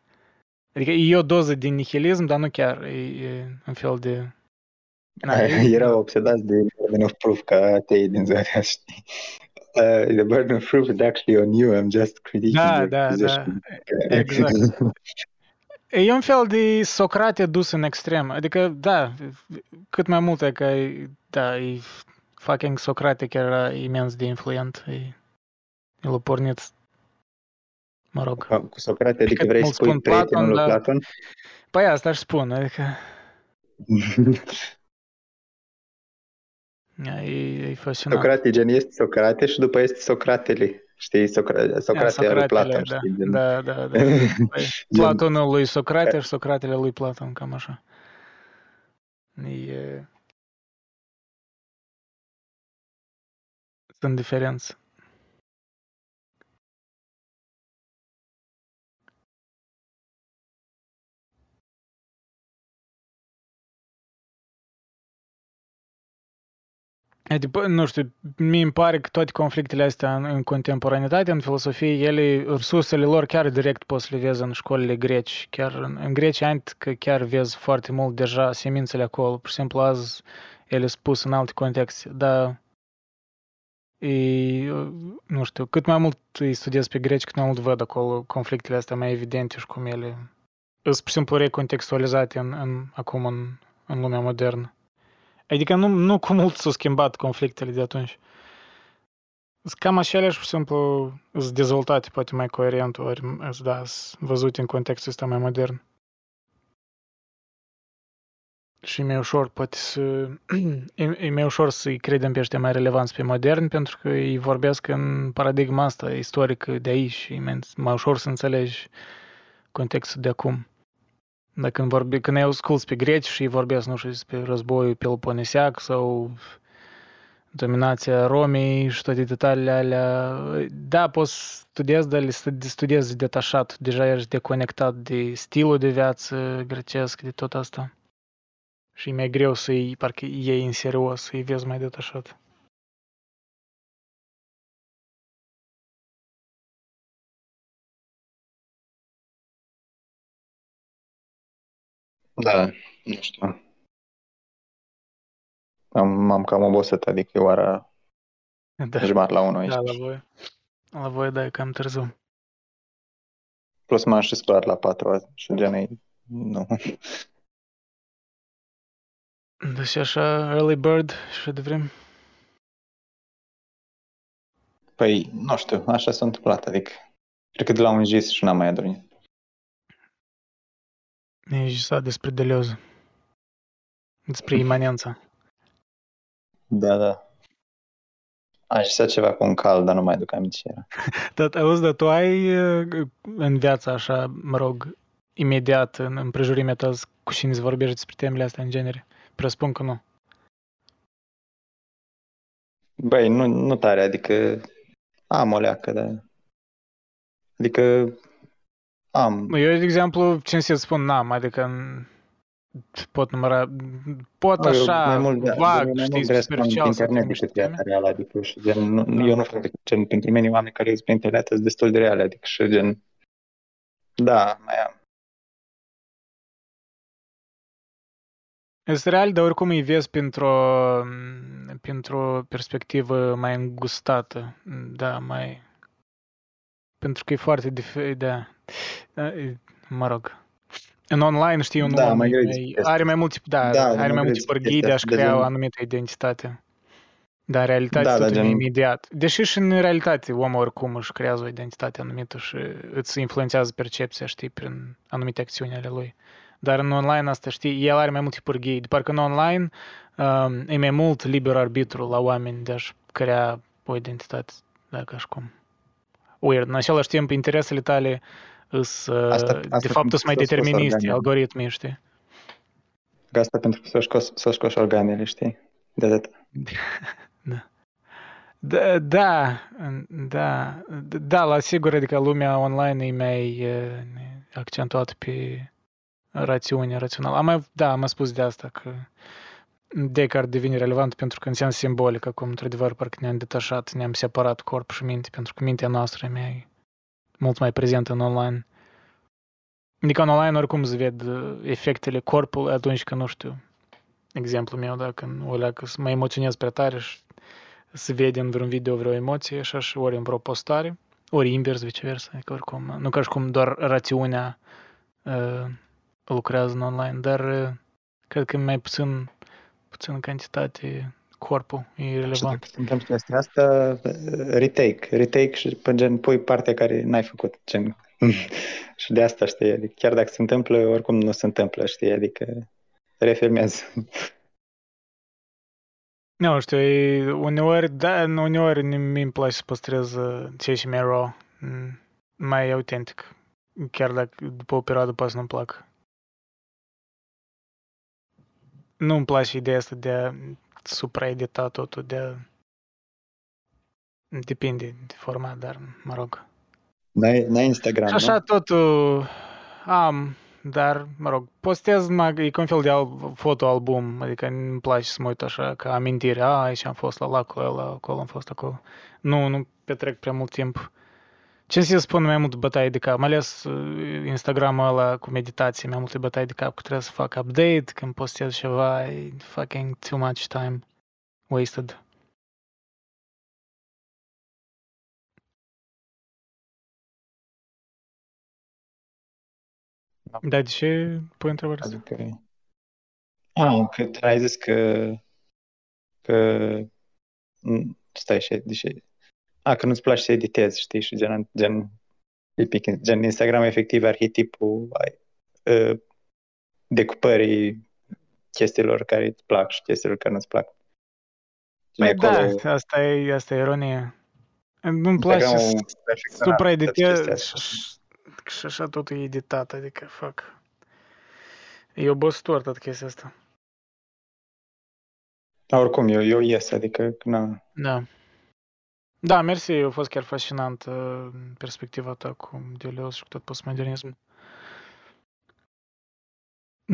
Adică e o doză de nihilism, dar nu chiar. E, e un fel de... Na, e... Erau obsedați de burden of proof ca atei din ziua aia, știi? Uh, the burden of proof is actually on you, I'm just critiquing da, your da, position. Da. Exact. E un fel de Socrate dus în extrem. Adică, da, cât mai multe că, da, e fucking Socrate chiar era imens de influent. E, el a pornit, mă rog. Cu Socrate, adică vrei să spui prietenul lui Platon? Da. Păi asta aș spune, adică... e, e fascinant. Socrate, gen, este Socrate și după este Socratele. Știi, Socrate, Socrate al lui Platon, da. Știi? Din... Da, da, da. Platonul lui Socrate și Socratele lui Platon, cam așa. E... Sunt diferențe. Adică, nu știu, mie îmi pare că toate conflictele astea în, în contemporanitate, în filosofie, ele, sursele lor chiar direct poți să le vezi în școlile greci. Chiar în, în Grecia, antic, că chiar vezi foarte mult deja semințele acolo. Pur și simplu, azi ele sunt puse în alte contexte. Dar, e, nu știu, cât mai mult îi studiez pe greci, cât mai mult văd acolo conflictele astea mai evidente și cum ele sunt, pur și simplu, recontextualizate în, în, acum în, în lumea modernă. Adică nu, nu cu mult s-au schimbat conflictele de atunci. Sunt cam așa și, pur și simplu, sunt dezvoltate, poate mai coerent, ori da, sunt văzute în contextul ăsta mai modern. Și e mai ușor, poate să... e, e mai ușor să-i credem pe ăștia mai relevanți pe moderni, pentru că îi vorbesc în paradigma asta istorică de aici și e mai ușor să înțelegi contextul de acum. Dar când, vorbe, când eu ascult pe greci și vorbesc, nu știu, despre războiul Peloponeseac sau dominația Romei și toate detaliile alea, da, poți să studiezi, dar studiezi detașat. Deja ești deconectat de stilul de viață grecesc, de tot asta. Și e mai greu să îi parcă iei în serios, să îi vezi mai detașat. Da, nu știu. Am, am cam obosit, adică e oara da. jumătate la unu aici. Da, la voi. La voi, da, e cam târziu. Plus m-am și spălat la patru azi și genei, nu. Deci așa, early bird și de vreme? Păi, nu știu, așa s-a întâmplat, adică cred că de la un gis și n-am mai adormit. Ne-ai gisat despre Deleuze. Despre imanența. Da, da. Am gisat ceva cu un cal, dar nu mai duc aminte ce era. Dar auzi, dar tu ai în viața așa, mă rog, imediat, în împrejurimea ta, cu cine să vorbești despre temele astea în genere? Presupun că nu. Băi, nu, nu tare, adică am o leacă, dar... Adică am... Eu, de exemplu, ce să spun, n-am, adică pot număra... Pot așa, vag, știi, superficial să spun niște teme. Adică, și gen, nu, eu nu fac decât, gen, pentru mine oamenii care îți printe leață sunt destul de reale, adică, și gen... Da, mai am. Este real, dar oricum îi vezi printr-o, printr-o perspectivă mai îngustată, da, mai... Pentru că e foarte diferit, da, mă rog. În online, știi, un da, om mai are mai multe, da, da, are mai multe părghii de a-și crea o anumită identitate. Dar realitatea da, totul e imediat. Deși și în realitate omul oricum își creează o identitate anumită și îți influențează percepția, știi, prin anumite acțiuni ale lui. Dar în online asta, știi, el are mai multe pârghii. De parcă în online um, e mai mult liber arbitru la oameni de a-și crea o identitate, dacă aș cum. Weird. În același timp, interesele tale îs, asta, de asta fapt, sunt mai deterministi, algoritmii, știi? Asta pentru că s-o scos, s-o scos organele, știi? De data. Da. Da, da, da, da, la sigur, adică lumea online e mai accentuată pe rațiune, rațional. Am mai, da, am mai spus de asta, că Descartes devine relevant pentru că în sens simbolic, acum, într-adevăr, parcă ne-am detașat, ne-am separat corp și minte, pentru că mintea noastră e mai, mult mai prezentă în online. Adică în online oricum se ved efectele corpului atunci când, nu știu, exemplu meu, da, când o leacă mă emoționez prea tare și se vede în vreun video vreo emoție și așa, ori în vreo postare, ori invers, viceversa, adică oricum, nu ca și cum doar rațiunea uh, lucrează în online, dar cred că mai puțin, puțin cantitate corpul e relevant. Și dacă chestia asta, retake, retake și gen pui partea care n-ai făcut, gen și de asta, știi, adică chiar dacă se întâmplă, oricum nu se întâmplă, știi, adică refilmează. Nu știu, e, uneori, da, uneori mi-mi place să păstrez ce și mai raw, mai autentic, chiar dacă după o perioadă poate să nu-mi plac. Nu-mi place ideea asta de a supraedita totul, de a... Depinde de format, dar mă rog. N-ai, n-ai Instagram, și așa nu? Totul am, dar mă rog, postez, e ca un fel de al- fotoalbum, adică îmi place să mă uit așa, ca amintire, a, aici am fost la lacul ăla, acolo am fost acolo. Nu, nu petrec prea mult timp. Ce să spun mai mult bătaie de cap? Mai ales Instagram-ul ăla cu meditație, mai multe bătaie de cap, că trebuie să fac update, când postez ceva, e fucking too much time wasted. Dar de ce pui întrebarea asta? Adică... Ah, că ai zis că... că... Stai și... Deși... A, că nu-ți place să editezi, știi, și gen, gen, gen Instagram efectiv arhetipul ai, uh, decupării chestiilor care îți plac și chestiilor care nu-ți plac. Mai da, acolo... asta e, asta e ironie. Nu-mi place să supraeditez și așa totul e editat, adică fac... E obositor tot chestia asta. Da, oricum, eu, eu ies, adică... Na. Da. Da, mersi, a fost chiar fascinant perspectiva ta cu Deleuze și cu tot postmodernismul.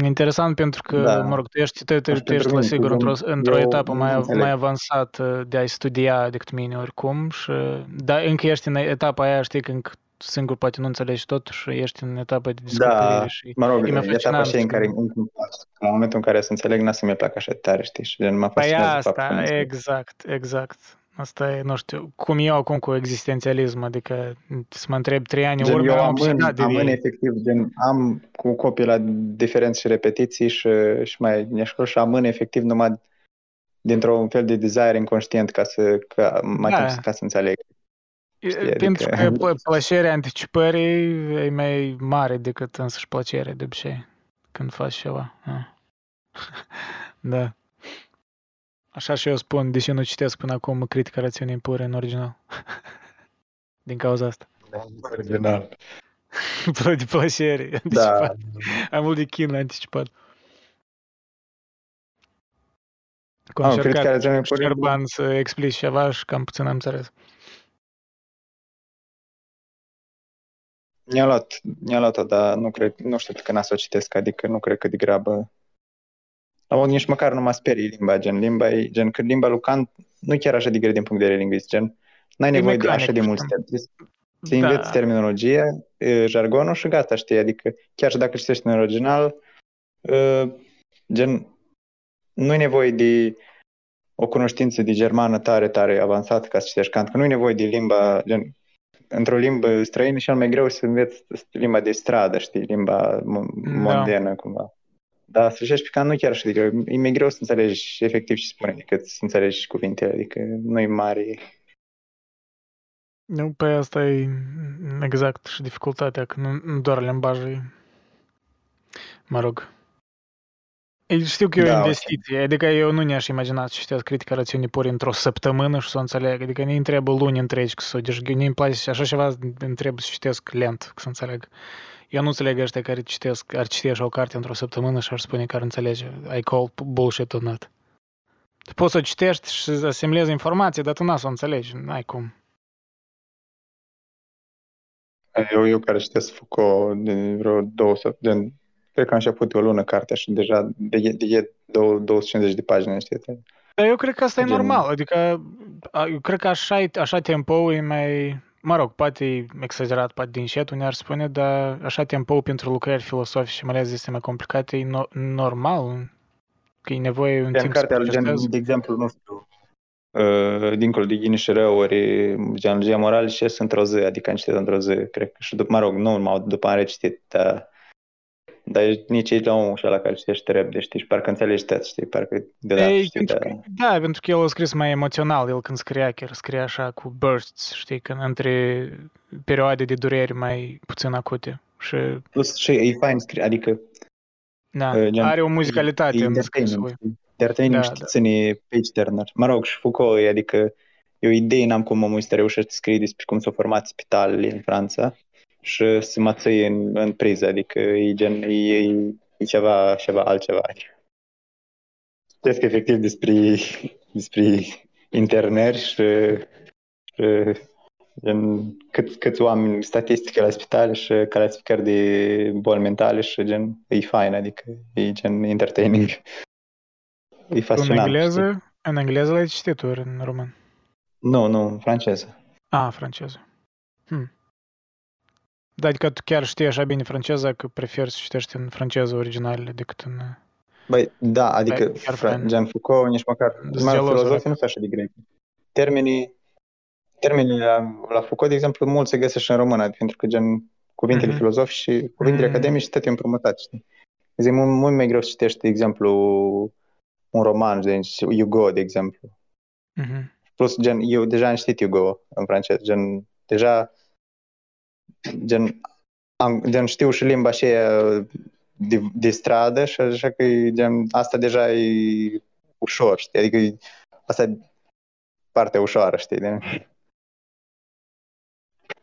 Interesant pentru că, da. mă rog, tu ești, tu, tu, tu ești la sigur într-o, într-o etapă mai, mai avansată de a-i studia decât mine oricum, și, dar încă ești în etapa aia, știi, că încă singur poate nu înțelegi tot și ești în etapa de descoperire. Da, și mă rog, e etapa și în care îmi place. În momentul în care să înțeleg, n-a să mi-e plac așa tare, știi, și mă fascinează asta, exact, exact. Asta e, nu știu, cum eu acum cu existențialism, adică să mă întreb trei ani, gen, ori am obsedat de... Amân, efectiv, gen, am cu copii la diferențe și repetiții și, și mai neșcol și amân, efectiv, numai dintr-un fel de desire inconștient ca să, ca, mai da. timp, ca să înțeleg. Știi, adică... Pentru că plăcerea anticipării e mai mare decât însăși plăcerea de obicei, când faci ceva. Da. Așa și eu spun, deși nu citesc până acum critica rațiunii pure în original. Din cauza asta. Original. De plăcere, anticipat. Da. Am mult de chin anticipat. Că am încercat Șerban să explici ceva și cam puțin am înțeles. Mi-a luat, mi-a luat-o, dar nu cred, nu știu că n-a să o citesc, adică nu cred că de grabă. La mod nici măcar nu mă sperie limba, gen, limba e, gen, că limba lui Kant nu e chiar așa de grea din punct de vedere lingvist, gen, n-ai nevoie mecanic, de așa de mulți termeni. Să înveți terminologia, jargonul și gata, știi, adică chiar și dacă citești în original, gen, nu e nevoie de o cunoștință de germană tare, tare avansată ca să citești Kant, că nu e nevoie de limba, gen, într-o limbă străină și al mai greu să înveți limba de stradă, știi, limba mondenă, da, cumva. Dar să citești pe Kant nu chiar așa de greu. E mai greu să înțelegi efectiv ce spune decât să înțelegi cuvintele, adică nu e mare. Nu, pe asta e exact și dificultatea, că nu, nu doar limbajul. Mă rog. Eu știu că e o da, investiție, okay. Adică eu nu ne-aș imagina să citesc Critica rațiunii pure într-o săptămână și să o înțeleg, adică ne-i întreabă luni întregi, că s-o deci, ne-i place așa ceva, întreb să citesc lent, că să înțeleg. Eu nu înțeleg ăștia care citesc, ar citi așa o carte într-o săptămână și ar spune că ar înțelege. I call bullshit on that. Poți să o citești și să asimilezi informații, dar tu n-a să o înțelegi, n-ai cum. Eu, eu care citesc Foucault de vreo două săptămâni, cred că am început o lună cartea și deja de, de, de două sute cincizeci de pagini, știi? Dar eu cred că asta gen... e normal, adică eu cred că așa, așa tempo e mai, mă rog, poate e exagerat, poate din șet unii ar spune, dar așa tempo pentru lucrări filosofice, mai ales este mai complicat, e no, normal, că e nevoie un gen timp cartea, să gen, de exemplu, nu știu, uh, dincolo de Ghini și Rău, ori genealogia morală și într-o zi, adică am citit într-o zi, cred că și, după, mă rog, nu m-au după am recitit, dar... Dar nici ei la omul și la care citești trebuie, știi, și parcă înțelegi tăți, știi, parcă de la ei, știi, pentru că, da. Da, pentru că el a scris mai emoțional, el când scria chiar, scria așa cu bursts, știi, când între perioade de dureri mai puțin acute. Și... Plus și e fain scris, adică... Da, uh, gen, are o muzicalitate în scrisul lui. Entertaining, știi, ține page turner. Mă rog, și Foucault, adică eu idei n-am cum omul să reușești să scrii despre cum s-au format spitalele în Franța. Și se mă țăie în, în priză, adică e, gen, e, e ceva, ceva altceva. Știți că efectiv despre, despre interneri și, și gen, cât, câți oameni, statistică la spitale și clasificări de boli mentale și gen, e fain, adică e gen entertaining. E fascinant. În engleză? În engleză l-ai citit tu, în român? Nu, nu, în franceză. Ah, franceză. Hmm. Da, adică tu chiar știi așa bine franceza că preferi să citești în franceză originalele decât în... Băi, da, adică fra- gen Foucault, nici măcar... Filozofii nu sunt așa de grei. Termenii, termenii la, la Foucault, de exemplu, mult se găsesc și în română, pentru că gen cuvintele mm-hmm. filozofi și cuvintele mm-hmm. academice tot e împrumutat, știi? E mult, mult mai greu să citești, de exemplu, un roman, de Hugo, de exemplu. Mm-hmm. Plus, gen, eu deja am citit Hugo în franceză, gen, deja... Gen, am, gen știu și limba aceea de, de stradă și așa că gen, asta deja e ușor, știi? Adică e, asta e partea ușoară, știi? De?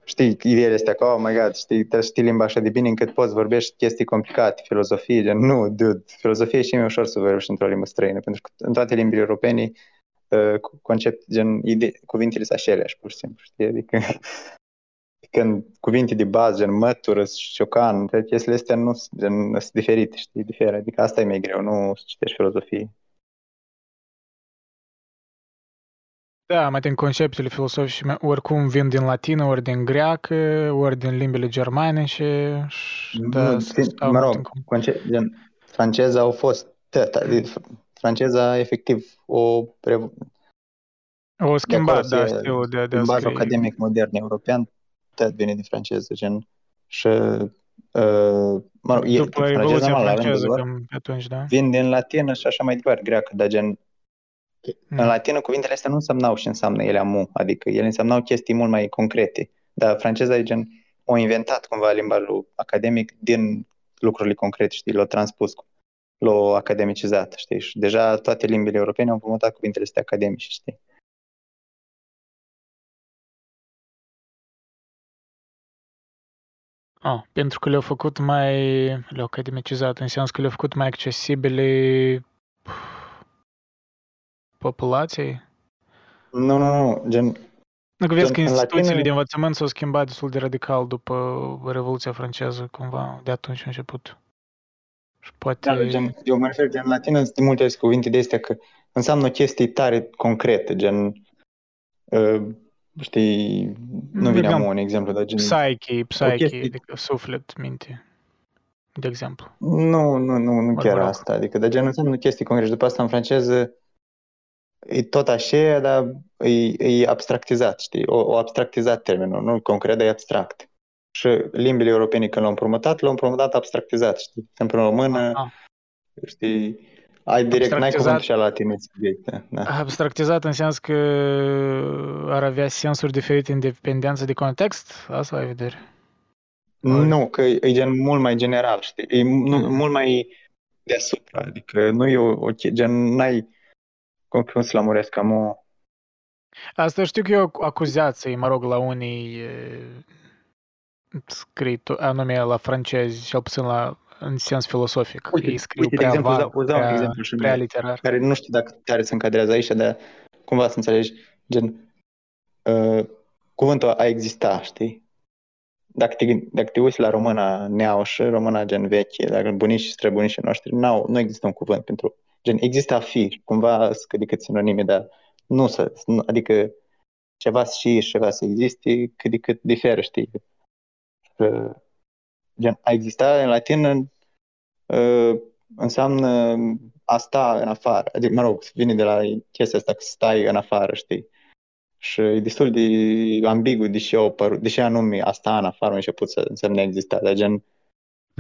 Știi, ideile astea că, oh my god, știi, trebuie să știi limba așa de bine încât poți vorbești chestii complicate, filozofie, gen, nu, dude, filozofie e și mai ușor să vorbești într-o limbă străină, pentru că în toate limbile europene concept, gen, idei, cuvintele sunt aceleași, pur și simplu, știi? Adică... Când cuvinte de bază, gen mătură, șocan, chestiile astea nu sunt diferite, știi, diferă. Adică asta e mai greu, nu să citești filozofie. Da, mai din conceptele filosofice oricum vin din latină, ori din greacă, ori din limbile germane și... Da, mă rog, concept, gen, franceza au fost tăta. Franceza, efectiv, o... Pre... O schimbat, da, stilul de, de a scrie. Academic modern european. Tot bine din franceză, gen, și, uh, mă rog, după franceză, evoluția mă, franceză, cam atunci, da? Vin din latină și așa mai departe, greacă, dar gen, mm. în latină cuvintele astea nu însemnau și înseamnă ele amu, adică ele însemnau chestii mult mai concrete, dar franceza e gen, o inventat cumva limbajul academic din lucrurile concrete, știi, l-o transpus, l-o academicizat, știi, și deja toate limbile europene au împrumutat cuvintele astea academice, știi. Oh, pentru că le-au făcut mai... le-au academicizat, în sens că le-au făcut mai accesibile populației? Nu, nu, nu, gen... Nu că vezi că instituțiile din învățământ s-au schimbat destul de radical după Revoluția franceză, cumva, de atunci a început. Și poate... Da, gen, eu mă refer, gen, la tine sunt multe alte cuvinte de astea că înseamnă chestii tare concrete, gen... Uh, știi, nu vine am un exemplu, dar gen... Psyche, psyche, adică suflet, minte, de exemplu. Nu, nu, nu, nu chiar asta, adică, dar gen înseamnă chestii concrete. După asta în franceză e tot așa, dar e, e abstractizat, știi? O, o abstractizat termenul, nu concret, dar e abstract. Și limbile europene când l-au împrumutat, l-au împrumutat abstractizat, știi? Pentru română, ah. știi, ai direct, n-ai cuvântul și la tine subiect. Da. Abstractizat în sens că ar avea sensuri diferite în dependență de context? Asta ai vedere. Nu, că e, e gen mult mai general, știi? E nu, mult mai deasupra, adică nu e o, o gen, n-ai cum să lămuresc, am o... Asta știu că e o acuzație, mă rog, la unii scrii, anume la francezi, cel puțin la, în sens filosofic. Uite, ei scriu uite, prea de exemplu, var, prea, un exemplu și prea literar. Care nu știu dacă tare se încadrează aici, dar cumva să înțelegi, gen, uh, cuvântul a exista, știi? Dacă te, dacă te uiți la româna neaușă, româna gen veche, dacă bunicii și străbunicii noștri, n-au, nu există un cuvânt pentru... Gen, există a fi, cumva, adică sinonime, dar nu să, adică ceva și ceva să existe, cât de cât diferă, știi? Gen, a exista în latină înseamnă a sta în afară, adică, mă rog, vine de la chestia asta că stai în afară, știi? Și e destul de ambigu, deși, eu, deși anume a sta în afară a început să însemne exista, dar gen,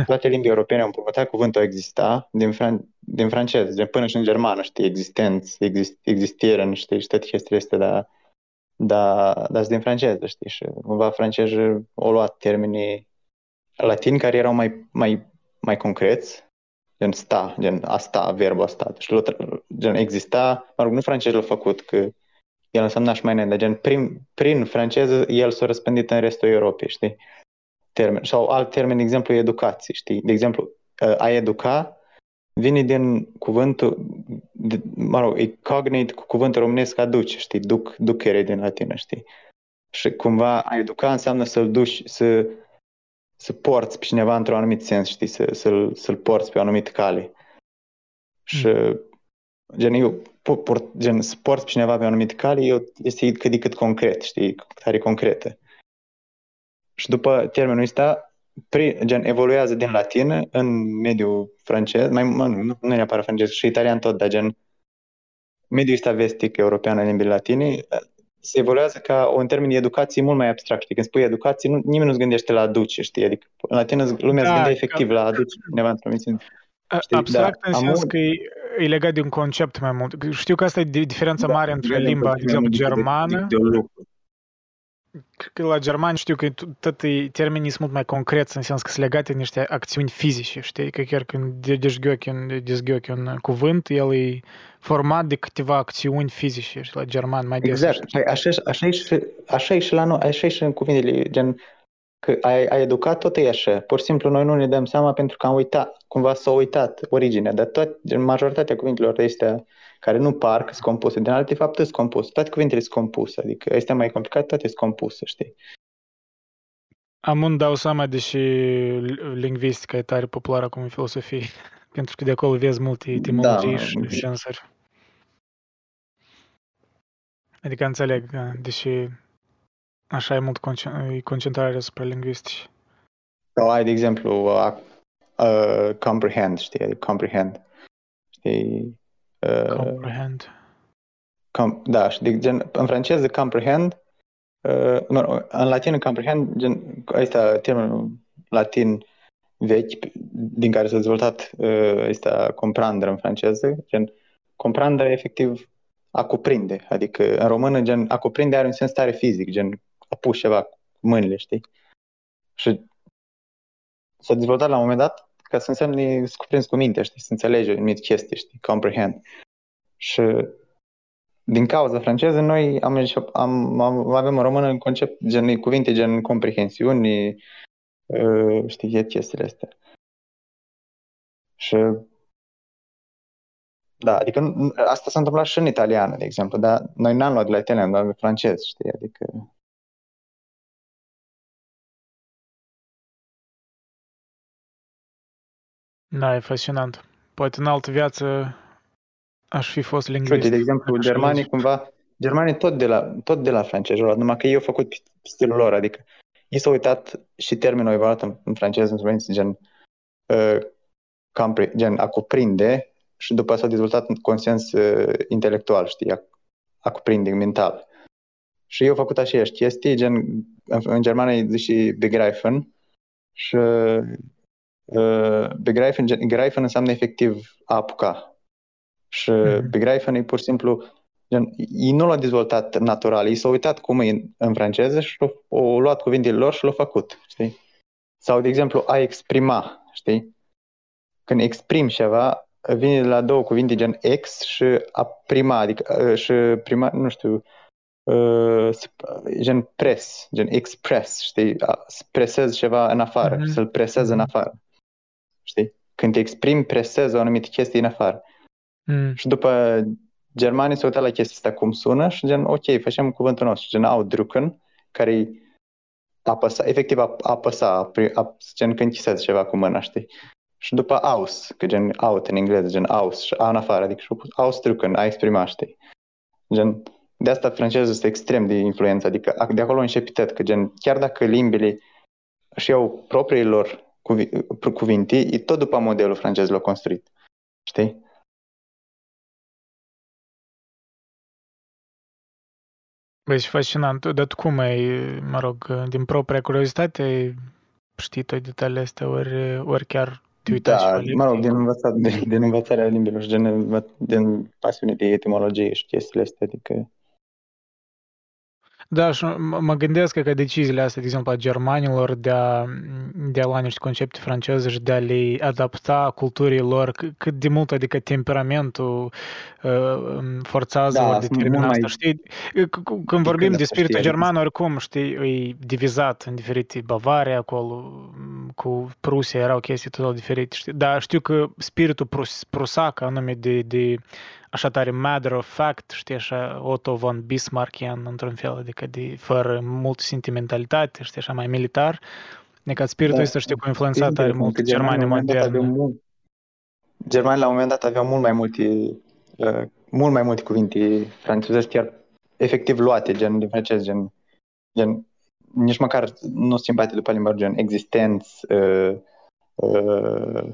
toate limbii europene au împrumutat cuvântul exista din, fran- din francez, gen, până și în germană, știi, existență, exist- existieren, știi, și toate chestiile astea, dar da, da, din franceză, știi, și cumva francezii au luat termenii latini care erau mai, mai, mai concreți, gen sta, gen asta, verbul asta, deci gen exista, mă rog, nu francezii l-au făcut, că el înseamnă și mai ne, dar gen prin, prin franceză el s-a răspândit în restul Europei, știi? Termen. Sau alt termen, de exemplu, educație, știi? De exemplu, a educa vine din cuvântul, mă rog, e cognate cu cuvântul românesc aduce, știi? Duc, ducere din latină, știi? Și cumva a educa înseamnă să-l duci, să, să porți pe cineva într-un anumit sens, știi? Să, să-l, să-l porți pe o anumită cale. Și, mm. gen, eu, port, gen, să porți pe cineva pe o anumită cale, eu, este cât de cât concret, știi? Tare concretă. Și după termenul ăsta, gen, evoluează din latină în mediul francez, mai mă, nu, nu neapărat francez, și italian tot, dar gen, mediul ăsta vestic european în limbii latine, se evoluează ca un termen de educație mult mai abstract, știi? Când spui educație, nu, nimeni nu-ți gândește la aduce, știi? Adică în latină lumea da, îți gândea efectiv la aduce, cineva într-o mințină. Abstract da, în sens că e, e legat de un concept mai mult. Știu că asta e diferența da, mare între limba, de exemplu, germană. Că la germani știu că toate termenii sunt mult mai concreți, în sens că sunt legate de niște acțiuni fizice, știi? Că chiar când dezgheochi un cuvânt, el e format de câteva acțiuni fizice, știi? La german mai des. Exact, așa, așa, e și, așa, e și la, așa e și în cuvintele, gen că ai, ai educat, tot e așa. Pur și simplu noi nu ne dăm seama pentru că am uitat, cumva s-a uitat originea, dar tot, majoritatea cuvintelor astea care nu par că sunt compuse, din alte fapte sunt compuse, toate cuvintele sunt compuse, adică este mai complicat, toate sunt compuse, știi? Am un dau seama, deși lingvistica e tare populară acum în filosofie, pentru că de acolo vezi multe etimologii da, și sensuri. Adică înțeleg, deși așa e mult concentrare asupra lingvistici. Sau ai, de exemplu, uh, uh, comprehend, știi? Comprehend, știi? Comprehend. Com, da, și de, gen, în franceză comprehend, uh, mă, în latină comprehend, gen, ăsta termenul latin vechi din care s-a dezvoltat uh, ăsta comprendre în franceză, gen comprendre efectiv a cuprinde, adică în română gen a cuprinde are un sens tare fizic, gen a pus ceva cu mâinile, știi? Și s-a dezvoltat la un moment dat ca să însemne să cuprinzi cu mintea, știi, să înțelegi anumite chestii, știi, comprehend. Și din cauza franceză, noi am, am, am, avem în română un concept, gen, cuvinte gen comprehensiuni, știi, chestiile astea. Și Da, adică nu, asta s-a întâmplat și în italiană, de exemplu, dar noi n-am luat de la italiană, doar de francez, știi, adică... Da, e fascinant. Poate în altă viață aș fi fost lingvist. Uite, de exemplu, germanii cumva, germanii tot de la, tot de la francezi, numai că ei au făcut stilul lor, adică ei s-au uitat și termenul evaluat în, în francez, în sfârșit, gen, uh, compre, gen a cuprinde, și după s-a dezvoltat un consens uh, intelectual, știi, a, a cuprinde, mental. Și eu au făcut așa chestii, gen, în, în germană îi zice și begreifen, și uh, begreifen, gen, greifen înseamnă efectiv a apuca. Și mm-hmm. begreifen e pur și simplu, gen, ei nu l-au dezvoltat natural, ei s-au uitat cum e în, în franceză și au luat cuvintele lor și l-au făcut, știi? Sau, de exemplu, a exprima, știi? Când exprimi ceva, vine la două cuvinte gen ex și a prima, adică și prima, nu știu, uh, gen press, gen express, știi? Presez ceva în afară, mm-hmm. să-l presez în afară, știi? Când te exprimi, presez o anumită chestie în afară. Mm. Și după germanii s-au uitat la chestia asta cum sună și gen, ok, facem cuvântul nostru, gen ausdrücken, care apăsa, efectiv apăsa, ap, gen cânchisez ceva cu mâna, știi? Și după aus, că gen out în engleză, gen aus și a în afară, adică și-au pus ausdrücken, a exprima, știi? Gen, de asta francezul este extrem de influență, adică de acolo începe tot, că gen, chiar dacă limbile și au propriilor cuvinte, e tot după modelul francez l-a construit, știi? Băi, și fascinant. Dar tu cum ai, mă rog, din propria curiozitate știi tot detaliile astea, ori, ori chiar te uitați? Da, mă rog, din, învățat, din, din învățarea limbilor și din, din pasiune de etimologie și chestiile astea, adică... Da, și mă m- m- gândesc că deciziile astea, de exemplu, a germanilor de a, de a lua niște concepte franceze și de a le adapta culturii lor, c- cât de mult, adică temperamentul uh, forțează, da, ori determină asta, mai... știi? C- când vorbim de spiritul german, oricum, știi, e divizat în diferite Bavaria, acolo, cu Prusia, erau chestii total diferite, știi? Dar știu că spiritul prus- prusac, anume de... de așa tare matter of fact, știi, așa Otto von Bismarckian, într-un fel, adică de, fără multă sentimentalitate, știi, așa mai militar, decât spiritul ăsta, da, știu, cu influența tare mult Germania modernă. Mult... Germanii la un moment dat aveau mult mai multe, uh, mult mai multe cuvinte francezești, chiar efectiv luate, gen de francez, gen, gen nici măcar nu sunt simpate după limba, gen existenț, uh, uh,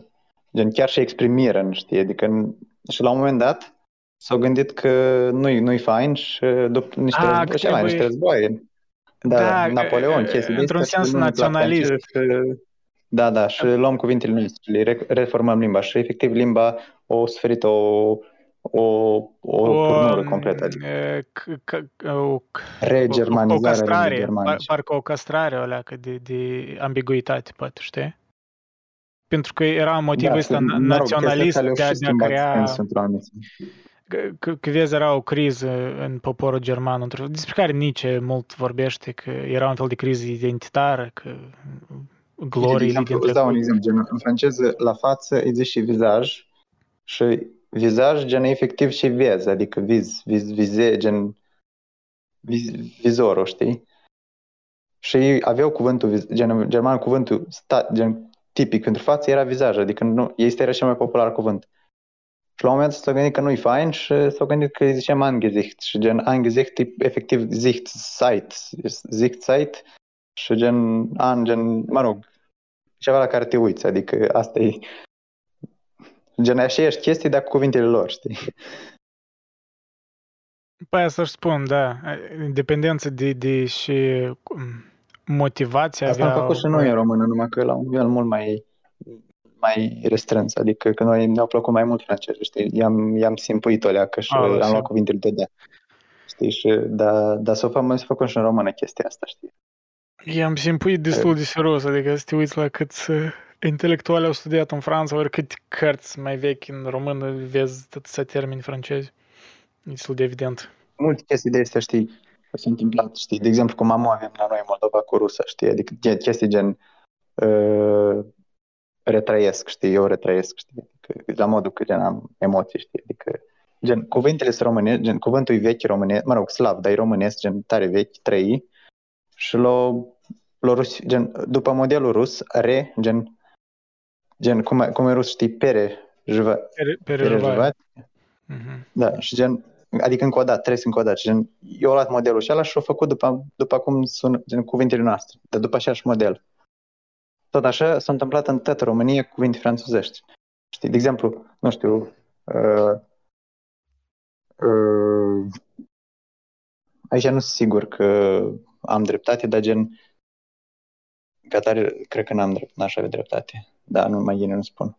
gen chiar și exprimire, nu știi, adică și la un moment dat s-au gândit că nu-i, nu-i fain și după niște, A, război, ceva, niște război. Da, da, Napoleon, chestii. Într-un sens naționalist. Da, da, și luăm cuvintele noastre, reformăm limba și efectiv limba o suferit o, o, o turnură completă. Adică. Regermanizare germanice. Parcă o castrare o leacă de, de ambiguitate, poate, știi? Pentru că era motivul ăsta, da, naționalist, mă rog, de, de a crea... Că, că vezi, era o criză în poporul german, despre care Nietzsche mult vorbește, că era un fel de criză identitară, că glorii... Îți dau un exemplu, gen, în franceză, la față îi zici și vizaj, și vizaj, gen, efectiv și vezi, adică viz, viz, vize, gen, viz, vizorul, știi? Și aveau cuvântul, gen, german, cuvântul stat, gen, tipic, pentru față era vizaj, adică nu, este era cel mai popular cuvânt. Și la un moment dat s-au gândit că nu-i fain și s-au gândit că îi ziceam Angesicht și gen Angesicht e efectiv Sicht, Sight, Sicht, Sight și gen, an, gen, mă rog, ceva la care te uiți, adică asta e, gen așeiași chestii, dar cu cuvintele lor, știi? Păi să spun, da, dependență de, de și... motivația asta avea... Asta am făcut și noi în română, numai că la un nivel mult mai, mai restrâns, adică că noi ne-au plăcut mai mult francezii, știi, i-am, i-am simpuit o leacă și am luat cuvintele de de știi, și, dar da, s-o fă, s-o făcut și în română chestia asta, știi. I-am simpuit destul de serios, adică să te uiți la câți intelectuali au studiat în Franța, oricât cărți mai vechi în română, vezi atâția termeni francezi, e destul de evident. Multe chestii de astea, știi, s-a întâmplat, știi, de exemplu, cu mama avem la noi în Moldova cu rusă, știi, adică chestii gen uh, retrăiesc, știi, eu retrăiesc, știi, adică la modul că gen am emoții, știi, adică gen cuvintele sunt românești, gen cuvântul e vechi românesc, mă rog, slav, dar e românesc, gen tare vechi, trăi, și l-o, l-o rus, gen, după modelul rus, re, gen, gen cum, cum e rus, știi, pere, jva, pere, pere, pere jva, mm-hmm. Da, și gen, adică încă o dată, trăiesc încă o dată, gen, eu am luat modelul și ăla și l-o făcut după, după cum sună, gen, cuvintele noastre, dar după aceeași model. Tot așa s-a întâmplat în toată România cu cuvinte franțuzești. Știi, de exemplu, nu știu, uh, uh, aici nu sunt sigur că am dreptate, dar gen, ca tare, cred că n-am drept, n-aș avea dreptate, dar nu mai bine nu spun.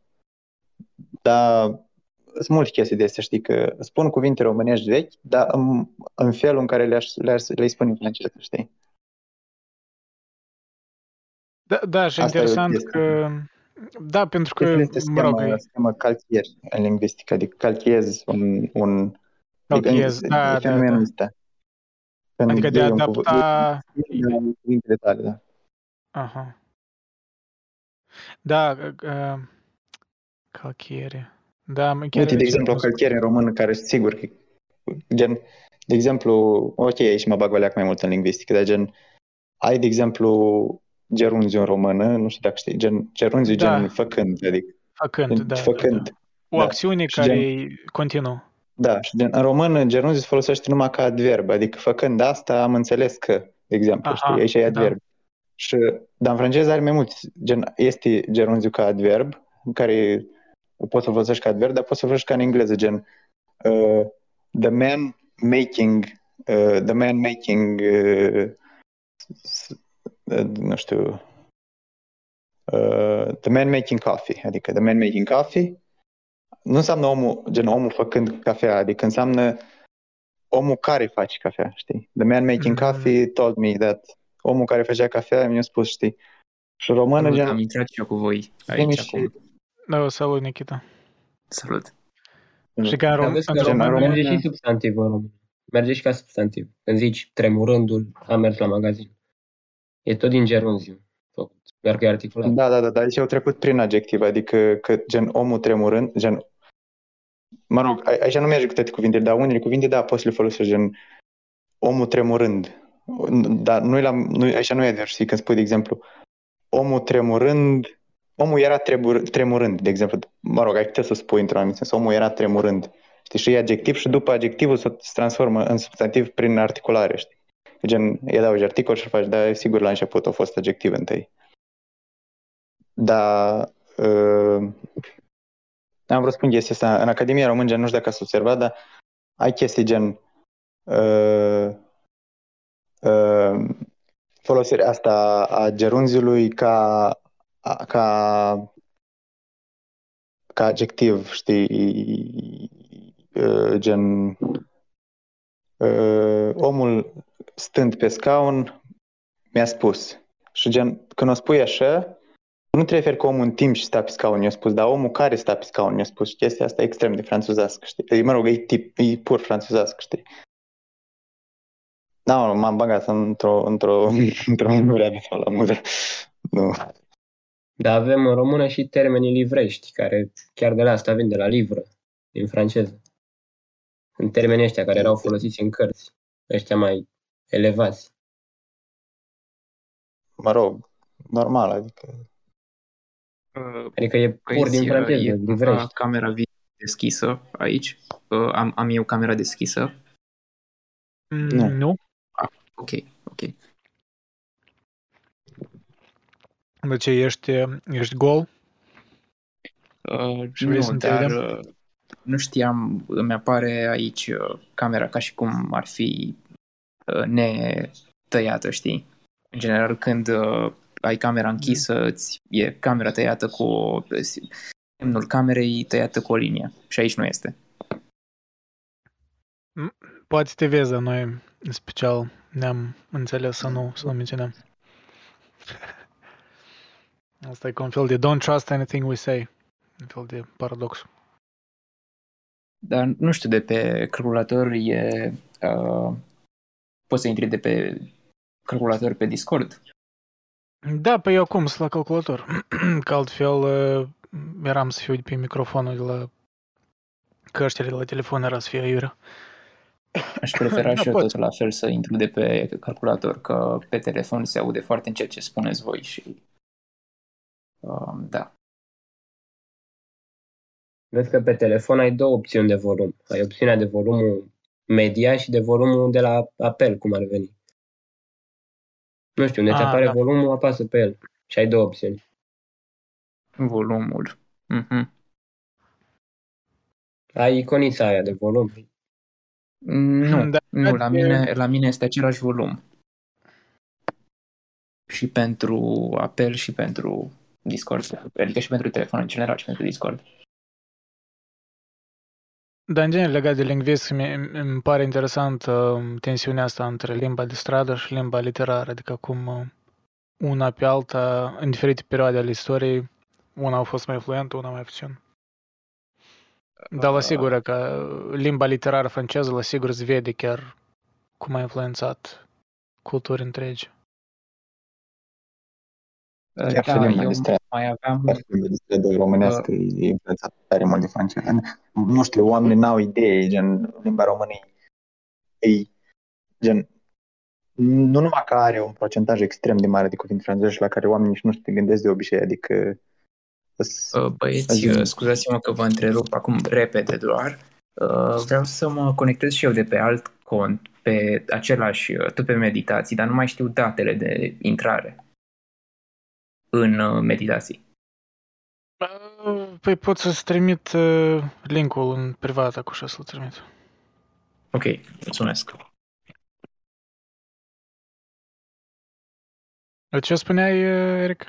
Dar sunt multe chestii de astea, știi, că spun cuvinte românești vechi, dar în, în felul în care le-aș, le-aș, le-i spun în franceză, știi? Da, da, și asta interesant că... Da, pentru că... Este schema, mă rog, schema calchier în lingvistică, adică calchiez un... un calchiez, adică, da, da, da. Ăsta. Adică de a adapta... Cuvintele tale, da. Aha. Da, uh, calchiere. Da, uite, de exemplu, o calchiere în română care sigur că... Gen, de exemplu, ok, aici mă bag o leac mai mult în lingvistică, dar gen, ai, de exemplu... gerunzi în română, nu știu dacă știi, gen, gerunzi, da. Gen făcând, adică. Făcând, gen, da, făcând, da. O da. Acțiune și care gen, continuă. Da, și gen, în română gerunzi se folosește numai ca adverb, adică făcând asta am înțeles că, de exemplu, aha, știi, aici e adverb. Da. Și, dar în franceză are mai mulți, gen, este gerunziu ca adverb, care poți să-l folosești ca adverb, dar poți să-l folosești ca în engleză, gen, uh, the man making, uh, the man making, uh, nu știu, uh, the man making coffee, adică the man making coffee nu înseamnă omul, gen omul făcând cafea, adică înseamnă omul care face cafea, știi? The man making mm-hmm. coffee told me that omul care făcea cafea mi-a spus, știi? Și română, gen... Am intrat și eu cu voi aici și... acum. Da, salut, Nikita. Salut. Și ca rom... în română... Merge și substantiv în română. Merge și ca substantiv. Când zici tremurândul, am mers la magazin. E tot din gerunziu, doar că e articulat. Da, da, da, dar aici au trecut prin adjectiv, adică că gen omul tremurând, gen... Mă rog, a, aici nu merge cu toate cuvintele, dar unele cuvinte, da, poți să le folosești, gen omul tremurând. Dar nu-i la, nu, aici nu e adevărat, știi, când spui, de exemplu, omul tremurând, omul era trebur, tremurând, de exemplu, mă rog, ai putea să spui într-un anumit sens, omul era tremurând, știi, și e adjectiv și după adjectivul se transformă în substantiv prin articulare, știi. Gen, îi adaugi articol și-l faci, dar sigur la început a fost adjectiv întâi. Dar uh, am vrut să spun chestia asta. În Academia Română, gen, nu știu dacă ați observat, dar ai chestii gen uh, uh, folosirea asta a gerunziului ca, a, ca, ca adjectiv, știi, uh, gen uh, omul stând pe scaun, mi-a spus. Și gen, când o spui așa, nu te referi că omul în timp și sta pe scaun, mi-a spus, dar omul care sta pe scaun, mi-a spus. Și chestia asta e extrem de franțuzească, știi? Mă rog, e, tip, e pur franțuzească, știi? Da, m-am băgat într-o într-o într-o murea la mură. Nu. Dar avem în română și termenii livrești, care chiar de la asta vin, de la livră, din franceză. În termenii ăștia care erau folosiți în cărți, ăștia mai elevați. Mă rog, normal, adică... Adică e pur din franceză, din vrești. Camera vine deschisă aici. Am, am eu camera deschisă? Nu. nu. Ah, ok, ok. De ce, ești, ești gol? Uh, nu, dar uh, nu știam, îmi apare aici uh, camera ca și cum ar fi... netăiată, știi? În general, când uh, ai camera închisă, îți e camera tăiată cu o... semnul camerei tăiată cu o linie. Și aici nu este. Poate te vezi, dar noi, în special, ne-am înțeles să nu, să nu menționăm. Asta e ca un fel de don't trust anything we say. Un fel de paradox. Dar nu știu, de pe calculator e... Uh, Poți să intri de pe calculator pe Discord? Da, pe eu acum sunt la calculator. Că altfel eram să fiu pe microfonul de la căștile de la telefon, era să fie aiurea. Aș prefera și eu tot la fel să intru de pe calculator, că pe telefon se aude foarte încet ce spuneți voi și... Um, da. Vezi că pe telefon ai două opțiuni de volum. Ai opțiunea de volumul media și de volumul de la apel, cum ar veni. Nu știu, unde ți apare da. volumul, apasă pe el. Și ai două opțiuni. Volumul. Mm-hmm. Ai iconița aia de volum. Nu, da, nu la, mine, la mine este același volum. Și pentru apel și pentru Discord. Adică și pentru telefon în general și pentru Discord. Dar, în general, legat de lingvistic, îmi pare interesant uh, tensiunea asta între limba de stradă și limba literară, adică cum uh, una pe alta, în diferite perioade ale istoriei, una a fost mai fluentă, una mai puțin. Dar, la sigură, că limba literară franceză, la sigur, se vede chiar cum a influențat culturi întregi. Chiar da, și eu mai aveam... Chiar și de românească uh, e influențat tare mult de franceză. Nu știu, oamenii n-au idee, gen, limba română e, gen, nu numai că are un procentaj extrem de mare de cuvinte francezești la care oamenii nici nu se gândesc de obicei, adică... Uh, băieți, uh, scuzați-mă că vă întrerup acum repede doar. Uh, vreau să mă conectez și eu de pe alt cont, pe același, tot pe meditații, dar nu mai știu datele de intrare în meditații. Păi pot să-ți trimit link-ul în privat, acu' și să-l trimit. Ok, mulțumesc. Ce spuneai, Eric?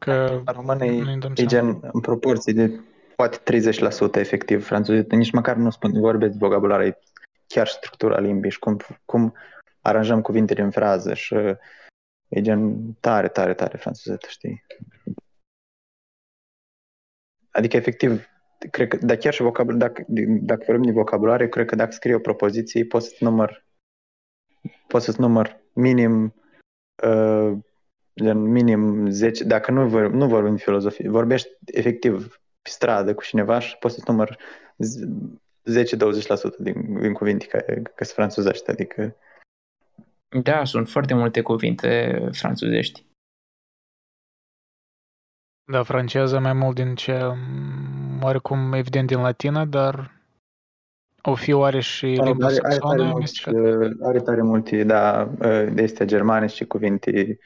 Că românii e gen în proporții de poate treizeci la sută efectiv franțuzit. Nici măcar nu spun, vorbesc vocabularul, e chiar structura limbii și cum, cum aranjăm cuvintele în frază și... E gen tare, tare, tare franțuzetă, știi? Adică, efectiv, cred că, dar chiar și vocabul, dacă, dacă vorbim de vocabulare, cred că dacă scrii o propoziție, poți să-ți număr, poți să-ți număr minim, uh, gen minim zece, dacă nu, vor, nu vorbim de filozofie, vorbești efectiv pe stradă cu cineva și poți să-ți număr zece douăzeci la sută din, din cuvinte care că se franțuzește, adică... Da, sunt foarte multe cuvinte franțuzești. Da, franceză mai mult din ce, oricum, evident din latină, dar o fi oare și limba saxonă? Are, are, are tare multe, da, de astea germane și cuvinte,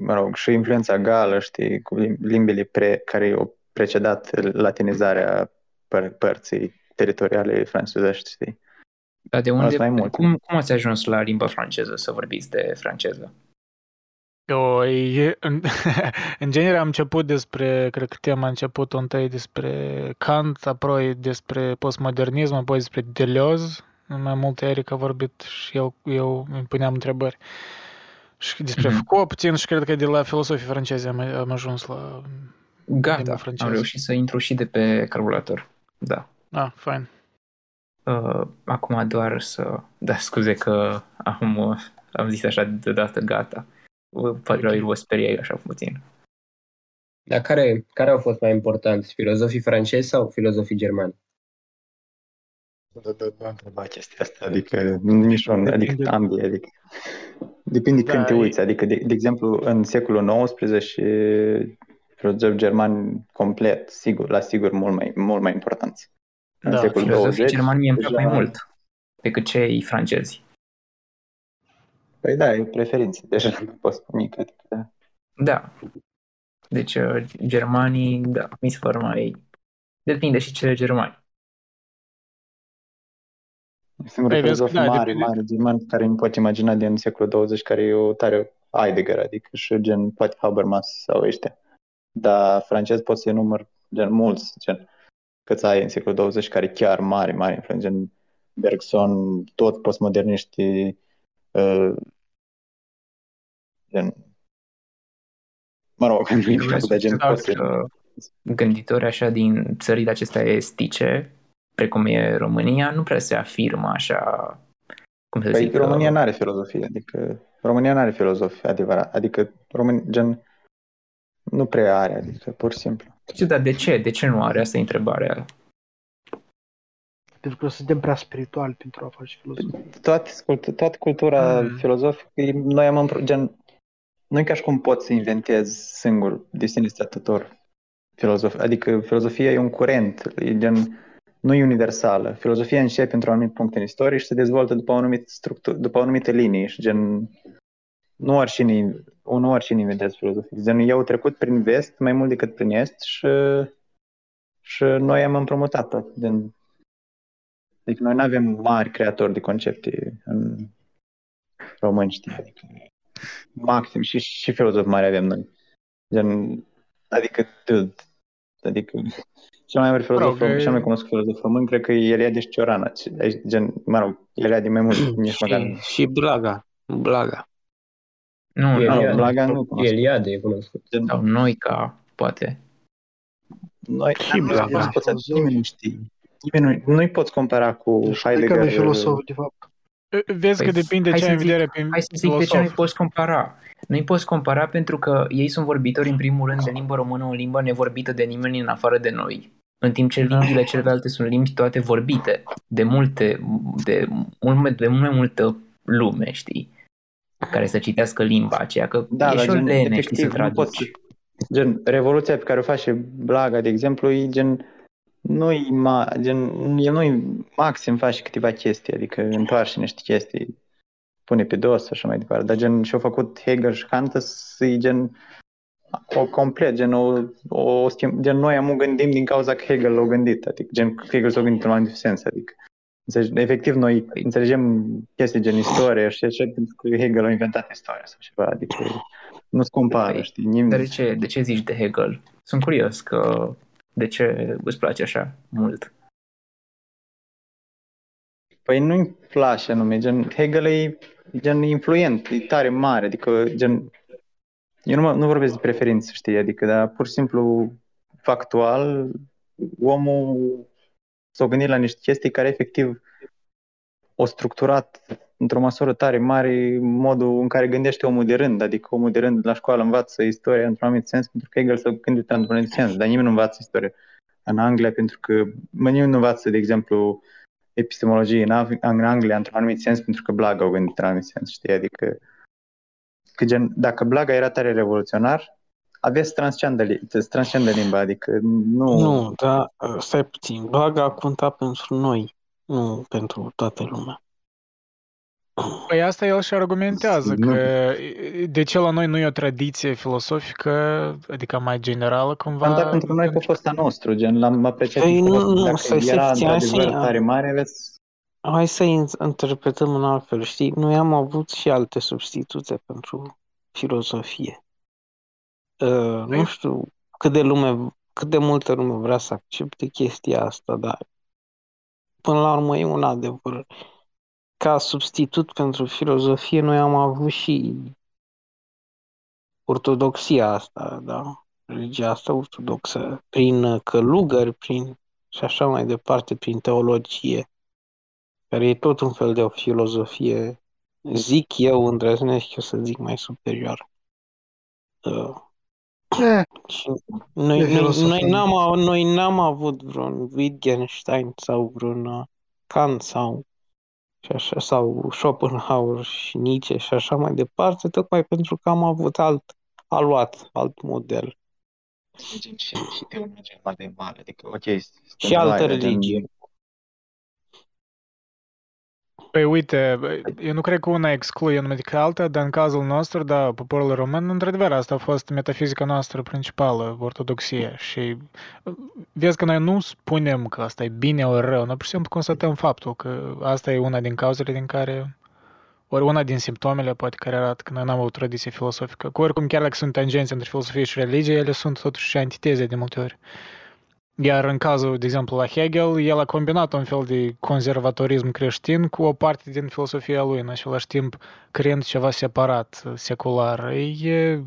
mă rog, și influența gală, știi, cu limbile pre, care au precedat latinizarea păr- părții teritoriale franțuzești, știi. Dar de unde, cum, cum ați ajuns la limba franceză, să vorbiți de franceză? Eu, e, în, în genere am început despre, cred că tema a început întâi despre Kant, apoi despre postmodernism, apoi despre Deleuze, mai mult Eric a vorbit și eu, eu îmi puneam întrebări. Și despre mm-hmm. Foucault puțin și cred că de la filosofii franceze am, am ajuns la Gata, limba franceză. Am reușit să intru și de pe calculator, da. Ah, fain. Uh, acum doar să... Da, scuze că am, uh, am zis așa de dată gata. Probabil vă speriai așa puțin. Dar care, care au fost mai importanți? Filozofii francezi sau filozofii germani? Da, da, da. Întrebat chestia asta, adică mișon, adică ambii, adică... Depinde da, când te uiți, adică, de, de exemplu, în secolul nouăsprezece, filozofii germani complet, sigur, la sigur, mult mai, mult mai importanți. Da, filozofii germani mi-e deja... mai mult decât cei francezi. Păi da, e preferință, deja nu pot spune că da. Da. Deci germanii, da, mi se vor mai... Depinde și cele germani. Singurul filozof da, mare, de... mare german care îmi poate imagina din secolul douăzeci, care e o tare Heidegger, adică și gen poate Habermas sau ăștia. Dar francez pot să-i număr gen mulți, gen... că ai în secolul douăzeci, care e chiar mare, mare influență, gen Bergson, toți postmoderniștii, uh, gen... Mă rog, nu e știu, dar gen postmoderniștii. Gânditori așa din țările acestea estice, precum e România, nu prea se afirmă așa, cum să păi zic... România că... n-are filozofie, adică... România n-are filozofie adevărat, adică, român, gen... Nu prea are, adică, pur și simplu. Dar de ce? De ce nu are? Asta e întrebarea. Pentru că suntem prea spirituali pentru a face filozofie. Toată, toată cultura mm. filozofică, noi am împr- gen... Nu e ca și cum pot să inventez singur de sine stătător filozof. Adică filozofia e un curent, e gen... nu e universală. Filozofia începe într-un anumit punct în istorie și se dezvoltă după o anumită structură, după o anumită linie și gen... Nu oricine, nu oricine inventează filozofie. Gen, eu au trecut prin vest mai mult decât prin est și, și noi am împrumutat-o. Gen, deci noi nu avem mari creatori de concepte în români, știi? Maxim și, și filozofi mari avem noi. Gen, adică, dude, adică cel mai mare filozof, okay. cel mai cunoscut filozof român, cred că e Eliade Cioran. Gen, mă rog, Eliade mai mult, nici măcar. Și Blaga, Blaga. Nu, Eliade, nu, Blaga nu cunosc. Eliade e cunoscut. Sau Noica, poate. Noi, și Blaga. Nimeni nu știe. Nimeni nu, nu-i poți compara cu Heidegger. Că filosof, de fapt. Vezi păi, că depinde ce ai în vedere pe hai să zic filosof. De ce nu-i poți compara. Nu-i poți compara pentru că ei sunt vorbitori în primul rând de limba română, o limbă nevorbită de nimeni în afară de noi. În timp ce limbile celelalte sunt limbi toate vorbite de multe, de mult, de mult mai multă lume, știi? Care să citească limba aceea, că da, e și o lene, știi, să traduci. Gen, revoluția pe care o face Blaga, de exemplu, e gen, nu-i ma, gen, el nu-i maxim face câteva chestii, adică întoarce niște chestii, pune pe dos și așa mai departe, dar gen și-au făcut Hegel și Kant să-i gen o complet, gen, o, o, gen noi am o gândim din cauza că Hegel l-a gândit, adică gen Hegel s-a gândit în un anumit sens, adică efectiv, noi înțelegem chestii gen istorie și așa, pentru că Hegel a inventat istoria sau ceva, adică nu-ți compară, știi? Nimeni... Dar de ce, de ce zici de Hegel? Sunt curios că de ce îți place așa mult? Păi nu-mi place anume, gen, Hegel e gen influent, e tare mare, adică gen... Eu nu, mă, nu vorbesc de preferință, știi, adică, dar pur și simplu, factual, omul... s-au gândit la niște chestii care efectiv o structurat într-o măsură tare mare modul în care gândește omul de rând, adică omul de rând la școală învață istoria într-un anumit sens pentru că Hegel s-a gândit într-un anumit sens, dar nimeni nu învață istoria în Anglia pentru că nimeni nu învață, de exemplu, epistemologie în, Af- în Anglia într-un anumit sens pentru că Blaga o gândit într-un anumit sens, știi, adică că gen, dacă Blaga era tare revoluționar, aveți transcendă limba, adică nu... Nu, dar stai puțin. Blaga a contat pentru noi, nu pentru toată lumea. Păi asta el și argumentează, nu. Că de ce la noi nu e o tradiție filosofică, adică mai generală, cumva... Dar pentru noi pe fosta nostru, gen, l-am apreciat. Păi nu, nu, stai să știi, hai să interpretăm în altfel, știi? Noi am avut și alte substitute pentru filozofie. Uh, nu știu cât de lume, cât de multă lume vrea să accepte chestia asta, dar până la urmă e un adevăr. Ca substitut pentru filozofie noi am avut și ortodoxia asta, da? Religia asta ortodoxă, prin călugări, prin și așa mai departe, prin teologie, care e tot un fel de o filozofie, zic eu, îndrăznesc eu să zic mai superioară. Uh, Noi, noi, noi, n-am, noi n-am avut vreun Wittgenstein sau vreun Kant sau, și așa, sau Schopenhauer și Nietzsche și așa mai departe, tocmai pentru că am avut alt aluat, alt model. Și teologia mai mare, adică ok. Și altă religie. Păi uite, eu nu cred că una excluie numai decât alta, dar în cazul nostru, da, poporul român, într-adevăr, asta a fost metafizica noastră principală, ortodoxie. Și vezi că noi nu spunem că asta e bine ori rău, noi pur și simplu constatăm faptul că asta e una din cauzele din care, ori una din simptomele, poate, care arată că noi n-am o tradiție filosofică. Cu oricum, chiar dacă sunt tangențe între filosofie și religie, ele sunt totuși antiteze de multe ori. Iar în cazul, de exemplu, la Hegel, el a combinat un fel de conservatorism creștin cu o parte din filosofia lui, în același timp creând ceva separat, secular. E,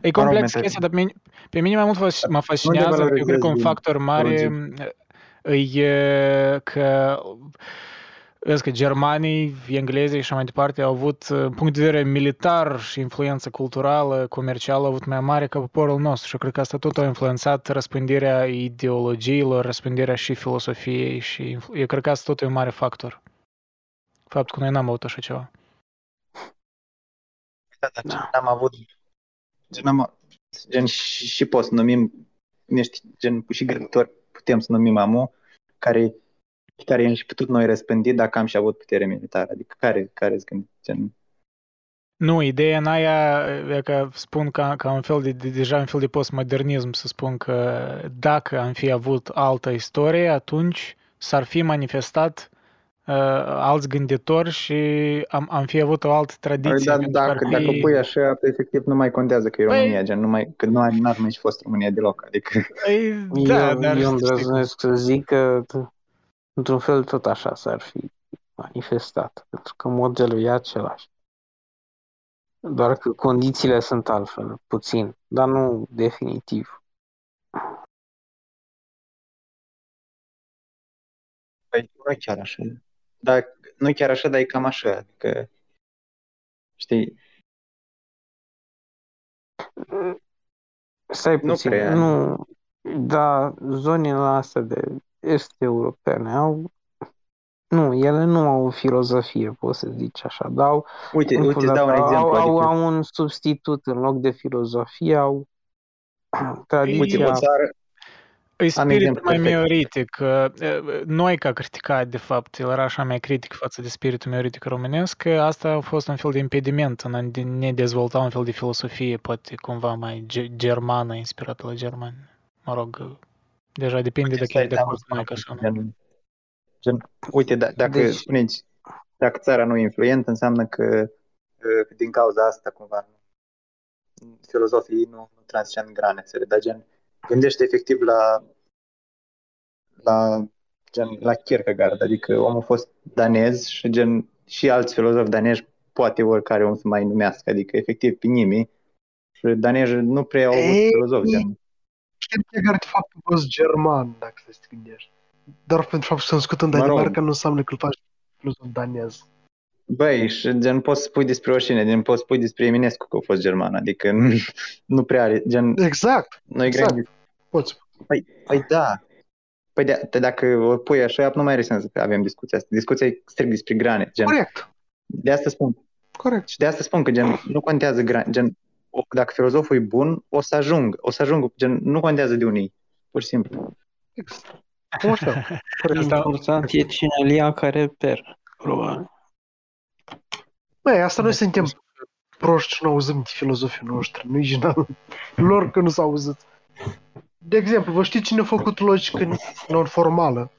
e complex chestia, dar pe mine, pe mine mai mult mă fascinează, eu cred că un factor mare e că Vezi că germanii, englezii și mai departe au avut, în punct de vedere militar și influență culturală, comercială, au avut mai mare ca poporul nostru și cred că asta tot a influențat răspândirea ideologiilor, răspândirea și filosofiei și eu cred că asta tot e un mare factor. Faptul că noi n-am avut așa ceva. Da, dar da. N-am avut, gen, am, gen și, și pot să numim, niște, gen, și gânditori putem să numim amu, care... care i-am și putut noi răspândi dacă am și avut putere militară. Adică care care gen... Nu, ideea în aia, e că spun că ca un fel de, deja un fel de postmodernism, să spun că dacă am fi avut altă istorie, atunci s-ar fi manifestat uh, alți gânditori și am, am fi avut o altă tradiție. Dar dacă, fi... dacă pui așa, efectiv nu mai contează că e România, păi... gen, nu mai, că nu ar mai fi fost România deloc. Adică... Păi, da, eu, dar... eu îndrăznesc să zic că... într-un fel tot așa s-ar fi manifestat, pentru că modelul e același. Doar că condițiile sunt altfel, puțin, dar nu definitiv. Păi nu chiar așa, dar nu chiar așa, dar e cam așa, adică, știi... Stai puțin, nu, prea... nu... dar zonele astea de... est-europene au... Nu, ele nu au o filozofie, poți să zici așa, dar au... Uite, uite îți dau un exemplu. Au, adică... au un substitut în loc de filozofie, au tradiția... E spirit mai mioritic. Noi ca criticat, de fapt, el era așa mai critic față de spiritul mioritic românesc, că asta a fost un fel de impediment în a ne dezvolta un fel de filosofie, poate cumva mai germană, inspirată la germani. Mă rog... Deja depinde de chiar de cum mai ca așa. Uite, d- dacă deci... spuneți, dacă țara nu e influentă, înseamnă că, că din cauza asta, cumva, filozofii nu, nu transcend granițele, dar gen, gândește efectiv la, la, gen, la Kierkegaard, adică omul a fost danez și gen, și alți filozofi danezi, poate oricare om să mai numească, adică efectiv pe nimeni, și danezii nu prea au avut filozofi, gen. Kierkegaard, de fapt, a fost german, dacă să te gândești. Dar pentru faptul că s-a născut în Danemarca, nu înseamnă că îl faci filozof danez. Băi, și gen poți spui despre oricine, gen poți spui despre Eminescu că a fost german, adică nu prea are, gen... Exact, noi exact, grei... poți. Păi, păi da, păi de, dacă o pui așa, nu mai are sens că avem discuția asta. Discuția e strict despre grane, gen... Corect. De asta spun. Corect. Și de asta spun că, gen, nu contează grane, gen... Dacă filozoful e bun, o să ajung. O să ajung, gen, nu contează de unii. Pur și simplu. Important e cine îl ia ca reper. Probabil. Băi, asta noi suntem proști și nu auzim de filozofii noștri. Nu-i jenant lor că nu s-au auzit. De exemplu, vă știți cine a făcut logică non-formală?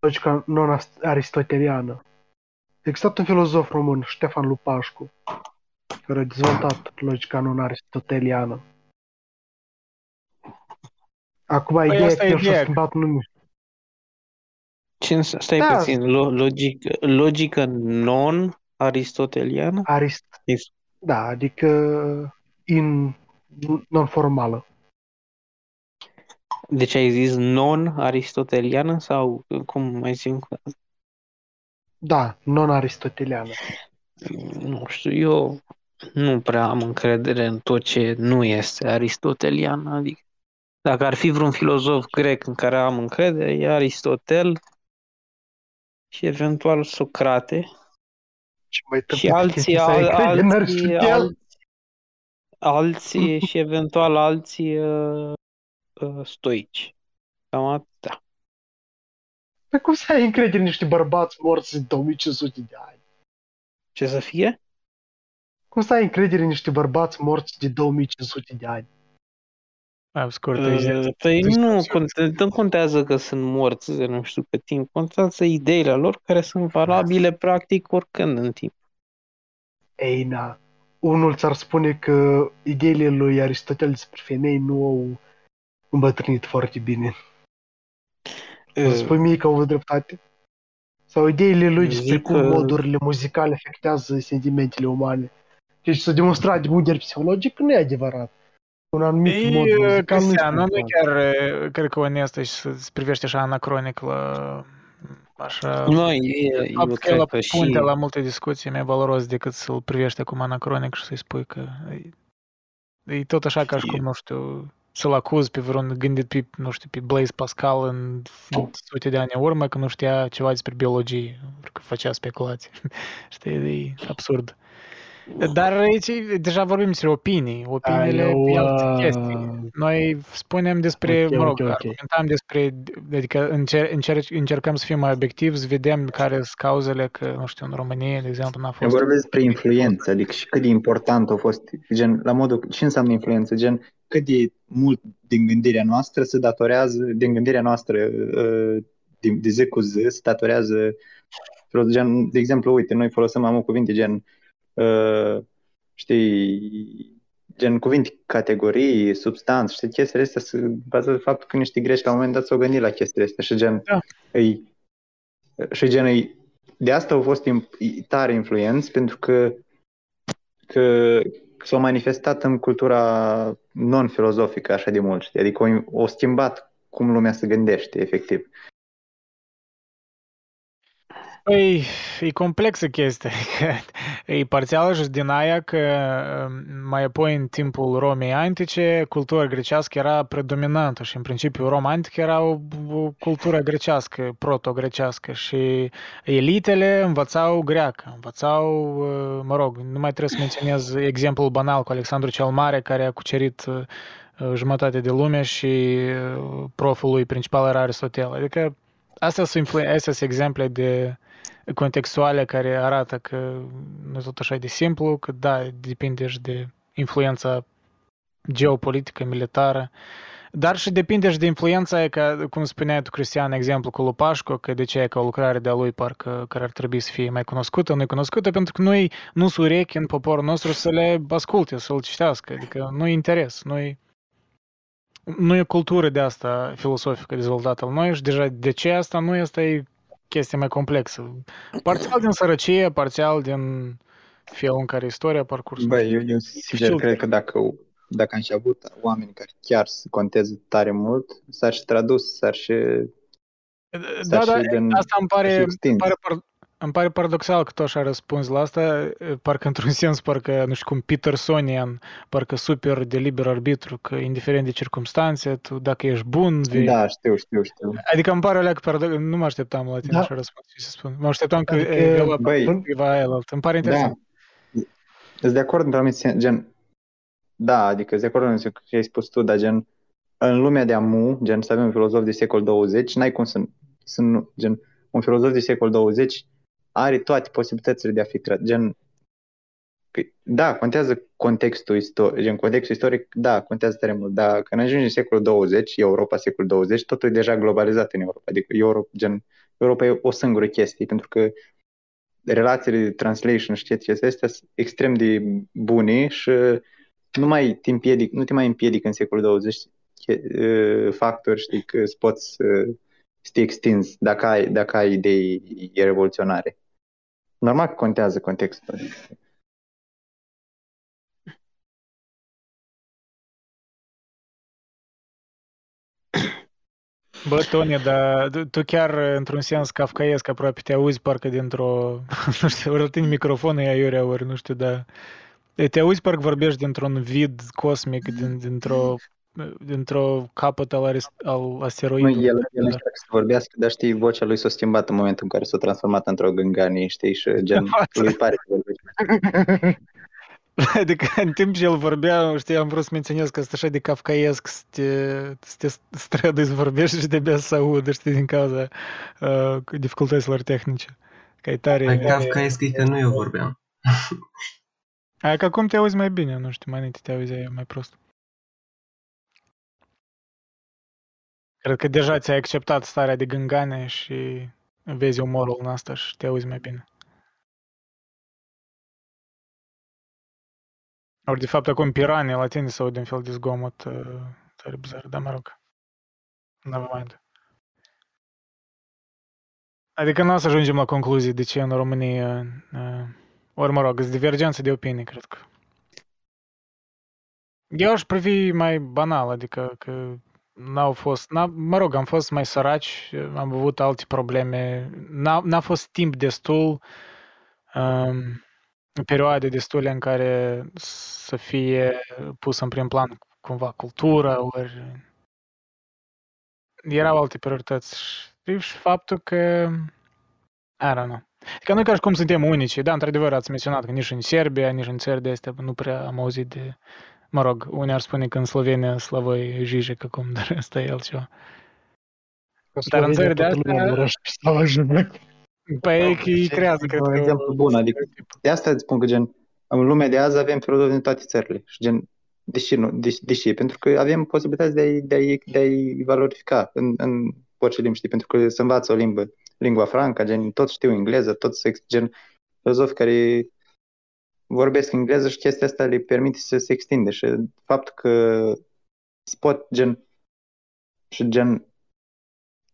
Logica non-aristoteliană. Existat un filozof român, Ștefan Lupașcu, care a dezvoltat logica non-aristoteliană. Acum păi ideea că și-a schimbat numele. Stai da. puțin, logică, logică non-aristoteliană? Arist... Da, adică in... non-formală. Deci ai zis non-aristoteliană sau cum mai zic? Da, non-aristoteliană. Nu știu, eu... nu prea am încredere în tot ce nu este aristotelian, adică dacă ar fi vreun filozof grec în care am încredere, e Aristotel și eventual Socrate și, și alții, al, alții, alții, alții și eventual alții uh, uh, stoici. Cam atâta. Păi cum să ai încredere în niște bărbați morți în două mii cinci sute de ani? Ce să fie? Cum să ai încredere în niște bărbați morți de două mii cinci sute de ani? Păi nu, nu contează că sunt morți de nu știu cât timp, contează ideile lor care sunt valabile practic oricând în timp. Ei, na. Unul ți-ar spune că ideile lui Aristotel despre femei nu au îmbătrânit foarte bine. Îți spui mie că au dreptate? Sau ideile lui despre cum modurile muzicale afectează sentimentele umane? Deci s-a demonstrat de mult psihologic că nu e adevărat. Un anumit ei, mod. Cristian, nu chiar, cred că onest, își privește așa anacronic la Așa, no, e, eu cred că și... la multe discuții e mai valoros decât să-l privești acum anacronic și să-i spui că e, e tot așa ca și cum, nu știu, să-l acuzi pe vreun gândit pe, nu știu, pe Blaise Pascal în sute de ani în urmă că nu știa ceva despre biologie, că făcea speculații. Știi, e absurd. Dar aici deja vorbim despre opinii, opiniile eu, pe alte chestii. Noi spunem despre, okay, mă rog, okay, okay. argumentăm despre, adică încer, încer, încercăm să fim mai obiectivi, să vedem care sunt cauzele că, nu știu, în România, de exemplu, n-a fost... Eu vorbesc despre influență, adică și cât de important a fost, gen, la modul, ce înseamnă influență, gen, cât de mult din gândirea noastră se datorează, din gândirea noastră, de zi cu zi, se datorează, gen, de exemplu, uite, noi folosim mai mult cuvinte, gen, Uh, știi, gen cuvinte, categorii, substanțe, știi, chestiile astea se bazează pe faptul că niște grești la un moment dat s-au gândit la chestiile astea și gen, da. îi, și gen îi, de asta au fost tare influenți pentru că, că s-au manifestat în cultura non-filozofică așa de mult, știi, adică au, au schimbat cum lumea se gândește, efectiv. Păi, e complexă chestia, e parțială și din aia că mai apoi în timpul Romei antice, cultura grecească era predominantă și în principiu Roma antică era o, o cultură grecească, proto-grecească și elitele învățau greacă, învățau, mă rog, nu mai trebuie să menționez exemplul banal cu Alexandru cel Mare care a cucerit jumătate de lume și proful lui principal era Aristotel, adică astea sunt, influ- astea sunt exemple de contextuale care arată că nu e tot așa de simplu, că da, depinde și de influența geopolitică, militară, dar și depinde și de influența, că, cum spuneai tu, Cristian, exemplu cu Lupașcu, că de ce e ca o lucrare de-a lui parcă care ar trebui să fie mai cunoscută, nu-i cunoscută, pentru că noi nu sunt urechi în poporul nostru să le asculte, să-l citească, adică nu-i interes, nu-i... Nu e cultură de asta filosofică dezvoltată la noi și deja de ce asta nu este e chestie mai complexă. Parțial din sărăcie, parțial din felul în care istoria parcursul. Băi, eu, eu sincer cred că dacă, dacă am și avut oameni care chiar se conteze tare mult, s-ar și tradus, s-ar și... S-ar da, și da, din, asta îmi pare... Îmi pare paradoxal că tu așa răspunzi la asta, parcă într-un sens, parcă, nu știu cum, Petersonian, parcă super de liber arbitru, că indiferent de circumstanțe, tu dacă ești bun... Vei... Da, știu, știu, știu. Adică îmi pare alea că paradox... nu mă așteptam la tine da. Așa răspuns, ce să spun. Mă așteptam că adică, e la priva aia la altă. Îmi pare interesant. Da. Îți de acord într-un anumit sens, gen... Da, adică îți de acord într-un sens ce ai spus tu, dar gen, în lumea de amu, gen, să avem un filozof de secol douăzeci, n-ai cum să... să nu, gen, un filozof de secol douăzeci are toate posibilitățile de a fi tratat. Gen, da, contează contextul istoric, gen contextul istoric, da, contează tare mult, dar când ajungi în secolul douăzeci, Europa secolul douăzeci, totul e deja globalizat în Europa, adică Europa, gen, Europa e o singură chestie, pentru că relațiile de translation și chestii astea sunt extrem de bune și nu, mai te, împiedic, nu te mai împiedic în secolul douăzeci factori, știi, că îți poți... să te extinzi, dacă ai, dacă ai idei revoluționare. Normal că contează contextul. Bă, Tony, dar tu chiar, într-un sens kafkaiesc, aproape te auzi parcă dintr-o... Nu știu, ori tine microfonul e aiurea, ori nu știu, dar... Te auzi parcă vorbești dintr-un vid cosmic, din, dintr-o... dintr-o capăt al, al asteroidului. Nu, el, el încerc să vorbească, dar știi, vocea lui s-a schimbat în momentul în care s-a transformat într-o gânganie, știi, și gen, lui pare că vorbește. Adică în timp ce el vorbea, știi, am vrut să menționez că este așa de kafkaiesc să te, să te strădui să vorbești și de-abia să audă, știi, din cauza uh, dificultăților tehnice. Că e tare... Mai kafkaiesc e că nu eu vorbeam. Aia că acum te auzi mai bine, nu știu, mai înainte te auzeai mai prost. Cred că deja ți-ai acceptat starea de gângane și vezi umorul în asta și te auzi mai bine. Ori, de fapt, acum pirane la tine se aude un fel de zgomot tare bizar, dar mă rog. Nevermind. Adică nu o să ajungem la concluzii de ce în România... Ori, mă rog, sunt divergențe de opinii, cred că. Eu aș privi mai banal, adică că... N-au fost, n-a, mă rog, am fost mai săraci, am avut alte probleme, n-a, n-a fost timp destul, um, perioade destule în care să fie pusă în prim plan cumva cultura, ori erau alte priorități și, și faptul că, I don't know, adică noi ca și cum suntem unici, da, într-adevăr ați menționat că nici în Serbia, nici în țări de astea nu prea am auzit de... Mă rog, unii ar spune că în Slovenia Slavoj Žižek acum, dar ăsta e altceva. Dar în țările de astea... Păi ei creează, cred că... Exemplu bun, adică de asta îți spun că, gen, în lumea de azi avem perioduri din toate țările. Și, gen, deși nu, deși, deși pentru că avem posibilități de a-i, de a-i, de a-i valorifica în, în orice limbă, știi, pentru că se învață o limbă, lingua franca, gen, toți știu engleză, toți, gen, filozofi care... vorbesc engleză și chestia asta le permite să se extinde și faptul că pot gen și gen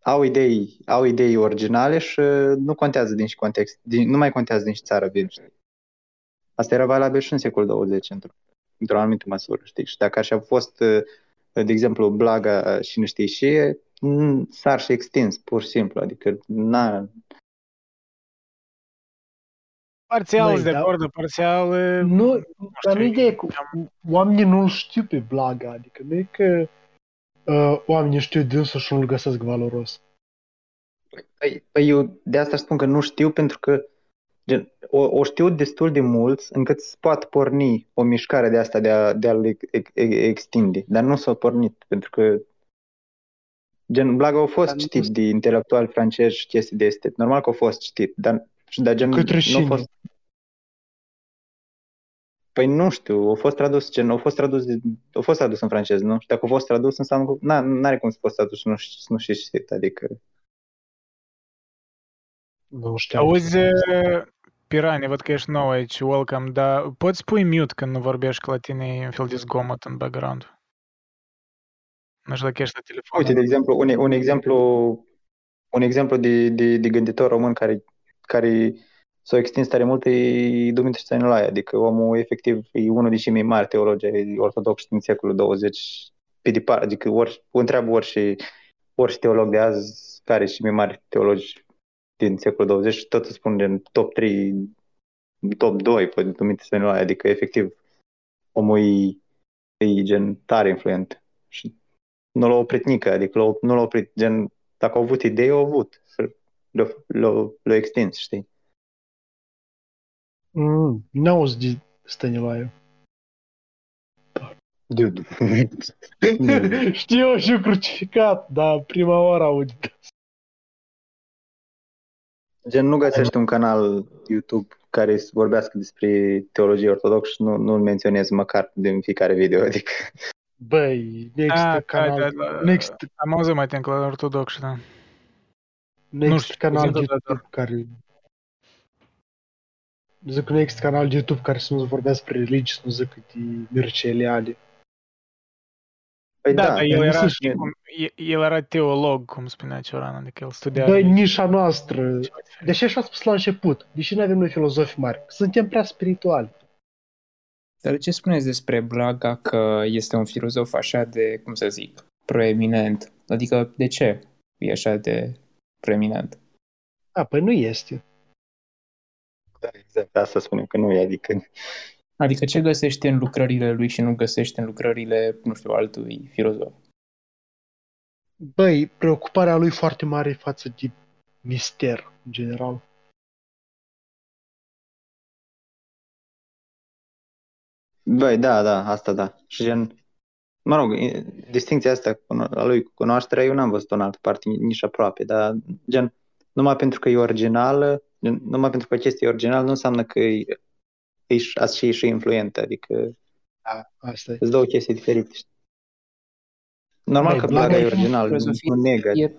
au idei, au idei originale și nu contează din ce context, din, nu mai contează din ce țară vin. Asta era valabil și în secolul douăzeci într-o, într-o anumită măsură, știi? Și dacă așa a fost, de exemplu, Blaga și nu știi și s-ar și extins, pur și simplu, adică n-a... Parțial îți de acord, da. Parțial... Nu, nu dar nu e că oamenii nu-l știu pe Blaga, adică nu e că uh, oamenii știu dânsul și nu-l găsesc valoros. Păi, păi eu de asta spun că nu știu, pentru că gen, o, o știu destul de mulți încât se poate porni o mișcare de asta de, a, de a-l ex, ex, extinde, dar nu s-a pornit, pentru că gen Blaga au fost dar citit nu... de intelectuali francezi și chestii de astea, normal că au fost citit, dar... Și de gen, nu a fost... Păi nu știu, a fost tradus, gen, a fost tradus, a fost tradus în francez, nu? Și dacă a fost tradus, înseamnă că na, n-are cum să fost tradus, nu, nu știi citit, adică... Nu știu. Auzi, Pirani, văd că ești nou aici, welcome, dar poți pui mute când nu vorbești, că la tine e un fel de zgomot în background. Nu știu dacă ești la telefon. Uite, de exemplu, un, un exemplu, un exemplu de, de, de gânditor român care... care s-au extins tare mult, e Dumitru Stăniloae, adică omul efectiv e unul din cei mai mari teologi ortodoxi din secolul douăzeci, pe departe, adică ori, întreabă orice, orice teolog de azi care e cei mai mari teologi din secolul douăzeci și tot îți spun în top trei, top doi pe Dumitru Stăniloae, adică efectiv omul e, e gen tare influent și nu l-a oprit nică, adică nu l-a oprit, gen dacă au avut idei, au avut. L-o extins, știi? Mm, n-auzi de Stăniloae. Dude. Știu și crucificat, dar prima oară aud. Gen, nu găsești un canal YouTube care să vorbească despre teologie ortodoxă și nu, nu-l menționez măcar din fiecare video, adică... Băi, nu există canal... Da, da, da. Next... Am auzit mai timp la ortodoxă, da. Next nu știu, canal de YouTube dat. Care... Zic, next canal de YouTube care să nu vorbească despre religii, să nu zic de Mirceleale. Păi da, da dar el, era, și... cum, el era teolog, cum spunea Cioran, adică el studia... Băi, nișa noastră. Deși așa spus la început, deși nu avem noi filozofi mari, suntem prea spirituali. Dar ce spuneți despre Blaga că este un filozof așa de, cum să zic, proeminent? Adică, de ce e așa de... preeminent. A, păi nu este. Da, exact, asta spunem că nu e, adică... Adică ce găsește în lucrările lui și nu găsește în lucrările, nu știu, altui filozof? Băi, preocuparea lui foarte mare față de mister, în general. Băi, da, da, asta da. Și gen... Mă rog, distincția asta a lui cu cunoașterea, eu n-am văzut-o în altă parte, nici aproape, dar gen, numai pentru că e originală, gen, numai pentru că chestia e originală, nu înseamnă că e, e, e și influentă, adică a, asta e. Îți două chestii diferite. Normal Mai, că Blaga e original, nu negă. E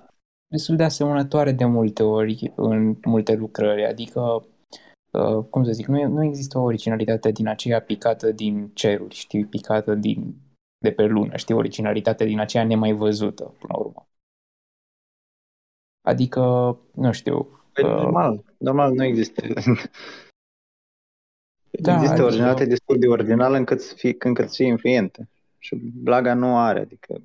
destul de asemănătoare de multe ori în multe lucrări, adică Uh, cum să zic, nu, nu există o originalitate din aceea picată din ceruri, știi, picată din de pe lună, știi, originalitatea din aceea nemai văzută, până la urmă. Adică, nu știu... Păi, uh... normal, normal nu există. Da, există adică... originalitate destul de ordinală încât să fie, încât să fie influentă. Și Blaga nu are, adică...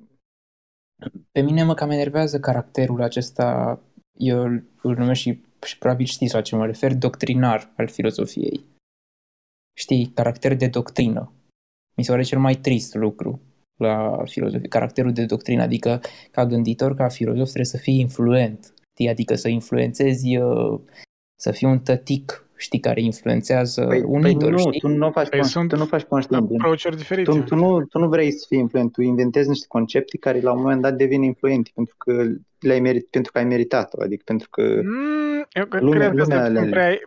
Pe mine mă cam enervează caracterul acesta, eu îl numesc și, și probabil știți la ce mă refer, doctrinar al filozofiei. Știi, caracter de doctrină. Mi se pare cel mai trist lucru la filozofie, caracterul de doctrină, adică ca gânditor, ca filozof trebuie să fii influent, știi? Adică să influențezi, să fii un tătic, știi, care influențează păi, un păi idol, nu, știi? Tu nu faci, păi conștient, tu nu faci conștient. Tu, tu, nu, tu nu vrei să fii influent, tu inventezi niște concepte care la un moment dat devin influente pentru că, le-ai merit, pentru că ai meritat-o, adică pentru că... Mm, eu lumea, cred, că lumea prea,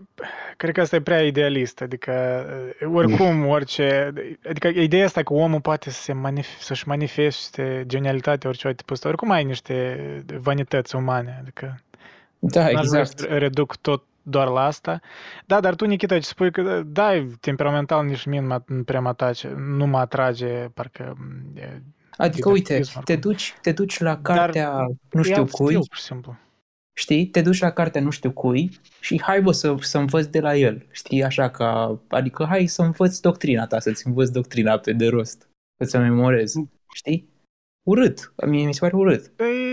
cred că asta e prea idealist, adică oricum, orice... Adică ideea asta că omul poate să se manif- să-și manifeste genialitatea, orice alte păstă, oricum ai niște vanități umane, adică... Da, exact. Reduc tot doar la asta. Da, dar tu, Nikita, ce spui că da, temperamental nici mie nu, m- prea mă atace, nu mă atrage, parcă... E, adică, uite, te duci, te duci la cartea dar nu știu cui, stil, pur și simplu. Știi? Te duci la cartea nu știu cui și hai, bă, să, să învăț de la el, știi? Așa că, adică, hai să învăț doctrina ta, să-ți învăț doctrina pe de rost, să-ți memorez, știi? Urât, mie mi se pare urât. Păi...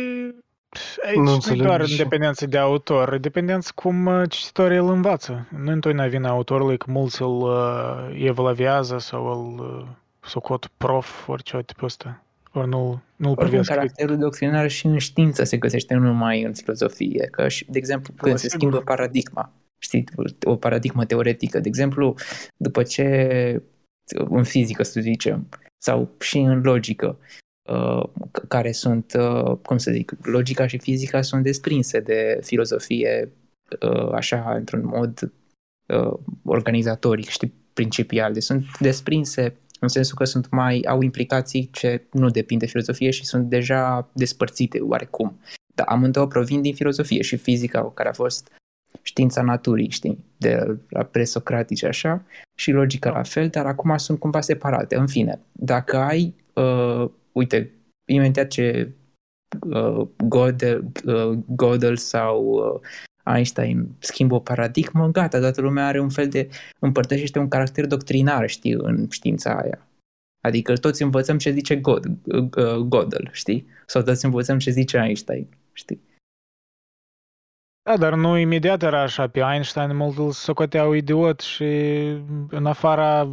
Aici nu, nu doar în dependență de autor, dependență cum cititorii îl învață. Nu întotdeauna vine autorului că mulți îl uh, evaluează sau îl uh, socot prof, orice tipul ăsta. Ori nu, nu-l privesc. Caracterul doctrinar și în știință se găsește, nu numai în filozofie. Că, de exemplu, când se schimbă paradigma, știi, o paradigmă teoretică, de exemplu, după ce în fizică, să zicem, sau și în logică, care sunt, cum să zic, logica și fizica sunt desprinse de filozofie așa, într-un mod organizatoric, știi, principial. Deci sunt desprinse în sensul că sunt mai, au implicații ce nu depind de filozofie și sunt deja despărțite oarecum. Dar amândouă provin din filozofie și fizica, care a fost știința naturii, știi, de la presocratici așa, și logica la fel, dar acum sunt cumva separate. În fine, dacă ai uh, uite, imediat ce uh, Gödel, uh, Gödel sau uh, Einstein schimbă o paradigmă, gata, toată lumea are un fel de, împărtășește un caracter doctrinar, știi, în știința aia. Adică toți învățăm ce zice God, uh, Gödel, știi? Sau toți învățăm ce zice Einstein, știi? Da, dar nu imediat era așa, pe Einstein mult îl socoteau idiot și în afara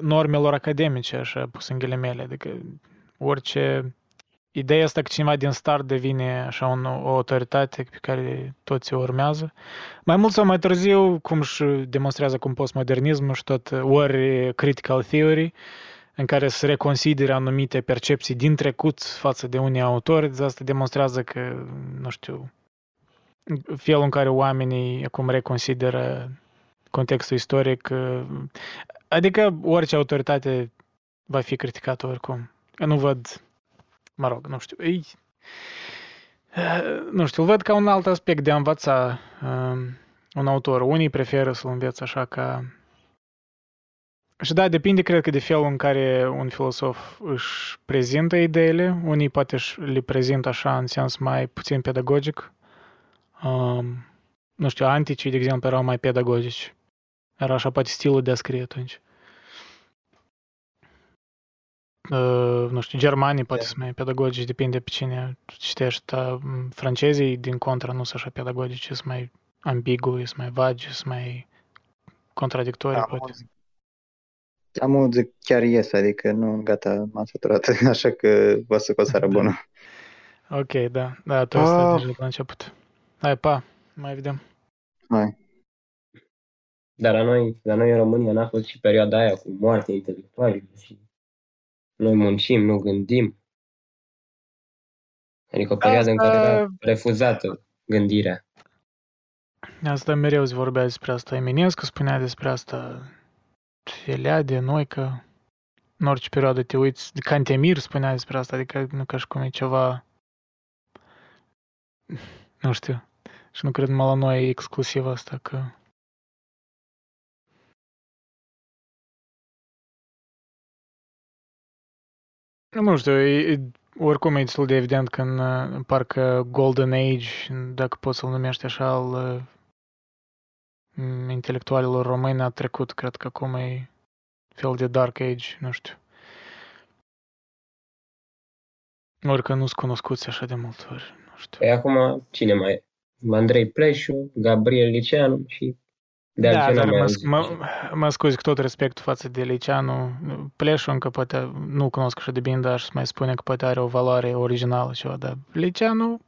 normelor academice, așa, pus în ghilimele, adică... Orice ideea asta că cineva din start devine așa un, o autoritate pe care toți o urmează. Mai mult sau mai târziu, cum își demonstrează cum postmodernismul și tot, ori critical theory, în care se reconsideră anumite percepții din trecut față de unii autori, de asta demonstrează că, nu știu, felul în care oamenii acum reconsideră contextul istoric, adică orice autoritate va fi criticată oricum. Nu văd, mă rog, nu știu, ei, nu știu, văd ca un alt aspect de a învăța um, un autor. Unii preferă să-l înveți așa ca... Și da, depinde, cred că, de felul în care un filosof își prezintă ideile. Unii poate își le prezintă așa în sens mai puțin pedagogic. Um, nu știu, anticii, de exemplu, erau mai pedagogici. Era așa poate stilul de a scrie atunci. Uh, nu știu, germanii poate yeah. Sunt mai pedagogici, depinde pe cine citești, dar francezii, din contra, nu sunt așa pedagogici, sunt mai ambigui, sunt mai vagi, sunt mai contradictorii, da, poate. Da, muzic chiar ies, adică nu, gata, m-am săturat, așa că vă să o seară bună. Ok, da, da, tu ăsta deja la început. Hai, pa, mai vedem. Hai. Dar la noi, la noi în România n-a fost și perioada aia cu moarte intelectuală și noi muncim, nu gândim. Adică o perioadă asta... în care era refuzată gândirea. Asta mereu îți vorbea despre asta. Eminescu spunea despre asta. Eliade, noi, că în orice perioadă te uiți. Cantemir spunea despre asta, adică nu ca și cum e ceva... Nu știu. Și nu cred numai la noi e exclusiv asta, că... Nu știu, e, oricum e destul de evident că în parcă Golden Age, dacă poți să-l numești așa, al intelectualilor români a trecut, cred că acum e fel de Dark Age, nu știu. Orică nu-s cunoscuți așa de multe ori, nu știu. Păi acum cine mai e? Andrei Pleșu, Gabriel Liceanu și... De da, dar mă, mă, mă scuzi cu tot respectul față de Liceanu. Pleșu încă poate, nu cunosc așa de bine, dar aș mai spune că poate are o valoare originală ceva, dar Liceanu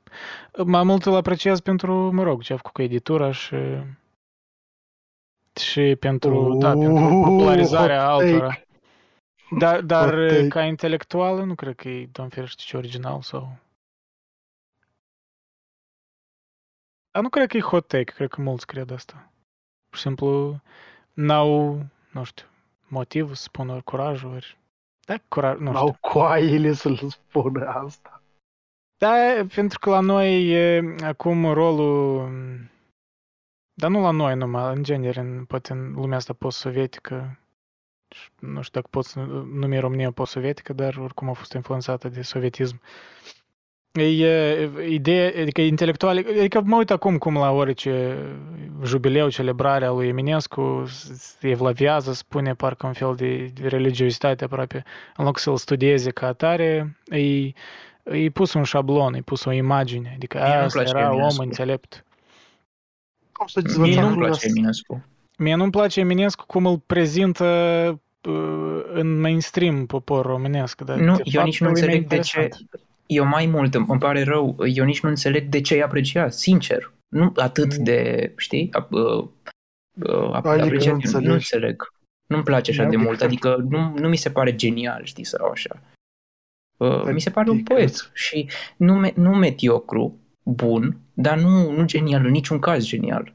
mai mult îl apreciez pentru, mă rog, ce a făcut cu editura și... Și pentru, da, pentru popularizarea altora. Dar, dar ca intelectuală nu cred că e, Doamne ferește, ce original sau... Dar nu cred că e hot take, cred că mulți cred asta. Pur și simplu n-au, nu știu, motivul să spună ori curajul, ori... Da, curaj, nu știu. N-au coaiile să-l spună asta. Da, pentru că la noi e acum rolul... Dar nu la noi numai, în genere, în, poate în lumea asta post-sovietică, nu știu dacă poți numi România post-sovietică, dar oricum a fost influențată de sovietism. E ideea, adică intelectuali, adică mă uit acum cum la orice jubileu, celebrarea lui Eminescu, evlaviază, spune parcă un fel de religiozitate aproape, în loc să-l studieze ca atare, îi, îi pus un șablon, îi pus o imagine, adică asta era om înțelept. Mie nu-mi place Eminescu. Mie nu-mi place Eminescu cum îl prezintă uh, în mainstream popor românesc. Dar nu, eu nici nu înțeleg de ce... Eu mai mult, îmi pare rău, eu nici nu înțeleg de ce îi aprecia, sincer. Nu atât mm. de, știi, ap, uh, uh, ap, aprecia, nu, nu înțeleg. Nu-mi place așa de mult, adică nu, nu mi se pare genial, știi, sau așa. Uh, mi se pare un poet și nu, nu mediocru, bun, dar nu, nu genial, în niciun caz genial.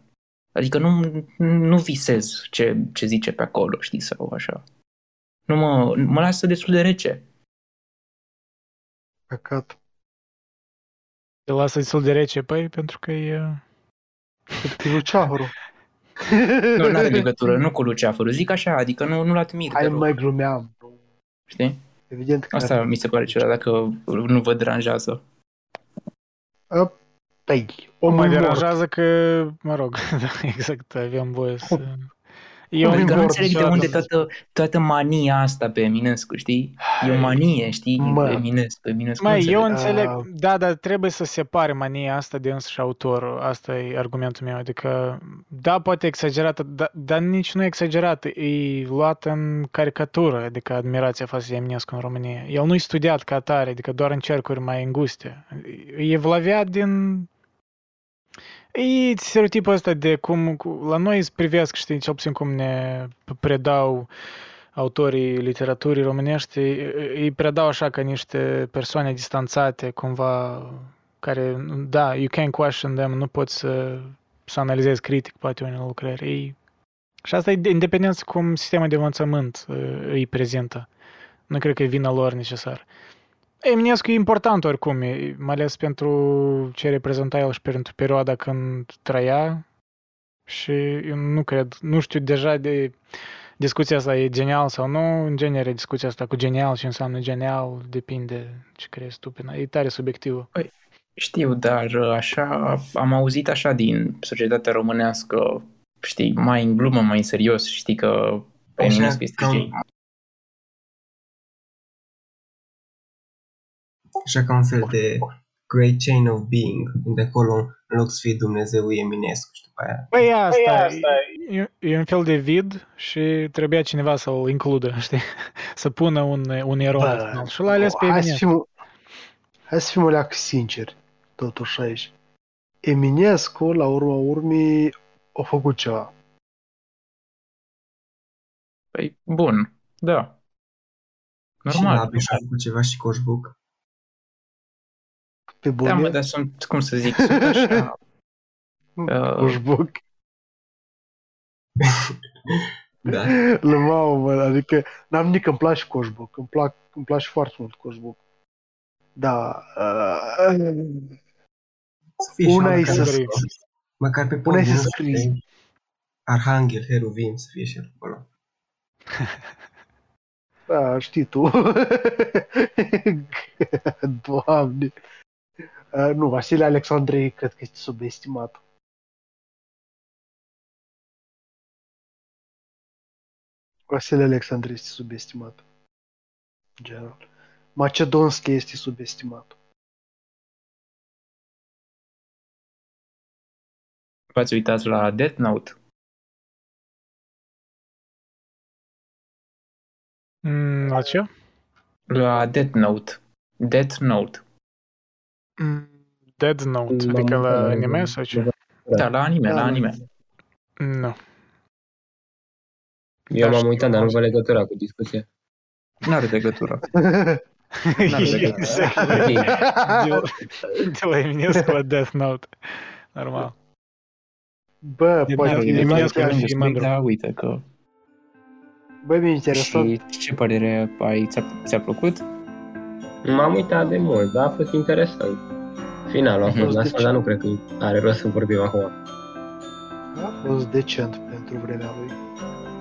Adică nu, nu visez ce, ce zice pe acolo, știi, sau așa. Nu mă, mă lasă destul de rece. Păcat. Te lasă destul de rece, păi, pentru că e... Pentru Luceafărul. Nu, n-are legătură, nu cu Luceafărul. Zic așa, adică nu, nu-l admir. Hai, mai glumeam. Știi? Evident că asta mi se pare ceva, dacă nu vă deranjează. Up. Păi, mă deranjează că, mă rog, da, exact, aveam voie să... Eu adică nu înțeleg de unde toată, toată mania asta pe Eminescu, știi? E o manie, știi? Mă. Eminescu, Eminescu. Măi, eu înțeleg, uh... da, dar trebuie să separe mania asta de însăși autorul. Asta e argumentul meu, adică, da, poate exagerată, da, dar nici nu e exagerată, e luată în caricatură, adică admirația față de Eminescu în România. El nu-i studiat ca atare, adică doar în cercuri mai înguste. E evlaviat din... E stereotipul ăsta de cum la noi îți privesc, știi, cel puțin cum ne predau autorii literaturii românești, îi predau așa ca niște persoane distanțate, cumva, care, da, you can question them, nu poți să, să analizezi critic, poate, unele lucrări. Ei, și asta e independență cum sistemul de învățământ îi prezintă. Nu cred că e vina lor necesar. Eminescu e important oricum, mai ales pentru ce reprezenta el și pentru perioada când trăia și eu nu cred, nu știu deja de discuția asta e genial sau nu, în genere discuția asta cu genial și înseamnă genial, depinde ce crezi tu, e tare subiectivă. Păi, știu, dar așa am auzit așa din societatea românească, știi, mai în glumă, mai în serios, știi că Eminescu este genial. Așa ca un fel de Great Chain of Being, unde acolo în loc să fie Dumnezeu e Eminescu și după aia. Păi asta, păi asta e, e, e un fel de vid și trebuia cineva să-l includă, știi? Să pună un, un erou da, în final. Și l-a ales pe Eminescu. Hai să fim o leacă sinceri, totuși aici. Eminescu, la urma urmei, a făcut ceva. Păi, bun, da. Normal. Și n-a pișat cu ceva și Coșbuc. Da, mă, dar sunt, cum să zic, sunt așa... Coșbuc. Da. Lămau, mă, adică n-am nici îmi place Coșbuc, îmi, plac, îmi place foarte mult Coșbuc. Da. Uh, una e să scrii. Măcar pe una e să scrii. Arhanghel, Heruvim, să fie și el acolo. Da, știi tu. Doamne. Uh, nu, Vasile Alexandre cred că este subestimat. Vasile Alexandre este subestimat. General. Macedonski este subestimat. V-ați uitat la Death Note? Mm, la ce? La Death Note. Death Note. Mm, Death Note, adică la anime sau ce? Da, la anime, la anime. Nu. No. Eu dar m-am uitat, dar nu vă legătura cu discuția. N-are legătură. N-are legătură. Te o eminesc la Death Note. Normal. Bă, poate eminesc că ar fi mândru. Da, uite că... Bă, mi-e interesant. Și ce părere ai? Ți-a, ți-a plăcut? M-am uitat de mult, dar a fost interesant. Finalul a fost asta, dar nu cred că are rost să vorbim acum. A fost decent pentru vremea lui.